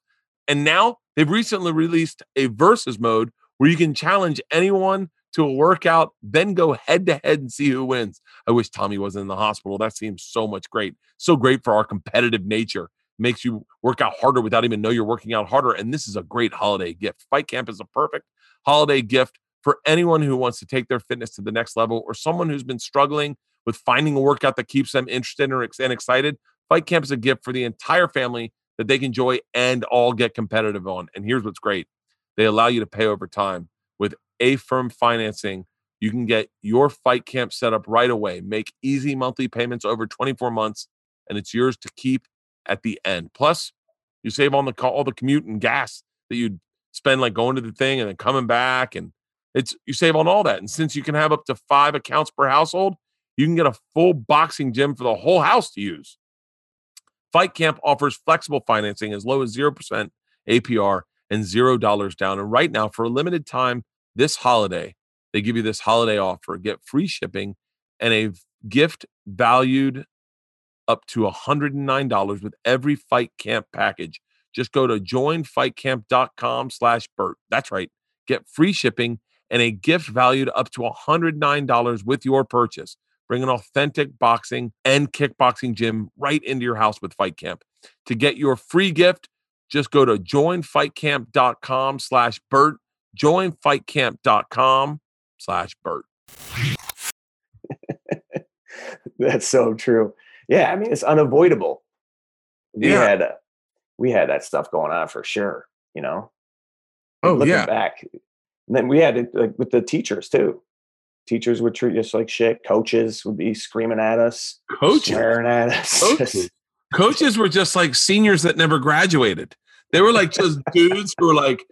And now they've recently released a versus mode where you can challenge anyone to a workout, then go head-to-head and see who wins. I wish Tommy wasn't in the hospital. That seems so much great. So great for our competitive nature. Makes you work out harder without even know you're working out harder. And this is a great holiday gift. Fight Camp is a perfect holiday gift for anyone who wants to take their fitness to the next level, or someone who's been struggling with finding a workout that keeps them interested and excited. Fight Camp is a gift for the entire family that they can enjoy and all get competitive on. And here's what's great. They allow you to pay over time. With A-Firm financing, you can get your Fight Camp set up right away. Make easy monthly payments over 24 months, and it's yours to keep at the end. Plus, you save on all the commute and gas that you'd spend like going to the thing and then coming back. And you save on all that. And since you can have up to 5 accounts per household, you can get a full boxing gym for the whole house to use. Fight Camp offers flexible financing as low as 0% APR and $0 down. And right now, for a limited time this holiday, they give you this holiday offer. Get free shipping and a gift valued up to $109 with every Fight Camp package. Just go to joinfightcamp.com/Bert. That's right. Get free shipping and a gift valued up to $109 with your purchase. Bring an authentic boxing and kickboxing gym right into your house with Fight Camp. To get your free gift, just go to joinfightcamp.com/Bert. Joinfightcamp.com/Bert. That's so true. Yeah, I mean, it's unavoidable. We had that stuff going on for sure, you know? Oh, looking back. And then we had it like, with the teachers, too. Teachers would treat us like shit. Coaches would be screaming at us, swearing at us. Coaches were just like seniors that never graduated. They were like just dudes who were like,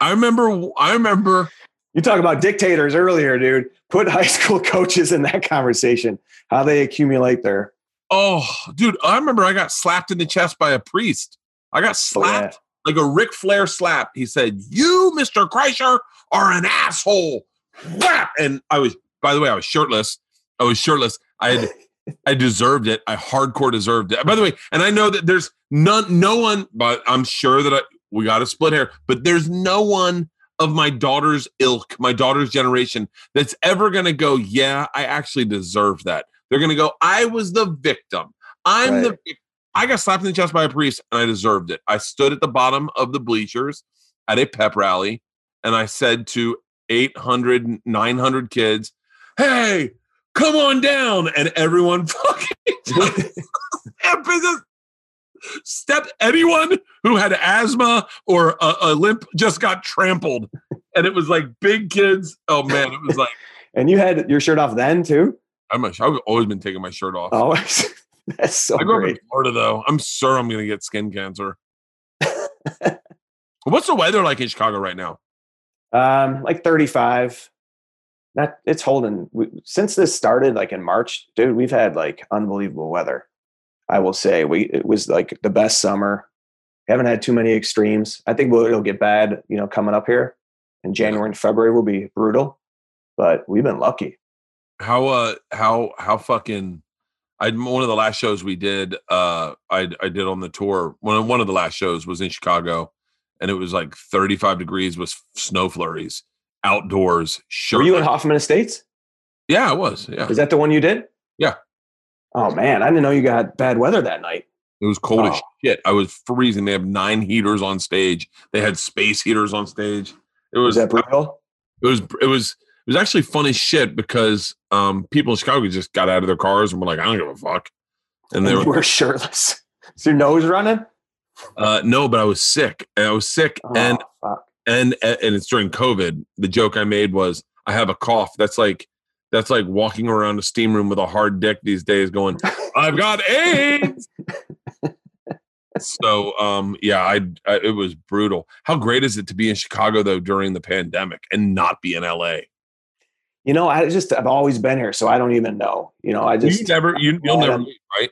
I remember. You talk about dictators earlier, dude. Put high school coaches in that conversation. How they accumulate their. Oh, dude, I remember I got slapped in the chest by a priest. I got slapped like a Ric Flair slap. He said, "You, Mr. Kreischer, are an asshole." And I was shirtless. I deserved it. I hardcore deserved it. By the way, and I know that there's no one, but I'm sure that we got a split hair, but there's no one of my daughter's ilk, my daughter's generation, that's ever going to go, yeah, I actually deserve that. They're going to go, I was the victim. I got slapped in the chest by a priest and I deserved it. I stood at the bottom of the bleachers at a pep rally and I said to 800, 900 kids, hey, come on down. And everyone fucking anyone who had asthma or a limp just got trampled. And it was like big kids. Oh man, it was like. And you had your shirt off then too? I've always been taking my shirt off. Oh, that's so great. I grew up in Florida though. I'm sure I'm going to get skin cancer. What's the weather like in Chicago right now? Like 35. That it's holding. Since this started, like in March, dude, we've had like unbelievable weather. I will say it was like the best summer. Haven't had too many extremes. I think it'll get bad, you know, coming up here in January and February will be brutal, but we've been lucky. How fucking, one of the last shows we did, I did on the tour. One of the last shows was in Chicago. And it was like 35 degrees with snow flurries, outdoors. Were you in Hoffman Estates? Yeah, I was. Yeah. Is that the one you did? Yeah. Oh, man. I didn't know you got bad weather that night. It was cold as shit. I was freezing. They have 9 heaters on stage. They had space heaters on stage. It was that brutal? It was actually fun as shit because people in Chicago just got out of their cars and were like, I don't give a fuck. And they were shirtless. Is your nose running? No, but I was sick. And it's during COVID. The joke I made was I have a cough. That's like walking around a steam room with a hard dick these days going, I've got AIDS. So, yeah, it was brutal. How great is it to be in Chicago, though, during the pandemic and not be in L.A.? You know, I've always been here, so I don't even know. You know, you'll never leave, right?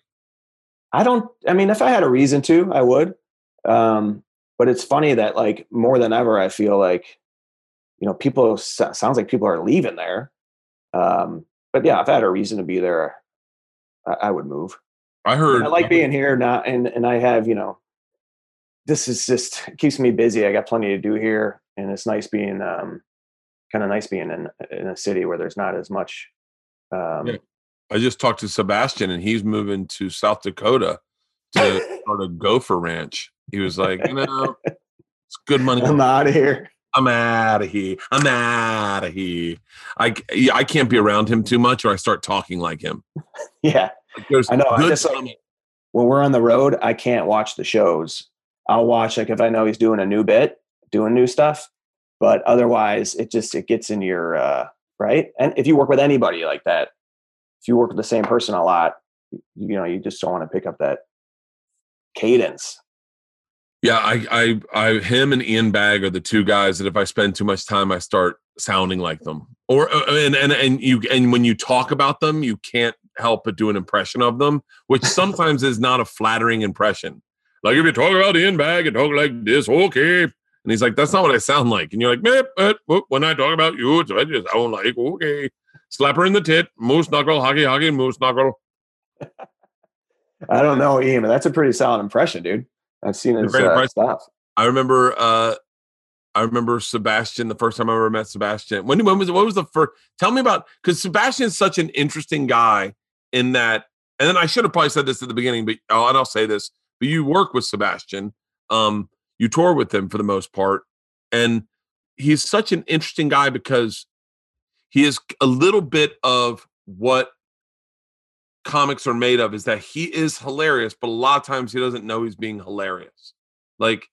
If I had a reason to, I would. But it's funny that, like, more than ever, I feel like, you know, sounds like people are leaving there. But yeah, if I had a reason to be there, I would move. I like being here now, and I have, you know, this is just, it keeps me busy. I got plenty to do here, and it's nice being in a city where there's not as much. Yeah. I just talked to Sebastian, and he's moving to South Dakota to start a gopher ranch. He was like, you know, it's good money. I'm out of here. I can't be around him too much, or I start talking like him. Yeah. I know. When we're on the road, I can't watch the shows. I'll watch, like, if I know he's doing a new bit, doing new stuff, but otherwise it gets in your, right. And if you work with anybody like that, if you work with the same person a lot, you know, you just don't want to pick up that cadence. Yeah. Him and Ian Bagg are the two guys that if I spend too much time, I start sounding like them, or, and when you talk about them, you can't help but do an impression of them, which sometimes is not a flattering impression. Like, if you talk about Ian Bagg and talk like this, okay. And he's like, that's not what I sound like. And you're like, when I talk about you, I just sound like, okay. Slap her in the tit, moose knuckle, hockey, moose knuckle. I don't know, Ian, but that's a pretty solid impression, dude. I've seen his stuff. I remember Sebastian, the first time I ever met Sebastian. What was the first? Tell me about, because Sebastian is such an interesting guy in that, and then I should have probably said this at the beginning, but I'll say this, but you work with Sebastian. You tour with him for the most part, and he's such an interesting guy because he is a little bit of what comics are made of, is that he is hilarious, but a lot of times he doesn't know he's being hilarious. Like,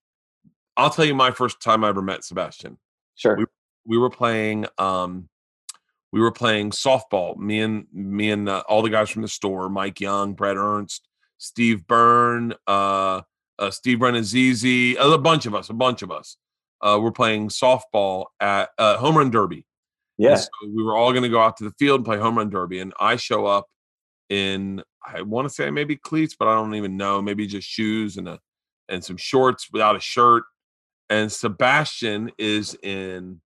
I'll tell you my first time I ever met Sebastian. Sure. We were playing softball. Me and all the guys from the store, Mike Young, Brett Ernst, Steve Byrne, Steve Renazizi, a bunch of us. We're playing softball at Home Run Derby. Yeah. And so we were all going to go out to the field and play Home Run Derby. And I show up in, I want to say maybe cleats, but I don't even know. Maybe just shoes and some shorts without a shirt. And Sebastian is in,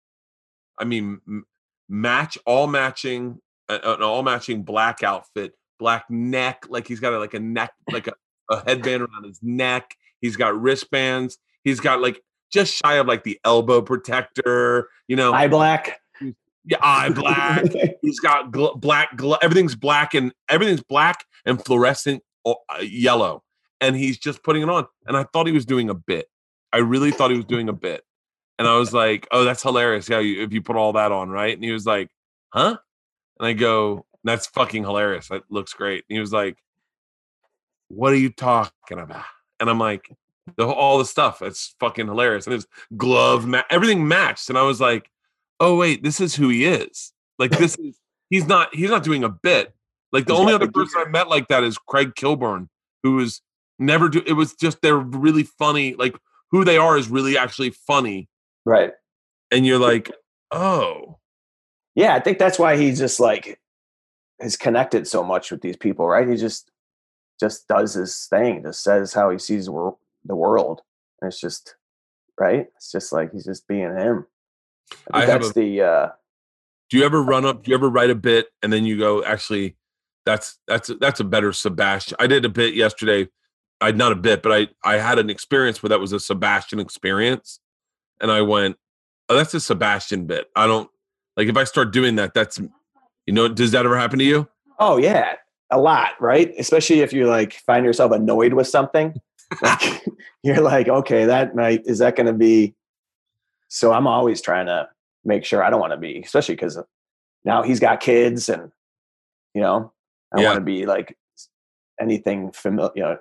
an all matching black outfit, black neck. Like, he's got a neck, like a headband around his neck. He's got wristbands. He's got like just shy of like the elbow protector, you know, eye black. Yeah. Eye black. He's got everything's black and fluorescent yellow. And he's just putting it on. And I thought he was doing a bit. I really thought he was doing a bit. And I was like, oh, that's hilarious. Yeah, if you put all that on, right? And he was like, huh? And I go, that's fucking hilarious. That looks great. And he was like, what are you talking about? And I'm like, all the stuff. That's fucking hilarious. And his glove, everything matched. And I was like, oh, wait, this is who he is. Like, this is, he's not doing a bit. Like, the only other person I met like that is Craig Kilburn, who was, it was just, they're really funny. Like, who they are is really actually funny. Right. And you're like, oh. Yeah, I think that's why he just like has connected so much with these people, right? He just does his thing, just says how he sees the world. And it's just, right? It's just like, he's just being him. Do you ever write a bit and then you go, actually, that's a better Sebastian. I did a bit yesterday. I had an experience where that was a Sebastian experience. And I went, oh, that's a Sebastian bit. I don't, like, if I start doing that, that's, you know, does that ever happen to you? Oh yeah. a lot, right? Especially if you like find yourself annoyed with something. Like, you're like, okay, that night, is that going to be? So I'm always trying to make sure I don't want to be, especially because now he's got kids and, you know, I want to be like anything familiar, you know,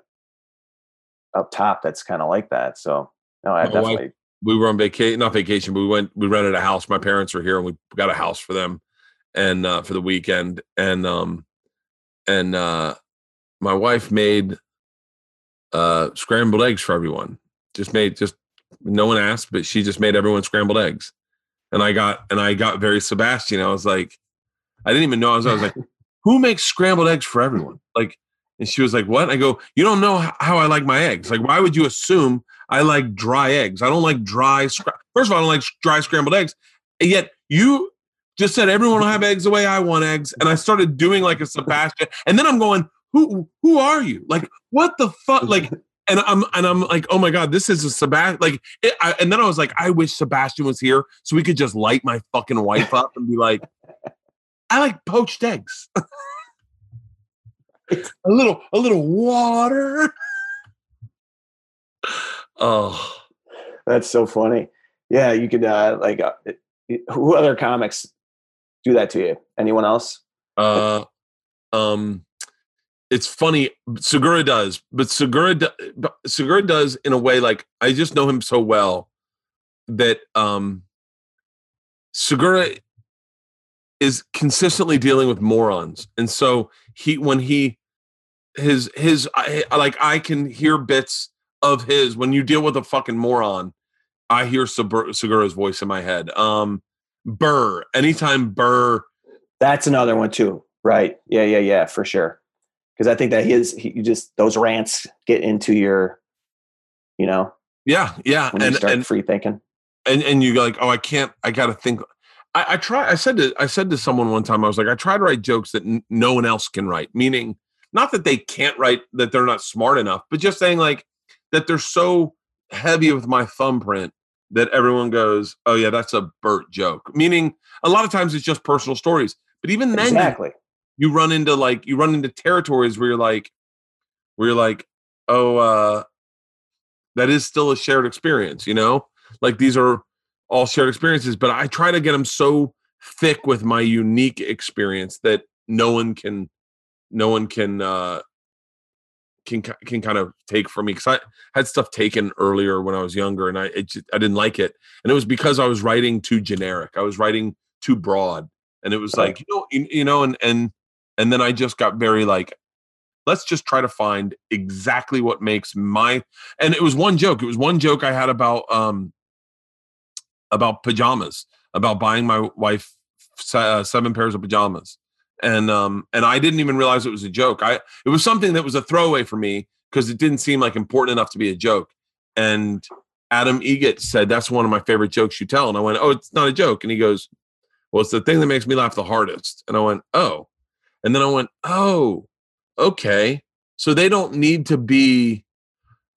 up top that's kind of like that. So no, I definitely. We were on vacation, not vacation, but we rented a house. My parents were here and we got a house for them and for the weekend. And my wife made scrambled eggs for everyone. Just no one asked, but she just made everyone scrambled eggs. And I got very Sebastian. I was like, I didn't even know. I was like, who makes scrambled eggs for everyone? Like, and she was like, what? I go, you don't know how I like my eggs. Like, why would you assume I like dry eggs? I don't like dry. First of all, I don't like dry scrambled eggs. And yet you just said, everyone will have eggs the way I want eggs. And I started doing like a Sebastian. And then I'm going, who are you? Like, what the fuck? Like, and I'm like, oh my God, this is a Sebastian. Like, and then I was like, I wish Sebastian was here so we could just light my fucking wife up and be like, I like poached eggs. a little water. Oh, that's so funny. Yeah, you could who other comics do that to you? Anyone else? It's funny. Segura does, but Segura does in a way. Like, I just know him so well that Segura is consistently dealing with morons, and so I can hear bits of his. When you deal with a fucking moron, I hear Segura's voice in my head. Burr, anytime Burr. That's another one too, right? Yeah, for sure. Because I think that those rants get into your, you know. Yeah, when you start free thinking, and you go like, oh, I got to think. I said to someone one time, I was like, I try to write jokes that no one else can write. Meaning, not that they can't write, that they're not smart enough, but just saying like that they're so heavy with my thumbprint that everyone goes, oh yeah, that's a Burt joke. Meaning, a lot of times it's just personal stories. But even then, exactly, you run into like, territories where you're like, oh, that is still a shared experience, you know? Like, these are all shared experiences, but I try to get them so thick with my unique experience that no one can kind of take from me. Cause I had stuff taken earlier when I was younger and I didn't like it. And it was because I was writing too generic. I was writing too broad. And it was like, and then I just got very like, let's just try to find exactly what makes and it was one joke. It was one joke I had about pajamas, about buying my wife 7 pairs of pajamas. And I didn't even realize it was a joke. It was something that was a throwaway for me because it didn't seem like important enough to be a joke. And Adam Egett said, that's one of my favorite jokes you tell. And I went, oh, it's not a joke. And he goes, well, it's the thing that makes me laugh the hardest. And I went, oh. And then I went, oh, okay. So they don't need to be,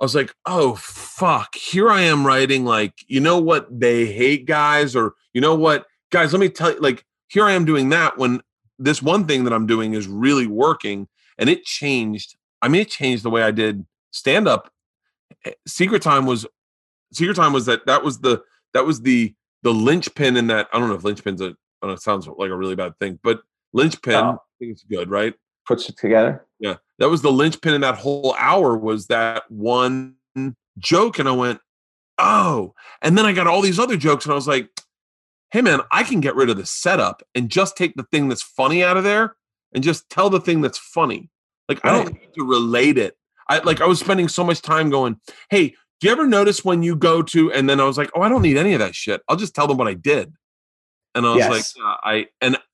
I was like, oh, fuck, here I am writing like, you know what they hate, guys, or you know what, guys, let me tell you, like, here I am doing that when this one thing that I'm doing is really working. And it changed. I mean, it changed the way I did stand up. Secret Time was that was the linchpin in that. I don't know if linchpin's it sounds like a really bad thing, but linchpin, I think it's good, right? Puts it together. Yeah. That was the linchpin in that whole hour, was that one joke. And I went, oh, and then I got all these other jokes and I was like, hey man, I can get rid of the setup and just take the thing that's funny out of there and just tell the thing that's funny. Like, right. I don't need to relate it. I was spending so much time going, hey, do you ever notice when you go to, and then I was like, oh, I don't need any of that shit. I'll just tell them what I did. And I was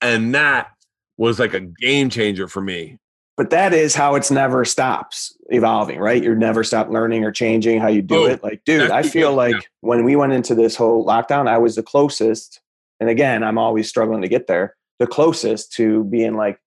and that was like a game changer for me. But that is how it's never stops evolving, right? You're never stop learning or changing how you do it. Like, dude, I feel like when we went into this whole lockdown, I was the closest. And again, I'm always struggling to get there. The closest to being like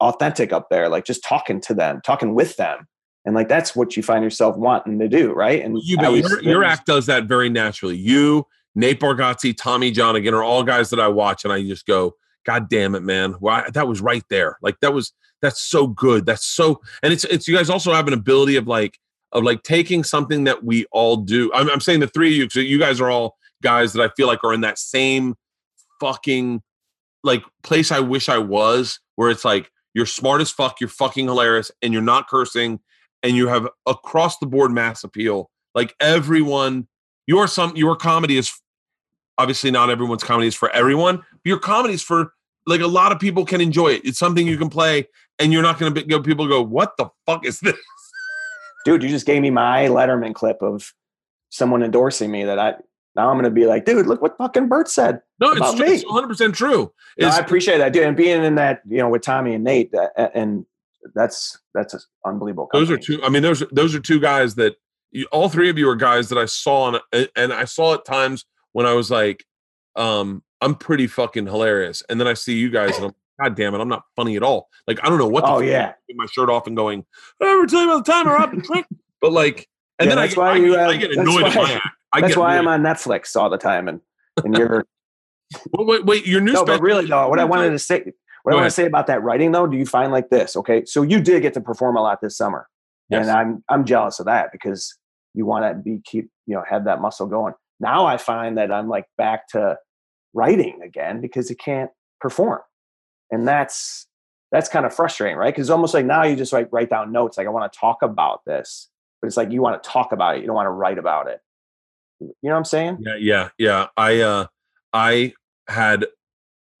authentic up there, like just talking to them, talking with them. And like, that's what you find yourself wanting to do. Right. And your act does that very naturally. You, Nate Bargatze, Tommy John again, are all guys that I watch. And I just go, God damn it, man. Why? That was right there. Like that's so good. That's so, and it's, you guys also have an ability of taking something that we all do. I'm saying the three of you, because you guys are all guys that I feel like are in that same fucking like place I wish I was, where it's like, you're smart as fuck, you're fucking hilarious, and you're not cursing, and you have across the board mass appeal. Like everyone, your comedy is, obviously not everyone's comedy is for everyone, but your comedy is for, like, a lot of people can enjoy it. It's something you can play, and you're not going to go, people go, what the fuck is this? Dude, you just gave me my Letterman clip of someone endorsing me that now I'm going to be like, dude, look what fucking Bert said. No, it's true. It's 100% true. No, I appreciate that, dude. And being in that, with Tommy and Nate, and that's an unbelievable company. Those are two guys that all three of you are guys that I saw, and I saw at times when I was like, I'm pretty fucking hilarious. And then I see you guys and I'm God damn it, I'm not funny at all. Like, I don't know what the fuck. Yeah. Taking my shirt off and going, I never tell you about the time I robbed a trick. But like, and then I get annoyed at my act. That's why I'm on Netflix all the time. And you're wait, your new special. But really though, what I wanted to say about that writing though, do you find like this? Okay. So you did get to perform a lot this summer. Yes. And I'm jealous of that because you want to have that muscle going. Now I find that I'm like back to writing again because you can't perform. And that's kind of frustrating, right? Because it's almost like now you just like write down notes. Like, I want to talk about this, but it's like, you want to talk about it. You don't want to write about it. You know what I'm saying? Yeah. I had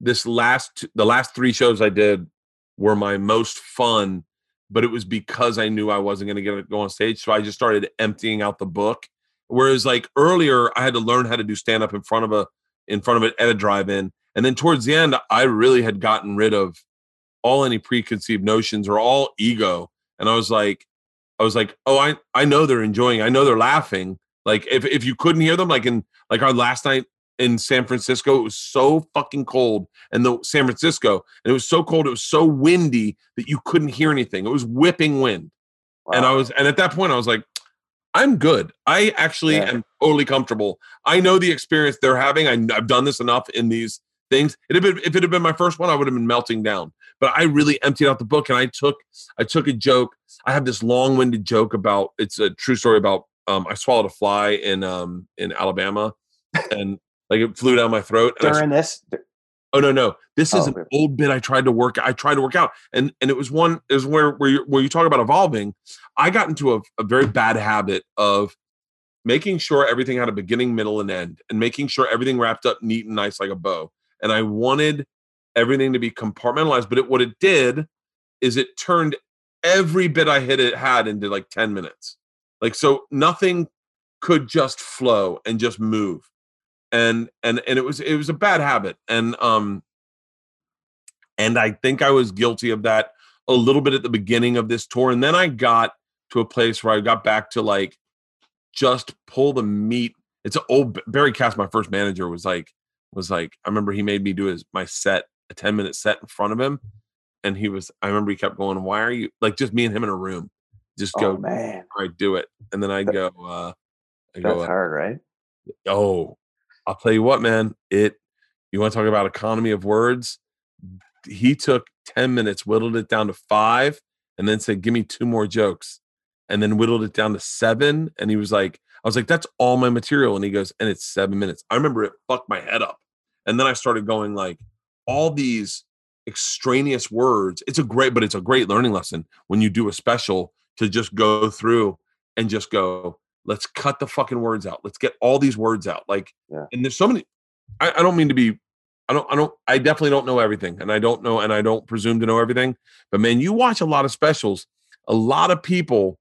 the last three shows I did were my most fun, but it was because I knew I wasn't going to go on stage. So I just started emptying out the book. Whereas like earlier I had to learn how to do stand up in front of it at a drive-in. And then towards the end, I really had gotten rid of all any preconceived notions or all ego. And I was like, oh, I know they're enjoying it. I know they're laughing. Like if you couldn't hear them, like our last night in San Francisco, it was so fucking cold it was so windy that you couldn't hear anything. It was whipping wind. Wow. And at that point I was like, I'm good. I actually am totally comfortable. I know the experience they're having. I've done this enough in these things. If it had been my first one, I would have been melting down. But I really emptied out the book, and I took a joke. I have this long-winded joke about, it's a true story about I swallowed a fly in Alabama, and like it flew down my throat. Oh no! This is an old bit I tried to work out, and it was where you talk about evolving. I got into a very bad habit of making sure everything had a beginning, middle, and end, and making sure everything wrapped up neat and nice like a bow. And I wanted everything to be compartmentalized, but what it did is it turned every bit I had into like 10 minutes, like so nothing could just flow and just move. And it was a bad habit. And I think I was guilty of that a little bit at the beginning of this tour. And then I got to a place where I got back to like, just pull the meat. It's an old Barry Cass, my first manager, was like, I remember he made me do my set, a 10 minute set in front of him. And I remember he kept going, why are you like, just me and him in a room, just go, man, all right, do it. And then I go, hard, right? Oh, I'll tell you what, man, you want to talk about economy of words? He took 10 minutes, whittled it down to 5, and then said, give me 2 more jokes, and then whittled it down to 7. And he was like, I was like, that's all my material. And he goes, and it's 7 minutes. I remember it fucked my head up. And then I started going like all these extraneous words. It's a great learning lesson when you do a special to just go through and just go, let's cut the fucking words out. Let's get all these words out. Like, yeah. And there's so many, I don't mean to be, I definitely don't know everything, and I don't presume to know everything, but man, you watch a lot of specials. A lot of people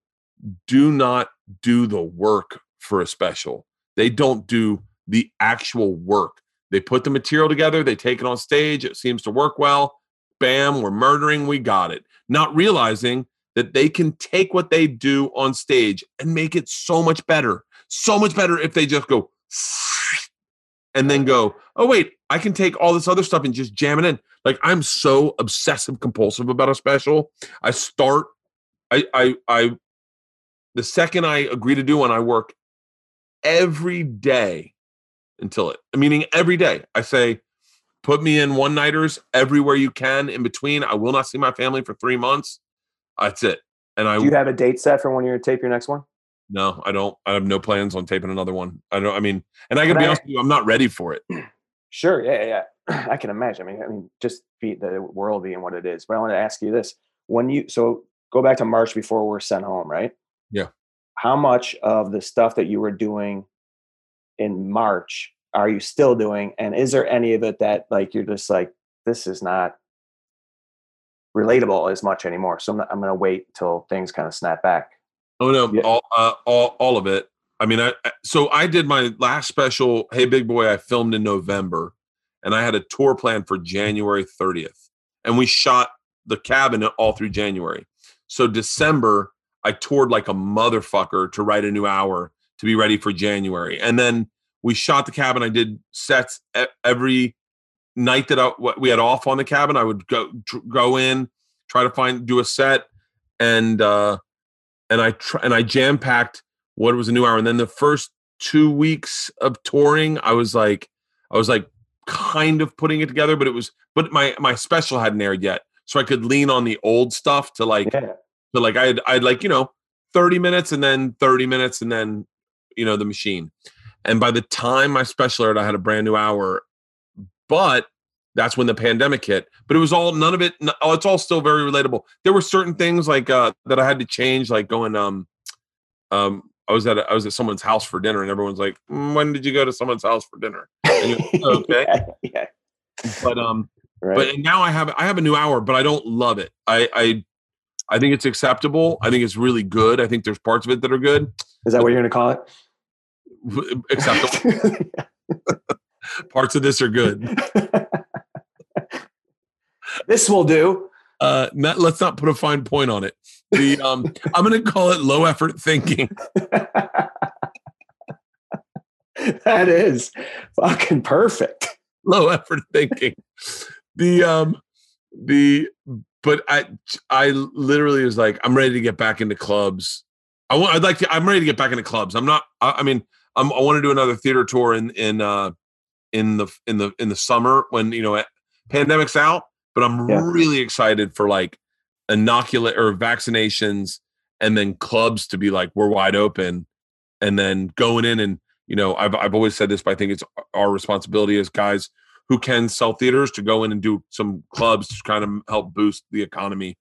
do not do the work for a special. They don't do the actual work. They put the material together. They take it on stage. It seems to work well. Bam, we're murdering. We got it. Not realizing that they can take what they do on stage and make it so much better if they just go and then go, oh, wait, I can take all this other stuff and just jam it in. Like, I'm so obsessive compulsive about a special. The second I agree to do one, I work every day until it, meaning every day I say, Put me in one-nighters everywhere you can in between. I will not see my family for 3 months. That's it. And I, do you have a date set for when you're going to tape your next one? No, I don't. I have no plans on taping another one. I don't. I mean, and I can be honest with you, I'm not ready for it. Sure. Yeah. I can imagine. I mean, just the world being what it is. But I want to ask you this: when you go back to March before we're sent home, right? Yeah. How much of the stuff that you were doing in March are you still doing? And is there any of it that like you're just like, this is not relatable as much anymore? So I'm going to wait till things kind of snap back. Oh no, yeah. All of it. I mean, I did my last special, Hey Big Boy, I filmed in November, and I had a tour planned for January 30th, and we shot the cabin all through January. So December, I toured like a motherfucker to write a new hour to be ready for January, and then we shot the cabin. I did sets every night that we had off on the cabin. I would go in, try to do a set, and I jam packed what was a new hour. And then the first 2 weeks of touring, I was like kind of putting it together, but my special hadn't aired yet. So I could lean on the old stuff to I had 30 minutes and then 30 minutes and then, the machine. And by the time my special aired, I had a brand new hour, but that's when the pandemic hit. But it was all, none of it. It's all still very relatable. There were certain things like that I had to change, like going. I was at someone's house for dinner, and everyone's like, "When did you go to someone's house for dinner?" And you're like, oh, okay, yeah. But now I have a new hour, but I don't love it. I think it's acceptable. I think it's really good. I think there's parts of it that are good. Is that what you're going to call it? Acceptable. Parts of this are good. This will do. Let's not put a fine point on it. I'm going to call it low effort thinking. That is fucking perfect. Low effort thinking. But I literally was like, I'm ready to get back into clubs. I'm ready to get back into clubs. I'm not. I want to do another theater tour in the summer when pandemic's out. But I'm really excited for like inoculate or vaccinations, and then clubs to be like, we're wide open, and then going in and, I've always said this, but I think it's our responsibility as guys who can sell theaters to go in and do some clubs to kind of help boost the economy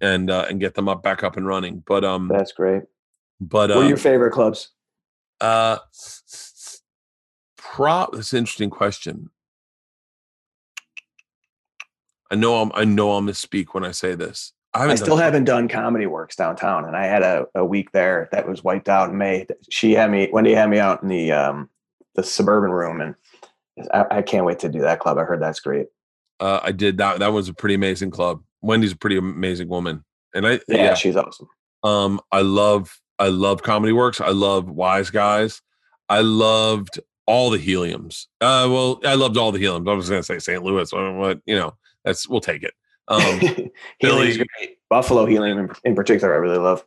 and get them back up and running. But that's great. But what are your favorite clubs? That's an interesting question. I know I'll misspeak when I say this. I still haven't done Comedy Works downtown, and I had a week there that was wiped out in May. Wendy had me out in the suburban room, and I can't wait to do that club. I heard that's great. I did that. That was a pretty amazing club. Wendy's a pretty amazing woman, and she's awesome. I love Comedy Works. I love Wise Guys. I loved all the Heliums. I loved all the Heliums. I was going to say St. Louis, but. We'll take it. Healing's great. Buffalo Healing in particular, I really love.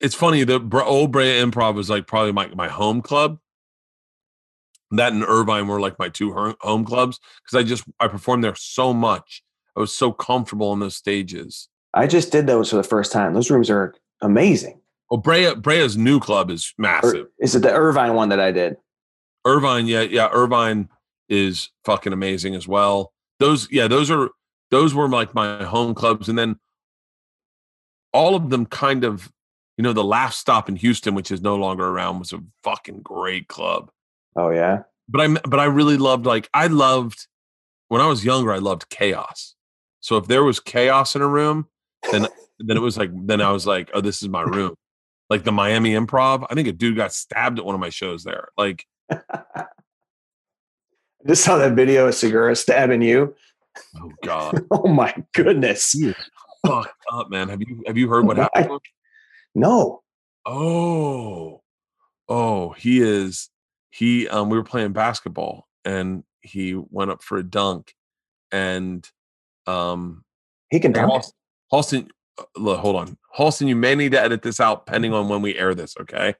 It's funny, the Old Brea Improv was like probably my home club. That and Irvine were like my two home clubs because I performed there so much. I was so comfortable on those stages. I just did those for the first time. Those rooms are amazing. Well, Brea's new club is massive. Is it the Irvine one that I did? Irvine, yeah, Irvine is fucking amazing as well. Those were like my home clubs, and then all of them kind of, the Last Stop in Houston, which is no longer around, was a fucking great club. Oh yeah, but I really loved when I was younger, I loved chaos. So if there was chaos in a room, then it was like, then I was like, oh, this is my room. Like the Miami Improv, I think a dude got stabbed at one of my shows there, like. I just saw that video of Segura stabbing you. Oh God! Oh my goodness! You fucked up, man. Have you heard what happened? No. Oh, he is. We were playing basketball, and he went up for a dunk, and he can dunk. Halston, hold on, Halston. You may need to edit this out, pending on when we air this. Okay.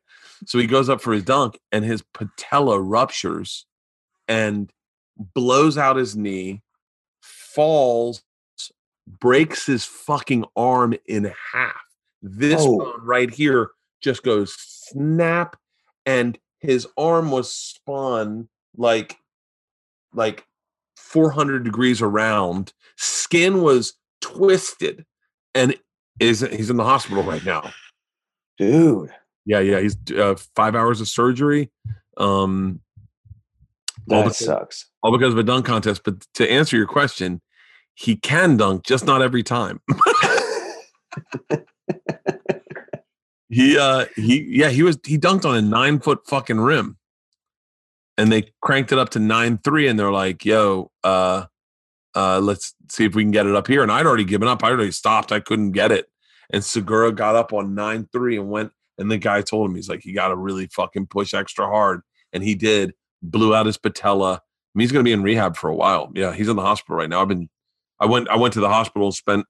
So he goes up for his dunk and his patella ruptures and blows out his knee, falls, breaks his fucking arm in half. This bone right here just goes snap, and his arm was spun like 400 degrees around. Skin was twisted, and he's in the hospital right now. Dude. Yeah. He's 5 hours of surgery. That sucks. All because of a dunk contest. But to answer your question, he can dunk, just not every time. He dunked on a 9-foot fucking rim, and they cranked it up to 9.3, and they're like, yo, let's see if we can get it up here. And I'd already given up. I already stopped. I couldn't get it. And Segura got up on 9.3 and went, and the guy told him, he's like, you got to really fucking push extra hard. And he did. Blew out his patella. I mean, he's going to be in rehab for a while. Yeah, he's in the hospital right now. I went to the hospital, spent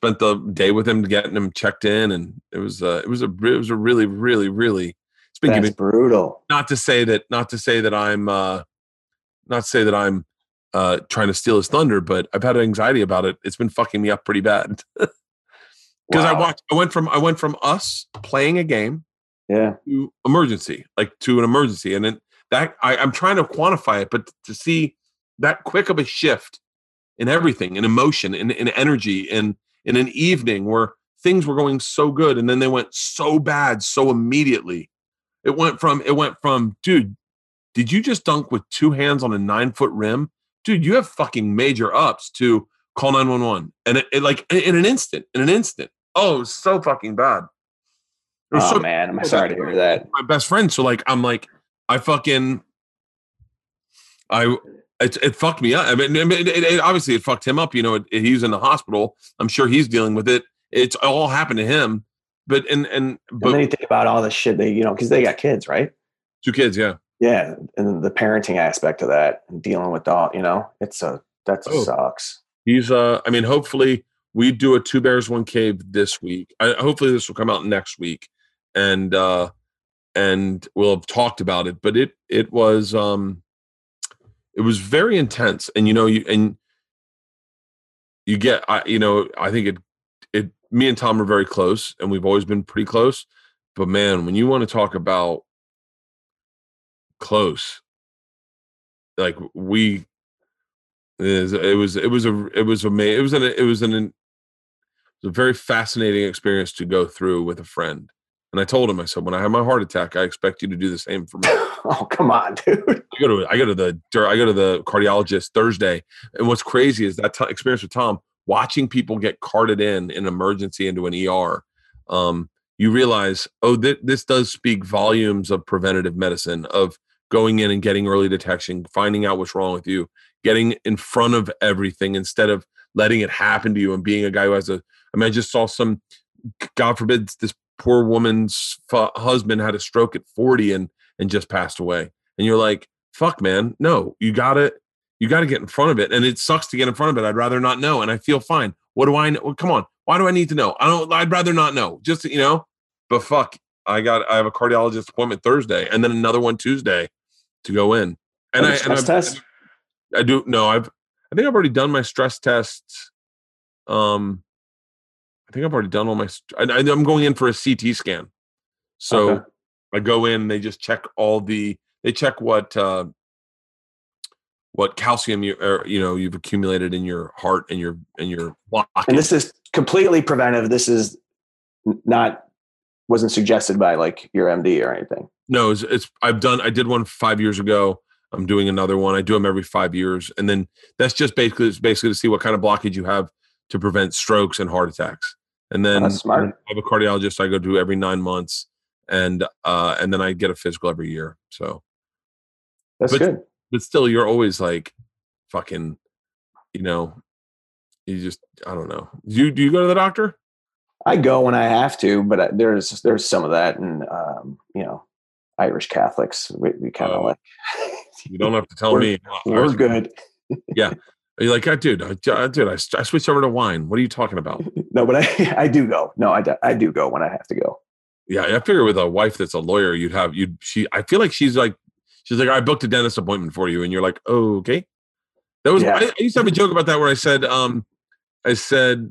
the day with him, getting him checked in, and it was a really, really, really. That's brutal. Not to say that I'm trying to steal his thunder, but I've had anxiety about it. It's been fucking me up pretty bad. Because wow. I went from us playing a game, to emergency, and then. That I'm trying to quantify it, but to see that quick of a shift in everything, in emotion, in energy, in an evening where things were going so good and then they went so bad so immediately. It went from, dude, did you just dunk with two hands on a 9-foot rim? Dude, you have fucking major ups, to call 911. And it like in an instant. Oh, it was so fucking bad. Oh, man, I'm sorry to hear that. My best friend. So it fucked me up. I mean, it obviously it fucked him up. You know, he's in the hospital. I'm sure he's dealing with it. It's all happened to him. But and then you think about all the shit they, you know, because they got kids, right? 2 kids, yeah. Yeah, and the parenting aspect of that and dealing with all, you know, sucks. He's hopefully we do a 2 Bears 1 Cave this week. Hopefully this will come out next week, and we'll have talked about it, but it was very intense. And, you know, I think me and Tom are very close, and we've always been pretty close, but man, when you want to talk about close, like it was a very fascinating experience to go through with a friend. And I told him, I said, when I have my heart attack, I expect you to do the same for me. Oh, come on, dude! I go to the cardiologist Thursday. And what's crazy is that experience with Tom, watching people get carted in an emergency into an ER. You realize, this does speak volumes of preventative medicine, of going in and getting early detection, finding out what's wrong with you, getting in front of everything instead of letting it happen to you and being a guy who has a. I mean, I just saw some. God forbid this. Poor woman's husband had a stroke at 40 and just passed away. And you're like, fuck, man, no, you gotta get in front of it. And it sucks to get in front of it. I'd rather not know. And I feel fine. What do I know? Well, come on. Why do I need to know? I'd rather not know, just, you know, but fuck, I have a cardiologist appointment Thursday and then another one Tuesday to go in. And I think I've already done my stress tests. I think I've already done all my. I'm going in for a CT scan, so okay. I go in and they just check what calcium you've accumulated in your heart and your block. And this is completely preventive. This is wasn't suggested by like your MD or anything. No, I did one 5 years ago. I'm doing another one. I do them every 5 years, and then that's just basically to see what kind of blockage you have to prevent strokes and heart attacks. And then I have a cardiologist I go to every 9 months, and then I get a physical every year. So good. But still, you're always like, fucking, you know, you just, I don't know. Do you go to the doctor? I go when I have to, but there's some of that, and you know, Irish Catholics, we kind of like. You don't have to tell me. We're good. Yeah. You're like, I switched over to wine. What are you talking about? No, but I do go. No, I do go when I have to go. Yeah, I figure with a wife that's a lawyer, she. I feel like she's like, I booked a dentist appointment for you, and you're like, oh, okay. That was. Yeah. I used to have a joke about that where I said, I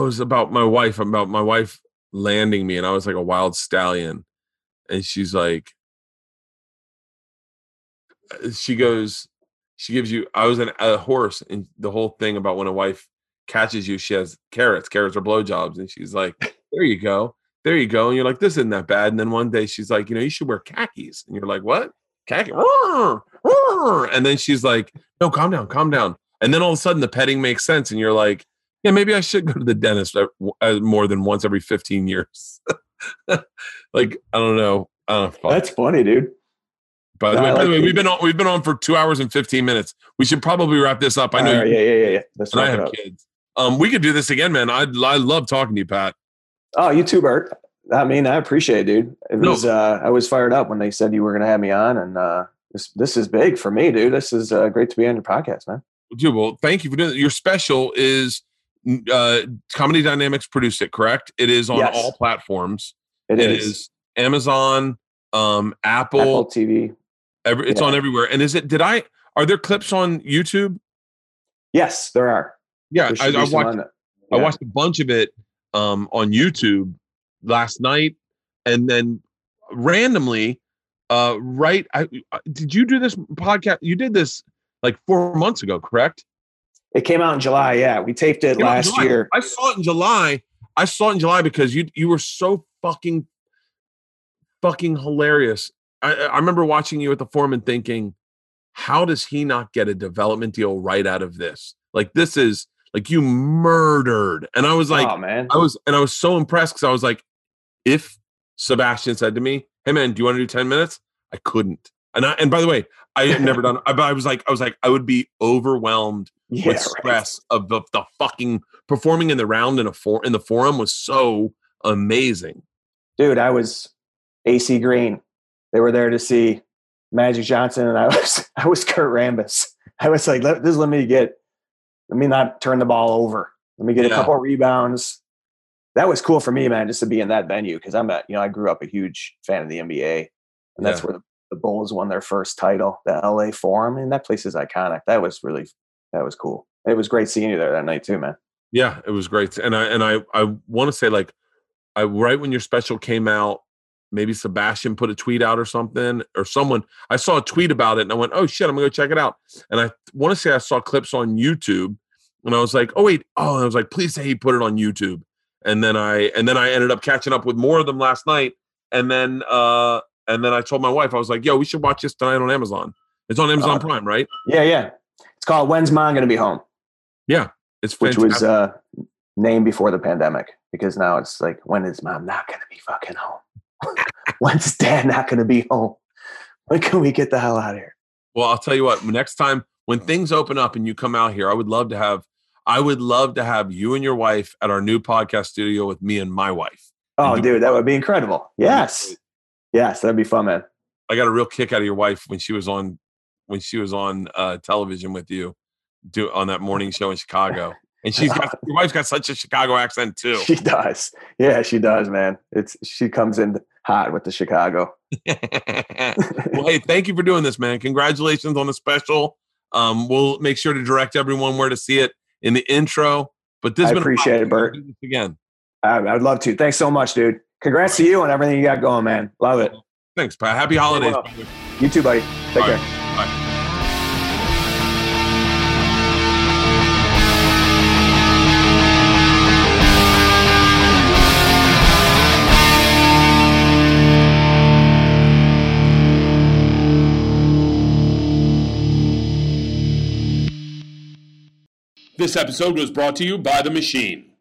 was about my wife landing me, and I was like a wild stallion, and she's like, she gives you. I was a horse, and the whole thing about when a wife catches you, she has carrots are blowjobs, and she's like, there you go, and you're like, this isn't that bad. And then one day she's like, you should wear khakis, and you're like, what khaki? And then she's like, no, calm down. And then all of a sudden the petting makes sense, and you're like, yeah, maybe I should go to the dentist more than once every 15 years. Like, I don't know. That's funny, dude. By the way, we've been on for 2 hours and 15 minutes. We should probably wrap this up. I know. Yeah. Let's wrap it up. Kids. We could do this again, man. I love talking to you, Pat. Oh, you too, Bert. I mean, I appreciate it, dude. I was fired up when they said you were going to have me on, and this is big for me, dude. This is great to be on your podcast, man. Dude, well, thank you for doing it. Your special is Comedy Dynamics produced it, correct? It is on all platforms. It is Amazon, Apple TV. It's on everywhere. And are there clips on YouTube? Yes, there are. Yeah. I watched a bunch of it, on YouTube last night, and then randomly, did you do this podcast? You did this like 4 months ago, correct? It came out in July. Yeah. We taped it last year. I saw it in July. Because you were so fucking hilarious. I remember watching you at the Forum and thinking, how does he not get a development deal right out of this? Like, this is like you murdered. And I was like, oh, man. I was so impressed, because I was like, if Sebastian said to me, hey man, do you want to do 10 minutes? I couldn't. And by the way, I had never done it, but I was like, I would be overwhelmed with stress of the fucking performing in the round in the Forum was so amazing. Dude, I was AC Green. They were there to see Magic Johnson, and I was Kurt Rambis. I was like, let me not turn the ball over. Let me get a couple of rebounds. That was cool for me, man, just to be in that venue, because I grew up a huge fan of the NBA, and that's where the Bulls won their first title, the LA Forum, and that place is iconic. That was cool. It was great seeing you there that night too, man. Yeah, it was great, and I want to say, like, right when your special came out, maybe Sebastian put a tweet out or something, or someone. I saw a tweet about it, and I went, oh shit, I'm going to go check it out. And I want to say I saw clips on YouTube, and I was like, oh wait. Oh, and I was like, please say he put it on YouTube. And then I ended up catching up with more of them last night. And then I told my wife, I was like, yo, we should watch this tonight on Amazon. It's on Amazon Prime, right? Yeah. Yeah. It's called When's Mom Gonna Be Home? Yeah. It's fantastic. Which was named before the pandemic, because now it's like, when is mom not going to be fucking home? When's dad not going to be home? When can we get the hell out of here? Well, I'll tell you what, next time when things open up and you come out here, I would love to have you and your wife at our new podcast studio with me and my wife. Oh, dude, that would be incredible. Yes, that'd be fun, man. I got a real kick out of your wife when she was on television with you on that morning show in Chicago. And your wife's got such a Chicago accent too. She does. Yeah, she does, man. She comes in hot with the Chicago. Well, hey, thank you for doing this, man. Congratulations on the special. We'll make sure to direct everyone where to see it in the intro. But this I appreciate it, Bert. Again, I would love to. Thanks so much, dude. Congrats to you and everything you got going, man. Love it. Thanks, Pat. Happy holidays. Well. You too, buddy. Take care. Bye. This episode was brought to you by The Machine.